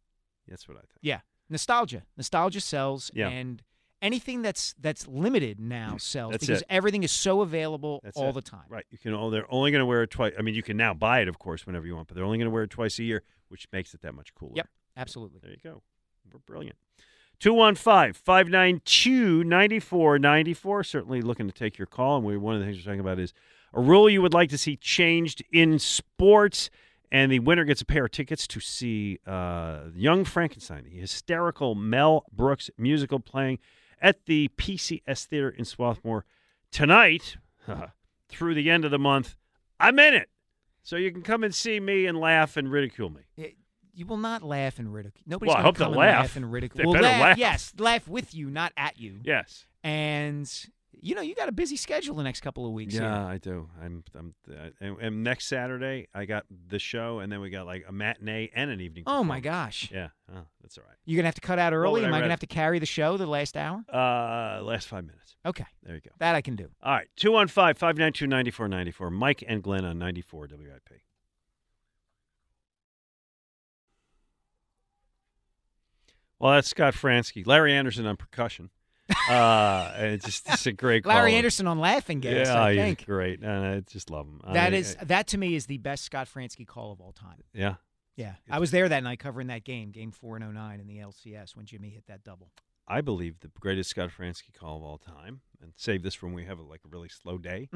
That's what I think. Yeah. Nostalgia. Nostalgia sells, and anything that's limited now sells because everything is so available all the time. Right. They're only going to wear it twice. I mean, you can now buy it, of course, whenever you want, but they're only going to wear it twice a year, which makes it that much cooler. Yep, absolutely. There you go. We're brilliant. 215-592-9494. Certainly looking to take your call, and one of the things we're talking about is a rule you would like to see changed in sports, and the winner gets a pair of tickets to see Young Frankenstein, the hysterical Mel Brooks musical playing at the PCS Theater in Swarthmore tonight through the end of the month. I'm in it. So you can come and see me and laugh and ridicule me. You will not laugh and ridicule. Nobody's going to come and laugh and ridicule. They better laugh. Yes, laugh with you, not at you. Yes. And... you know, you got a busy schedule the next couple of weeks. Yeah, I do. And next Saturday, I got the show, and then we got like a matinee and an evening. Oh, my gosh. Yeah, that's all right. You're going to have to cut out early? Am I going to have to carry the show the last hour? Last 5 minutes. Okay. There you go. That I can do. All right, 215-592-9494. Mike and Glenn on 94 WIP. Well, that's Scott Fransky. Larry Anderson on percussion. It's a great Larry call. Anderson on laughing gas. Yeah, I think he's great. And I just love him. That to me is the best Scott Fransky call of all time. Yeah. Yeah. I was there that night covering that game 409 in the LCS when Jimmy hit that double. I believe the greatest Scott Fransky call of all time, and save this from when we have a really slow day,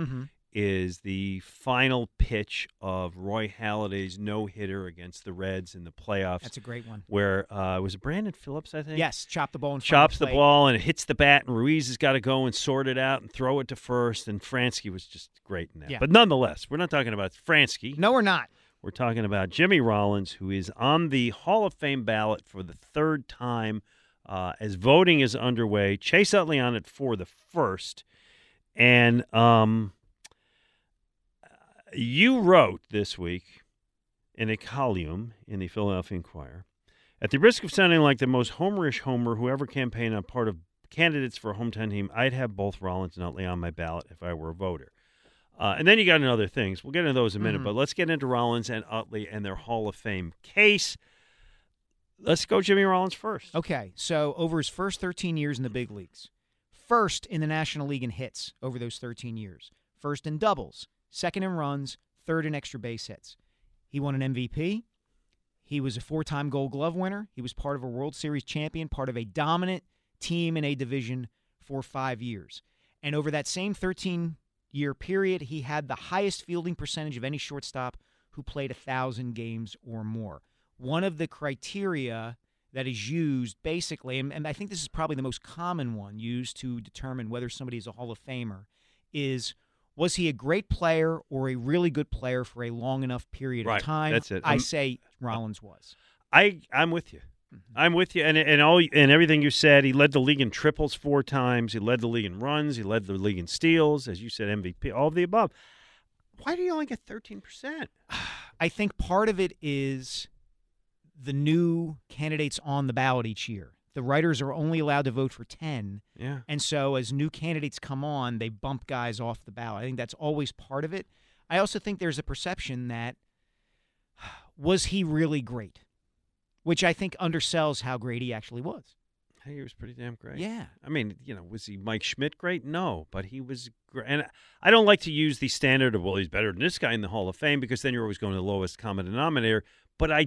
is the final pitch of Roy Halladay's no-hitter against the Reds in the playoffs. That's a great one. Where was it Brandon Phillips, I think? Yes, chopped the ball in front of the plate. Chops the ball and it hits the bat, and Ruiz has got to go and sort it out and throw it to first, and Fransky was just great in that. Yeah. But nonetheless, we're not talking about Fransky. No, we're not. We're talking about Jimmy Rollins, who is on the Hall of Fame ballot for the third time. As voting is underway, Chase Utley on it for the first. And you wrote this week in a column in the Philadelphia Inquirer, at the risk of sounding like the most homerish homer who ever campaigned on part of candidates for a hometown team, I'd have both Rollins and Utley on my ballot if I were a voter. And then you got into other things. We'll get into those in a minute, but let's get into Rollins and Utley and their Hall of Fame case. Let's go Jimmy Rollins first. Okay, so over his first 13 years in the big leagues, first in the National League in hits over those 13 years, first in doubles, second in runs, third in extra base hits. He won an MVP. He was a four-time Gold Glove winner. He was part of a World Series champion, part of a dominant team in a division for 5 years. And over that same 13-year period, he had the highest fielding percentage of any shortstop who played 1,000 games or more. One of the criteria that is used basically, and I think this is probably the most common one used to determine whether somebody is a Hall of Famer, is was he a great player or a really good player for a long enough period of time? That's it. I say Rollins was. I'm with you. Mm-hmm. I'm with you, and everything you said. He led the league in triples 4 times. He led the league in runs. He led the league in steals, as you said, MVP. All of the above. Why do you only get 13%? I think part of it is the new candidates on the ballot each year. The writers are only allowed to vote for 10. Yeah. And so as new candidates come on, they bump guys off the ballot. I think that's always part of it. I also think there's a perception that, was he really great? Which I think undersells how great he actually was. Hey, he was pretty damn great. Yeah. I mean, was he Mike Schmidt great? No, but he was great. And I don't like to use the standard of, well, he's better than this guy in the Hall of Fame, because then you're always going to the lowest common denominator. But I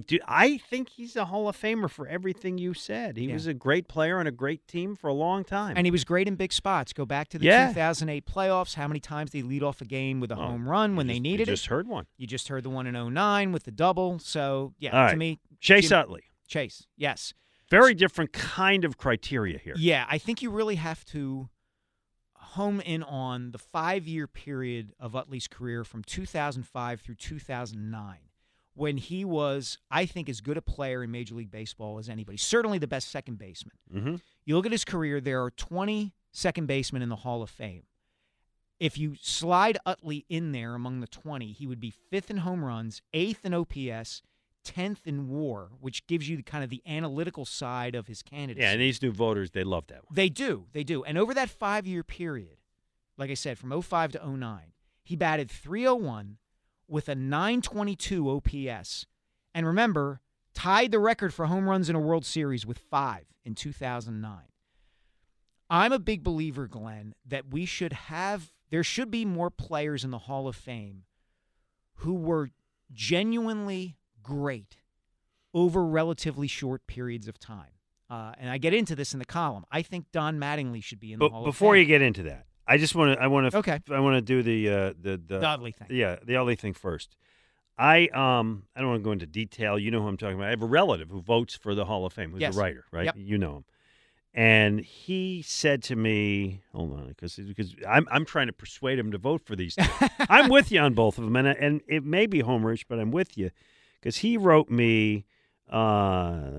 think he's a Hall of Famer for everything you said. He was a great player on a great team for a long time. And he was great in big spots. Go back to the 2008 playoffs. How many times did he lead off a game with a home run when they needed it? You just heard one. You just heard the one in 09 with the double. So, to me. Chase Utley. Chase, yes. Very different kind of criteria here. Yeah, I think you really have to home in on the 5-year period of Utley's career from 2005 through 2009. When he was, I think, as good a player in Major League Baseball as anybody, certainly the best second baseman. Mm-hmm. You look at his career, there are 20 second basemen in the Hall of Fame. If you slide Utley in there among the 20, he would be 5th in home runs, 8th in OPS, 10th in WAR, which gives you kind of the analytical side of his candidacy. Yeah, and these new voters, they love that one. They do, they do. And over that 5-year period, like I said, from 05 to 09, he batted .301, with a .922 OPS. And remember, tied the record for home runs in a World Series with 5 in 2009. I'm a big believer, Glenn, that there should be more players in the Hall of Fame who were genuinely great over relatively short periods of time. And I get into this in the column. I think Don Mattingly should be in the Hall of Fame. Before you get into that, I just want to. I want to do the Utley thing. Yeah, the Utley thing first. I don't want to go into detail. You know who I'm talking about. I have a relative who votes for the Hall of Fame, who's a writer, right? Yep. You know him. And he said to me, "Hold on, because I'm trying to persuade him to vote for these things. I'm with you on both of them, and it may be homerish, but I'm with you, because he wrote me." I'm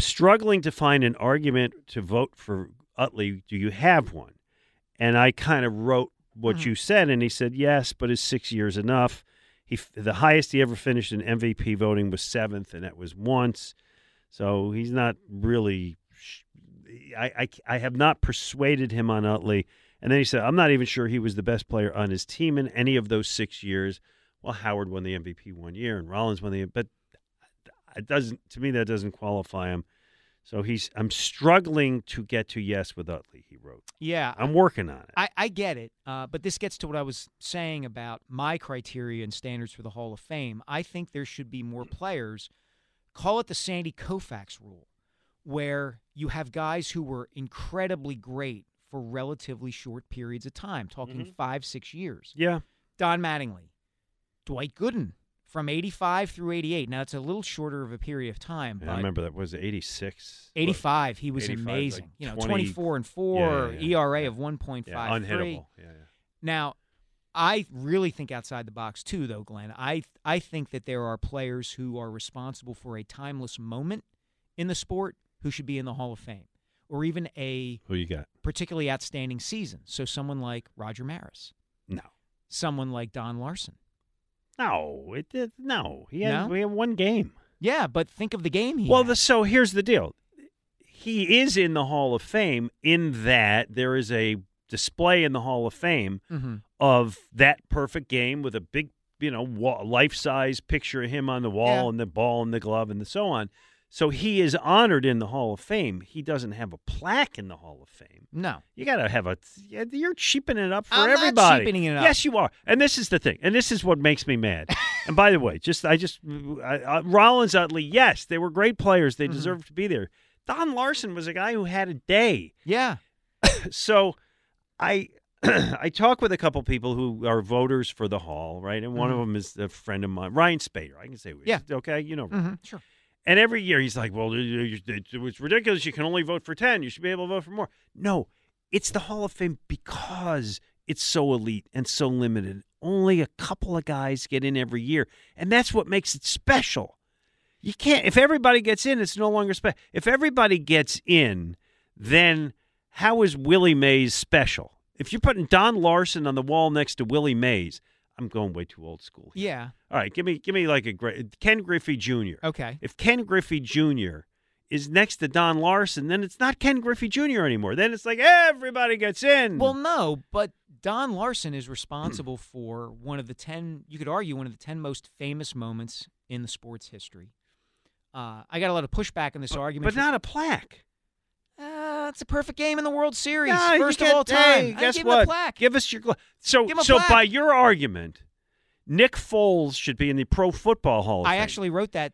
struggling to find an argument to vote for Utley. Do you have one? And I kind of wrote what you said, and he said, yes, but is 6 years enough? The highest he ever finished in MVP voting was 7th, and that was once. So he's not really I have not persuaded him on Utley. And then he said, I'm not even sure he was the best player on his team in any of those 6 years. Well, Howard won the MVP 1 year, and Rollins won but it doesn't, to me, that doesn't qualify him. So I'm struggling to get to yes with Utley, he wrote. Yeah. I'm working on it. I get it, but this gets to what I was saying about my criteria and standards for the Hall of Fame. I think there should be more players. Call it the Sandy Koufax rule, where you have guys who were incredibly great for relatively short periods of time, talking 5-6 years. Yeah. Don Mattingly, Dwight Gooden. From 85 through 88. Now, it's a little shorter of a period of time. Yeah, but I remember that was 86. 85. He was 85, amazing. Like 24-4, ERA of 1.53. Yeah, unhittable. Yeah. Now, I really think outside the box, too, though, Glenn. I think that there are players who are responsible for a timeless moment in the sport who should be in the Hall of Fame, or even a who you got particularly outstanding season. So someone like Roger Maris. No. Someone like Don Larson. No, it did. No, we had one game. Yeah, but think of the game he had. So here's the deal. He is in the Hall of Fame in that there is a display in the Hall of Fame of that perfect game with a big, life-size picture of him on the wall and the ball and the glove and so on. So he is honored in the Hall of Fame. He doesn't have a plaque in the Hall of Fame. No. You got to have you're cheapening it up for everybody. I'm not cheapening it up. Yes, you are. And this is the thing. And this is what makes me mad. And by the way, Rollins, Utley, yes, they were great players. They deserved to be there. Don Larson was a guy who had a day. Yeah. So I talk with a couple people who are voters for the Hall, right? And one of them is a friend of mine, Ryan Spader. I can say okay? You know. Mm-hmm. Sure. And every year he's like, well, it was ridiculous. You can only vote for 10. You should be able to vote for more. No, it's the Hall of Fame because it's so elite and so limited. Only a couple of guys get in every year, and that's what makes it special. You can't – if everybody gets in, it's no longer special. If everybody gets in, then how is Willie Mays special? If you're putting Don Larson on the wall next to Willie Mays, I'm going way too old school here. Yeah. All right, give me like a great Ken Griffey Jr. Okay. If Ken Griffey Jr. is next to Don Larson, then it's not Ken Griffey Jr. anymore. Then it's like everybody gets in. Well, no, but Don Larson is responsible for one of the 10 most famous moments in the sports history. I got a lot of pushback in this argument. But not a plaque. It's a perfect game in the World Series. No, first of all time. Hey, guess what? Him a plaque. Give us your plaque. By your argument, Nick Foles should be in the Pro Football Hall of Fame. I actually wrote that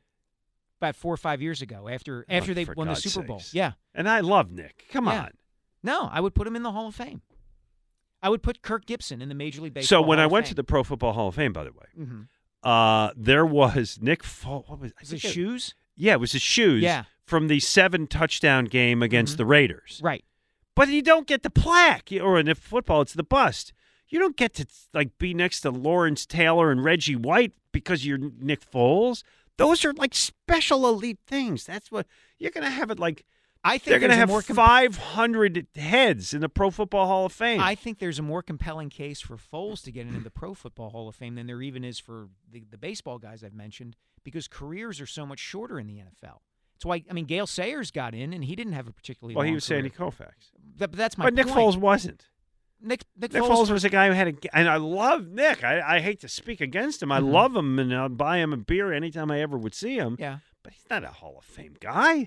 about 4 or 5 years ago after they won the Super Bowl. Yeah. And I love Nick. Come on. No, I would put him in the Hall of Fame. I would put Kirk Gibson in the Major League Baseball Hall of Fame. So when I went to the Pro Football Hall of Fame, by the way, there was Nick Foles. What was his shoes? Yeah, it was his shoes. Yeah. From the 7-touchdown game against the Raiders. Right. But you don't get the plaque, or in football, it's the bust. You don't get to like be next to Lawrence Taylor and Reggie White because you're Nick Foles. Those are like special elite things. That's what you're going to have it like. I think they're going to have 500 heads in the Pro Football Hall of Fame. I think there's a more compelling case for Foles to get into the Pro Football Hall of Fame than there even is for the baseball guys I've mentioned, because careers are so much shorter in the NFL. That's why, I mean, Gale Sayers got in, and he didn't have a particularly long career. Well, he was Sandy Koufax. That's my point. But Nick Foles wasn't. Nick Foles was a guy who had a – and I love Nick. I hate to speak against him. I love him, and I'll buy him a beer anytime I ever would see him. Yeah. But he's not a Hall of Fame guy.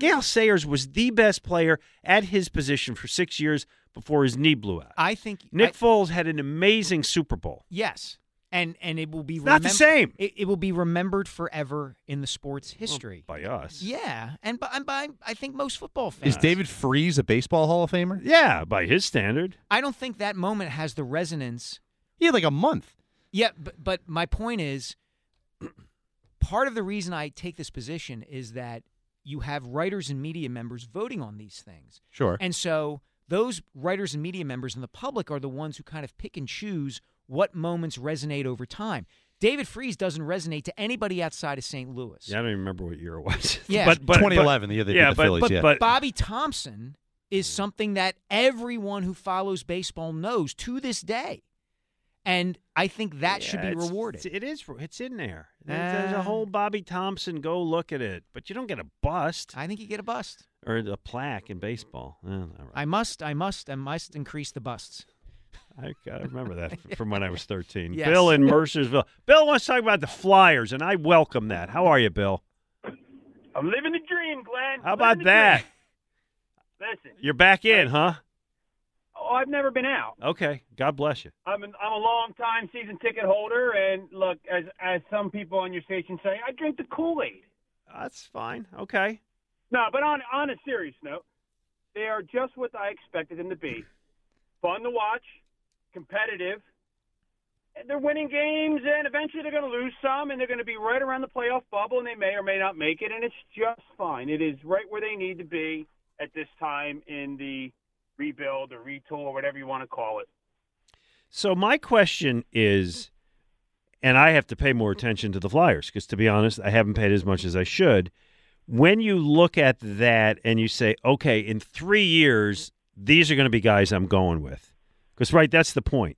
Gale Sayers was the best player at his position for 6 years before his knee blew out. I think Nick Foles had an amazing Super Bowl. Yes, and it will be not the same. It will be remembered forever in the sports history by us. Yeah, and by I think most football fans. Is David Freese a baseball Hall of Famer? Yeah, by his standard. I don't think that moment has the resonance. Yeah, like a month. Yeah, but my point is. Part of the reason I take this position is that you have writers and media members voting on these things. Sure. And so those writers and media members and the public are the ones who kind of pick and choose what moments resonate over time. David Freese doesn't resonate to anybody outside of St. Louis. Yeah, I don't even remember what year it was. Yeah. But 2011, the year they beat the Phillies. But Bobby Thompson is something that everyone who follows baseball knows to this day. And I think that should be rewarded. It is. It's in there. There's a whole Bobby Thompson, go look at it. But you don't get a bust. I think you get a bust. Or a plaque in baseball. All right. I must increase the busts. I remember that from when I was 13. Yes. Bill in Mercersville. Bill wants to talk about the Flyers, and I welcome that. How are you, Bill? I'm living the dream, Glenn. How about that? Listen. You're back in, huh? Oh, I've never been out. Okay, God bless you. I'm a long-time season ticket holder, and look, as some people on your station say, I drink the Kool-Aid. That's fine. Okay. No, but on a serious note, they are just what I expected them to be. Fun to watch, competitive. They're winning games, and eventually they're going to lose some, and they're going to be right around the playoff bubble, and they may or may not make it, and it's just fine. It is right where they need to be at this time in the rebuild or retool or whatever you want to call it. So my question is, and I have to pay more attention to the Flyers because, to be honest, I haven't paid as much as I should. When you look at that and you say, okay, in 3 years, these are going to be guys I'm going with. Because, right, that's the point.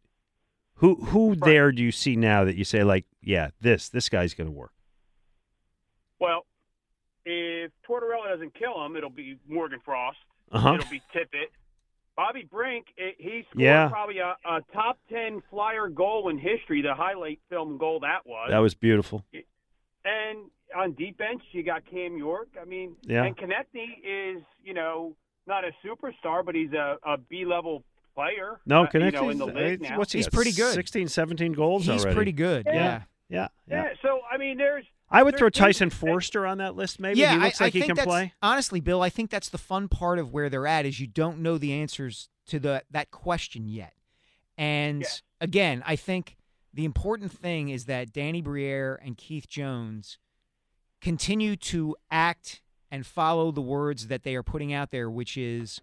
Who right there do you see now that you say, like, yeah, this guy's going to work? Well, if Tortorella doesn't kill him, it'll be Morgan Frost. It'll be Tippett. Bobby Brink, he scored probably a top 10 Flyer goal in history, the highlight film goal that was. That was beautiful. And on defense, you got Cam York. I mean, and Konechny is, not a superstar, but he's a B-level player. No, Konechny, in the league now. He's pretty good. 16, 17 goals already. He's pretty good. Yeah. So, I mean, I would throw Tyson Forster on that list, maybe. Yeah, he looks like he can play. Honestly, Bill, I think that's the fun part of where they're at is you don't know the answers to that question yet. And, again, I think the important thing is that Danny Briere and Keith Jones continue to act and follow the words that they are putting out there, which is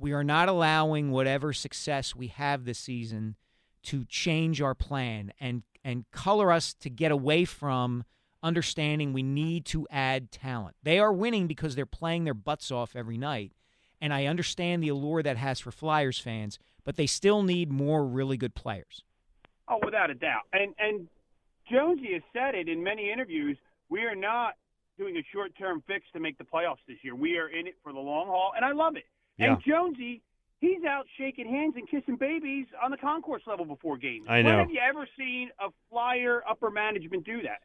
We are not allowing whatever success we have this season to change our plan and color us to get away from understanding we need to add talent. They are winning because they're playing their butts off every night, and I understand the allure that has for Flyers fans, but they still need more really good players. Oh, without a doubt. And Jonesy has said it in many interviews, we are not doing a short-term fix to make the playoffs this year. We are in it for the long haul, and I love it. Yeah. And Jonesy, he's out shaking hands and kissing babies on the concourse level before games. I know. When have you ever seen a Flyer upper management do that?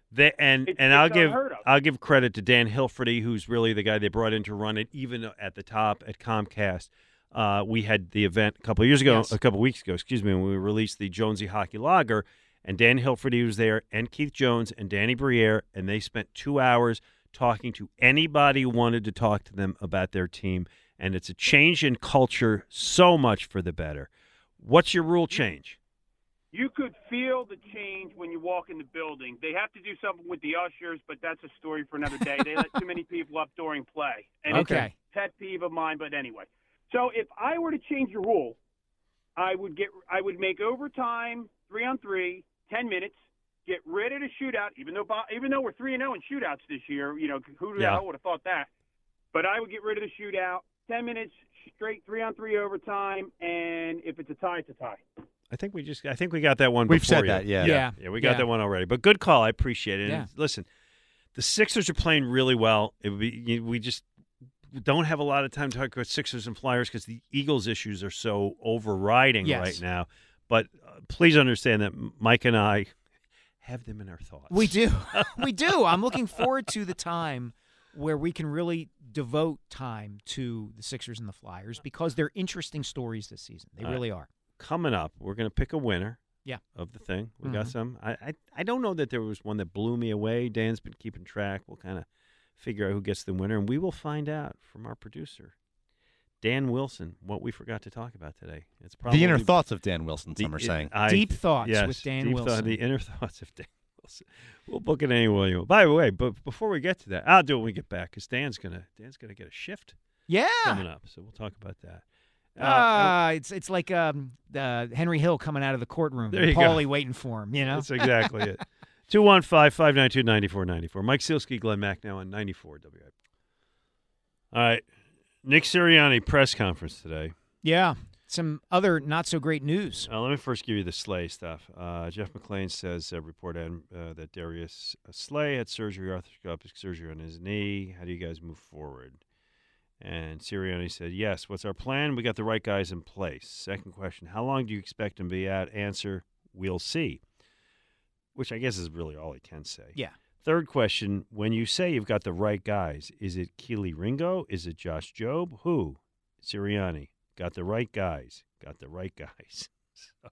I'll give credit to Dan Hilferty, who's really the guy they brought in to run it, even at the top at Comcast. We had the event a couple weeks ago, when we released the Jonesy Hockey Lager, and Dan Hilferty was there, and Keith Jones and Danny Briere, and they spent 2 hours talking to anybody who wanted to talk to them about their team. And it's a change in culture, so much for the better. What's your rule change? You could feel the change when you walk in the building. They have to do something with the ushers, but that's a story for another day. They let too many people up during play. And okay. It's a pet peeve of mine, but anyway. So if I were to change the rule, I would make overtime 3-on-3, 10 minutes, get rid of the shootout, even though we're 3-0 in shootouts this year. You know, who the hell would have thought that? But I would get rid of the shootout. 10 minutes straight, 3-on-3 overtime, and if it's a tie, it's a tie. I think we got that one. We've said that, yeah. We got that one already. But good call, I appreciate it. And listen, the Sixers are playing really well. We just don't have a lot of time to talk about Sixers and Flyers because the Eagles issues are so overriding right now. But please understand that Mike and I have them in our thoughts. We do, we do. I'm looking forward to the time where we can really devote time to the Sixers and the Flyers because they're interesting stories this season. They really are. Coming up, we're going to pick a winner of the thing. We got some. I don't know that there was one that blew me away. Dan's been keeping track. We'll kind of figure out who gets the winner, and we will find out from our producer, Dan Wilson, what we forgot to talk about today. It's probably the inner thoughts of Dan Wilson, some are saying. The inner thoughts of Dan. We'll book it anyway. By the way, but before we get to that, I'll do it when we get back because Dan's gonna get a shift. Yeah, coming up, so we'll talk about that. It's like Henry Hill coming out of the courtroom. There you Paulie go. Waiting for him. You know, that's exactly it. 215-592-9494. Mike Sielski, Glenn Mack, now on 94 WIP. All right, Nick Sirianni press conference today. Yeah. Some other not-so-great news. Let me first give you the Slay stuff. Jeff McClain says, report that Darius Slay had surgery, arthroscopic surgery on his knee. How do you guys move forward? And Sirianni said, yes, what's our plan? We got the right guys in place. Second question, how long do you expect him to be out? Answer, we'll see, which I guess is really all he can say. Yeah. Third question, when you say you've got the right guys, is it Kelee Ringo? Is it Josh Jobe? Who? Sirianni. Got the right guys. Got the right guys. So,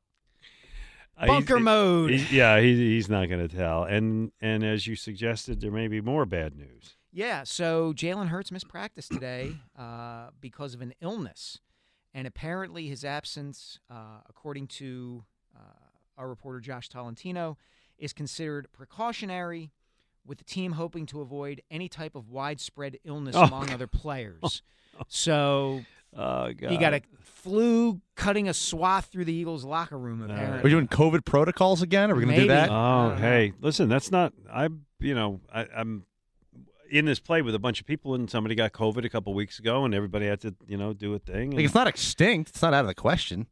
bunker mode. He's not going to tell. And as you suggested, there may be more bad news. Yeah, so Jalen Hurts missed practice today because of an illness. And apparently his absence, according to our reporter Josh Tolentino, is considered precautionary, with the team hoping to avoid any type of widespread illness among other players. So... Oh, God. He got a flu cutting a swath through the Eagles' locker room, apparently. Are we doing COVID protocols again? Are we going to do that? Oh, hey, listen, that's not – I'm in this play with a bunch of people, and somebody got COVID a couple weeks ago, and everybody had to, do a thing. It's not extinct. It's not out of the question.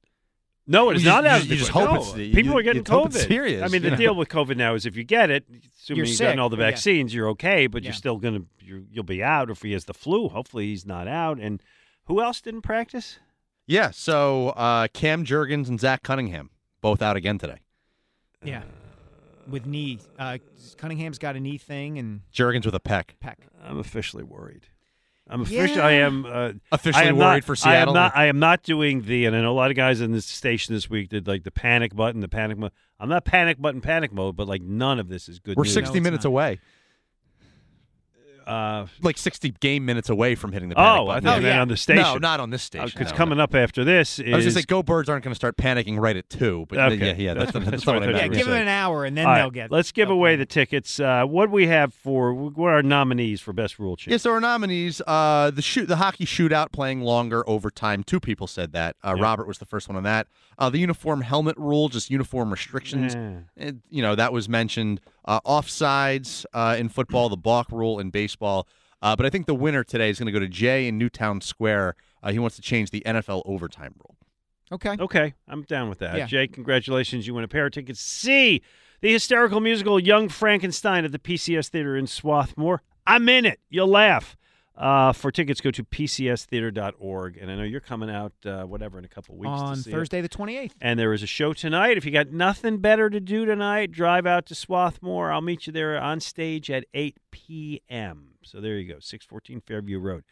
No, it's not out of the question. You just hope it's – people are getting COVID. It's serious. I mean, the deal with COVID now is if you get it, assuming you've gotten all the vaccines, you're okay, but you're still going to – you'll be out. Or if he has the flu, hopefully he's not out, and – who else didn't practice? Yeah, so Cam Jurgens and Zach Cunningham, both out again today. Yeah, with knee. Cunningham's got a knee thing. And Jurgens with a pec. I'm officially worried. I am officially worried for Seattle. I am not doing the, and I know a lot of guys in this station this week did like the panic button. I'm not panic button, panic mode, but like none of this is good news. We're 60 minutes away. like 60 game minutes away from hitting the panic button. Oh, I thought you meant on the station. No, not on this station. Because coming up after this is... I was going to say, Go Birds aren't going to start panicking right at 2. But okay. Yeah, that's what I meant. Yeah, give them an hour and then they'll get it. Let's give away the tickets. What are our nominees for Best Rule Change? Yes, so our nominees, the hockey shootout playing longer overtime. 2 people said that. Robert was the first one on that. The uniform helmet rule, just uniform restrictions. That was mentioned. Offsides in football, the balk rule in baseball. But I think the winner today is going to go to Jay in Newtown Square. He wants to change the NFL overtime rule. Okay. I'm down with that. Yeah. Jay, congratulations. You win a pair of tickets. See the hysterical musical Young Frankenstein at the PCS Theater in Swarthmore. I'm in it. You'll laugh. For tickets, go to pcstheater.org. And I know you're coming out, in a couple weeks. On Thursday the 28th. And there is a show tonight. If you got nothing better to do tonight, drive out to Swarthmore. I'll meet you there on stage at 8 p.m. So there you go, 614 Fairview Road.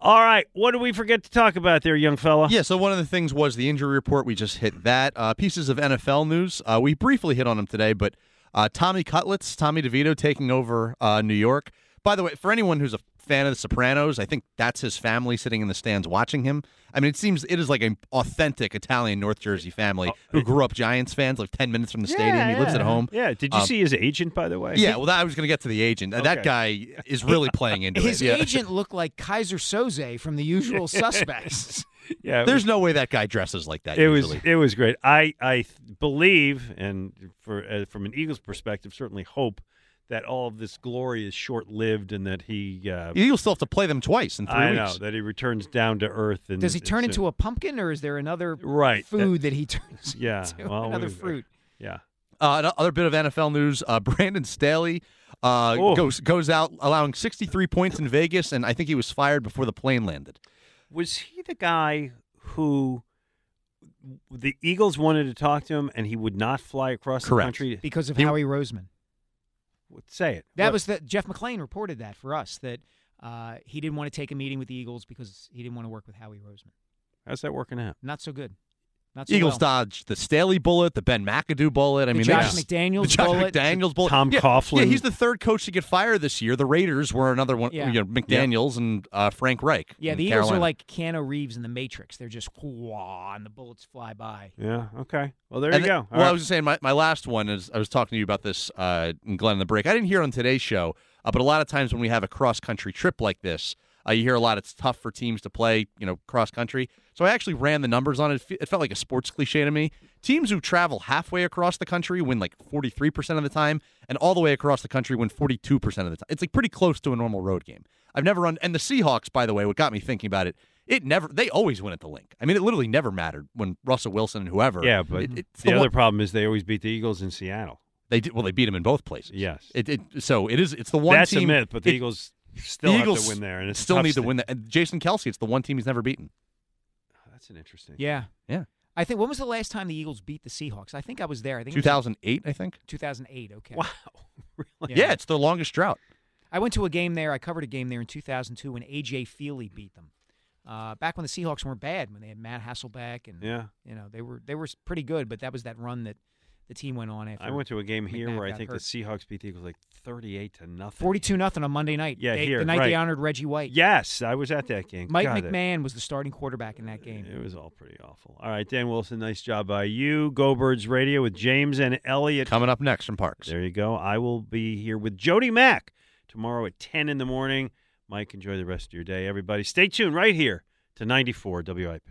All right, what did we forget to talk about there, young fella? Yeah, so one of the things was the injury report. We just hit that. Pieces of NFL news. We briefly hit on them today, but Tommy DeVito taking over New York. By the way, for anyone who's a fan of The Sopranos, I think that's his family sitting in the stands watching him. I mean, it is like an authentic Italian North Jersey family who grew up Giants fans, like 10 minutes from the stadium. He lives at home. Yeah. Did you see his agent, by the way? Yeah, well, I was going to get to the agent. Okay. That guy is really playing into his it. His agent looked like Kaiser Soze from The Usual Suspects. Yeah, there's no way that guy dresses like that. It was great. I believe, and from an Eagles perspective, certainly hope, that all of this glory is short-lived and that he... You'll still have to play them twice in 3 weeks. I know, that he returns down to earth. And, does he turn into a pumpkin, or is there another food that he turns into? Well, another fruit. Yeah. Another bit of NFL news, Brandon Staley goes out allowing 63 points in Vegas, and I think he was fired before the plane landed. Was he the guy who... The Eagles wanted to talk to him, and he would not fly across the country? Correct. Because of Howie Roseman. Say it. That was Jeff McClain reported that for us, that he didn't want to take a meeting with the Eagles because he didn't want to work with Howie Roseman. How's that working out? Not so good. Not so Eagles well. Dodged the Staley bullet, the Ben McAdoo bullet. The Josh McDaniels bullet. Tom Coughlin. Yeah, he's the third coach to get fired this year. The Raiders were another one. Yeah. McDaniels and Frank Reich. Yeah, the Eagles are like Keanu Reeves in The Matrix. They're just and the bullets fly by. Yeah. Okay. Well, there you go. I was just saying my last one is I was talking to you about this, Glenn in the break. I didn't hear it on today's show, but a lot of times when we have a cross country trip like this. You hear a lot. It's tough for teams to play, cross country. So I actually ran the numbers on it. It felt like a sports cliche to me. Teams who travel halfway across the country win like 43% of the time, and all the way across the country win 42% of the time. It's like pretty close to a normal road game. I've never run. And the Seahawks, by the way, what got me thinking about it. They always win at the link. I mean, it literally never mattered when Russell Wilson and whoever. Yeah, but the other problem is they always beat the Eagles in Seattle. They did. Well, they beat them in both places. Yes. It's the one. That's team. That's a myth. But the Eagles. Still have to win there, and it's still need to win that. And Jason Kelce, it's the one team he's never beaten. Oh, that's an interesting. Yeah. I think when was the last time the Eagles beat the Seahawks? I think I was there. I think 2008. 2008. Okay. Wow. Really? Yeah, it's their longest drought. I went to a game there. I covered a game there in 2002 when A.J. Feely beat them. Back when the Seahawks weren't bad, when they had Matt Hasselbeck, and they were pretty good. But that was that run that. The team went on after. I went to a game here where I think the Seahawks beat the Eagles like 38-0. 42-0 on Monday night. Yeah, here. The night they honored Reggie White. Yes, I was at that game. Mike McMahon was the starting quarterback in that game. It was all pretty awful. All right, Dan Wilson, nice job by you. Go Birds Radio with James and Elliot. Coming up next from Parks. There you go. I will be here with Jody Mack tomorrow at 10 in the morning. Mike, enjoy the rest of your day, everybody. Stay tuned right here to 94 WIP.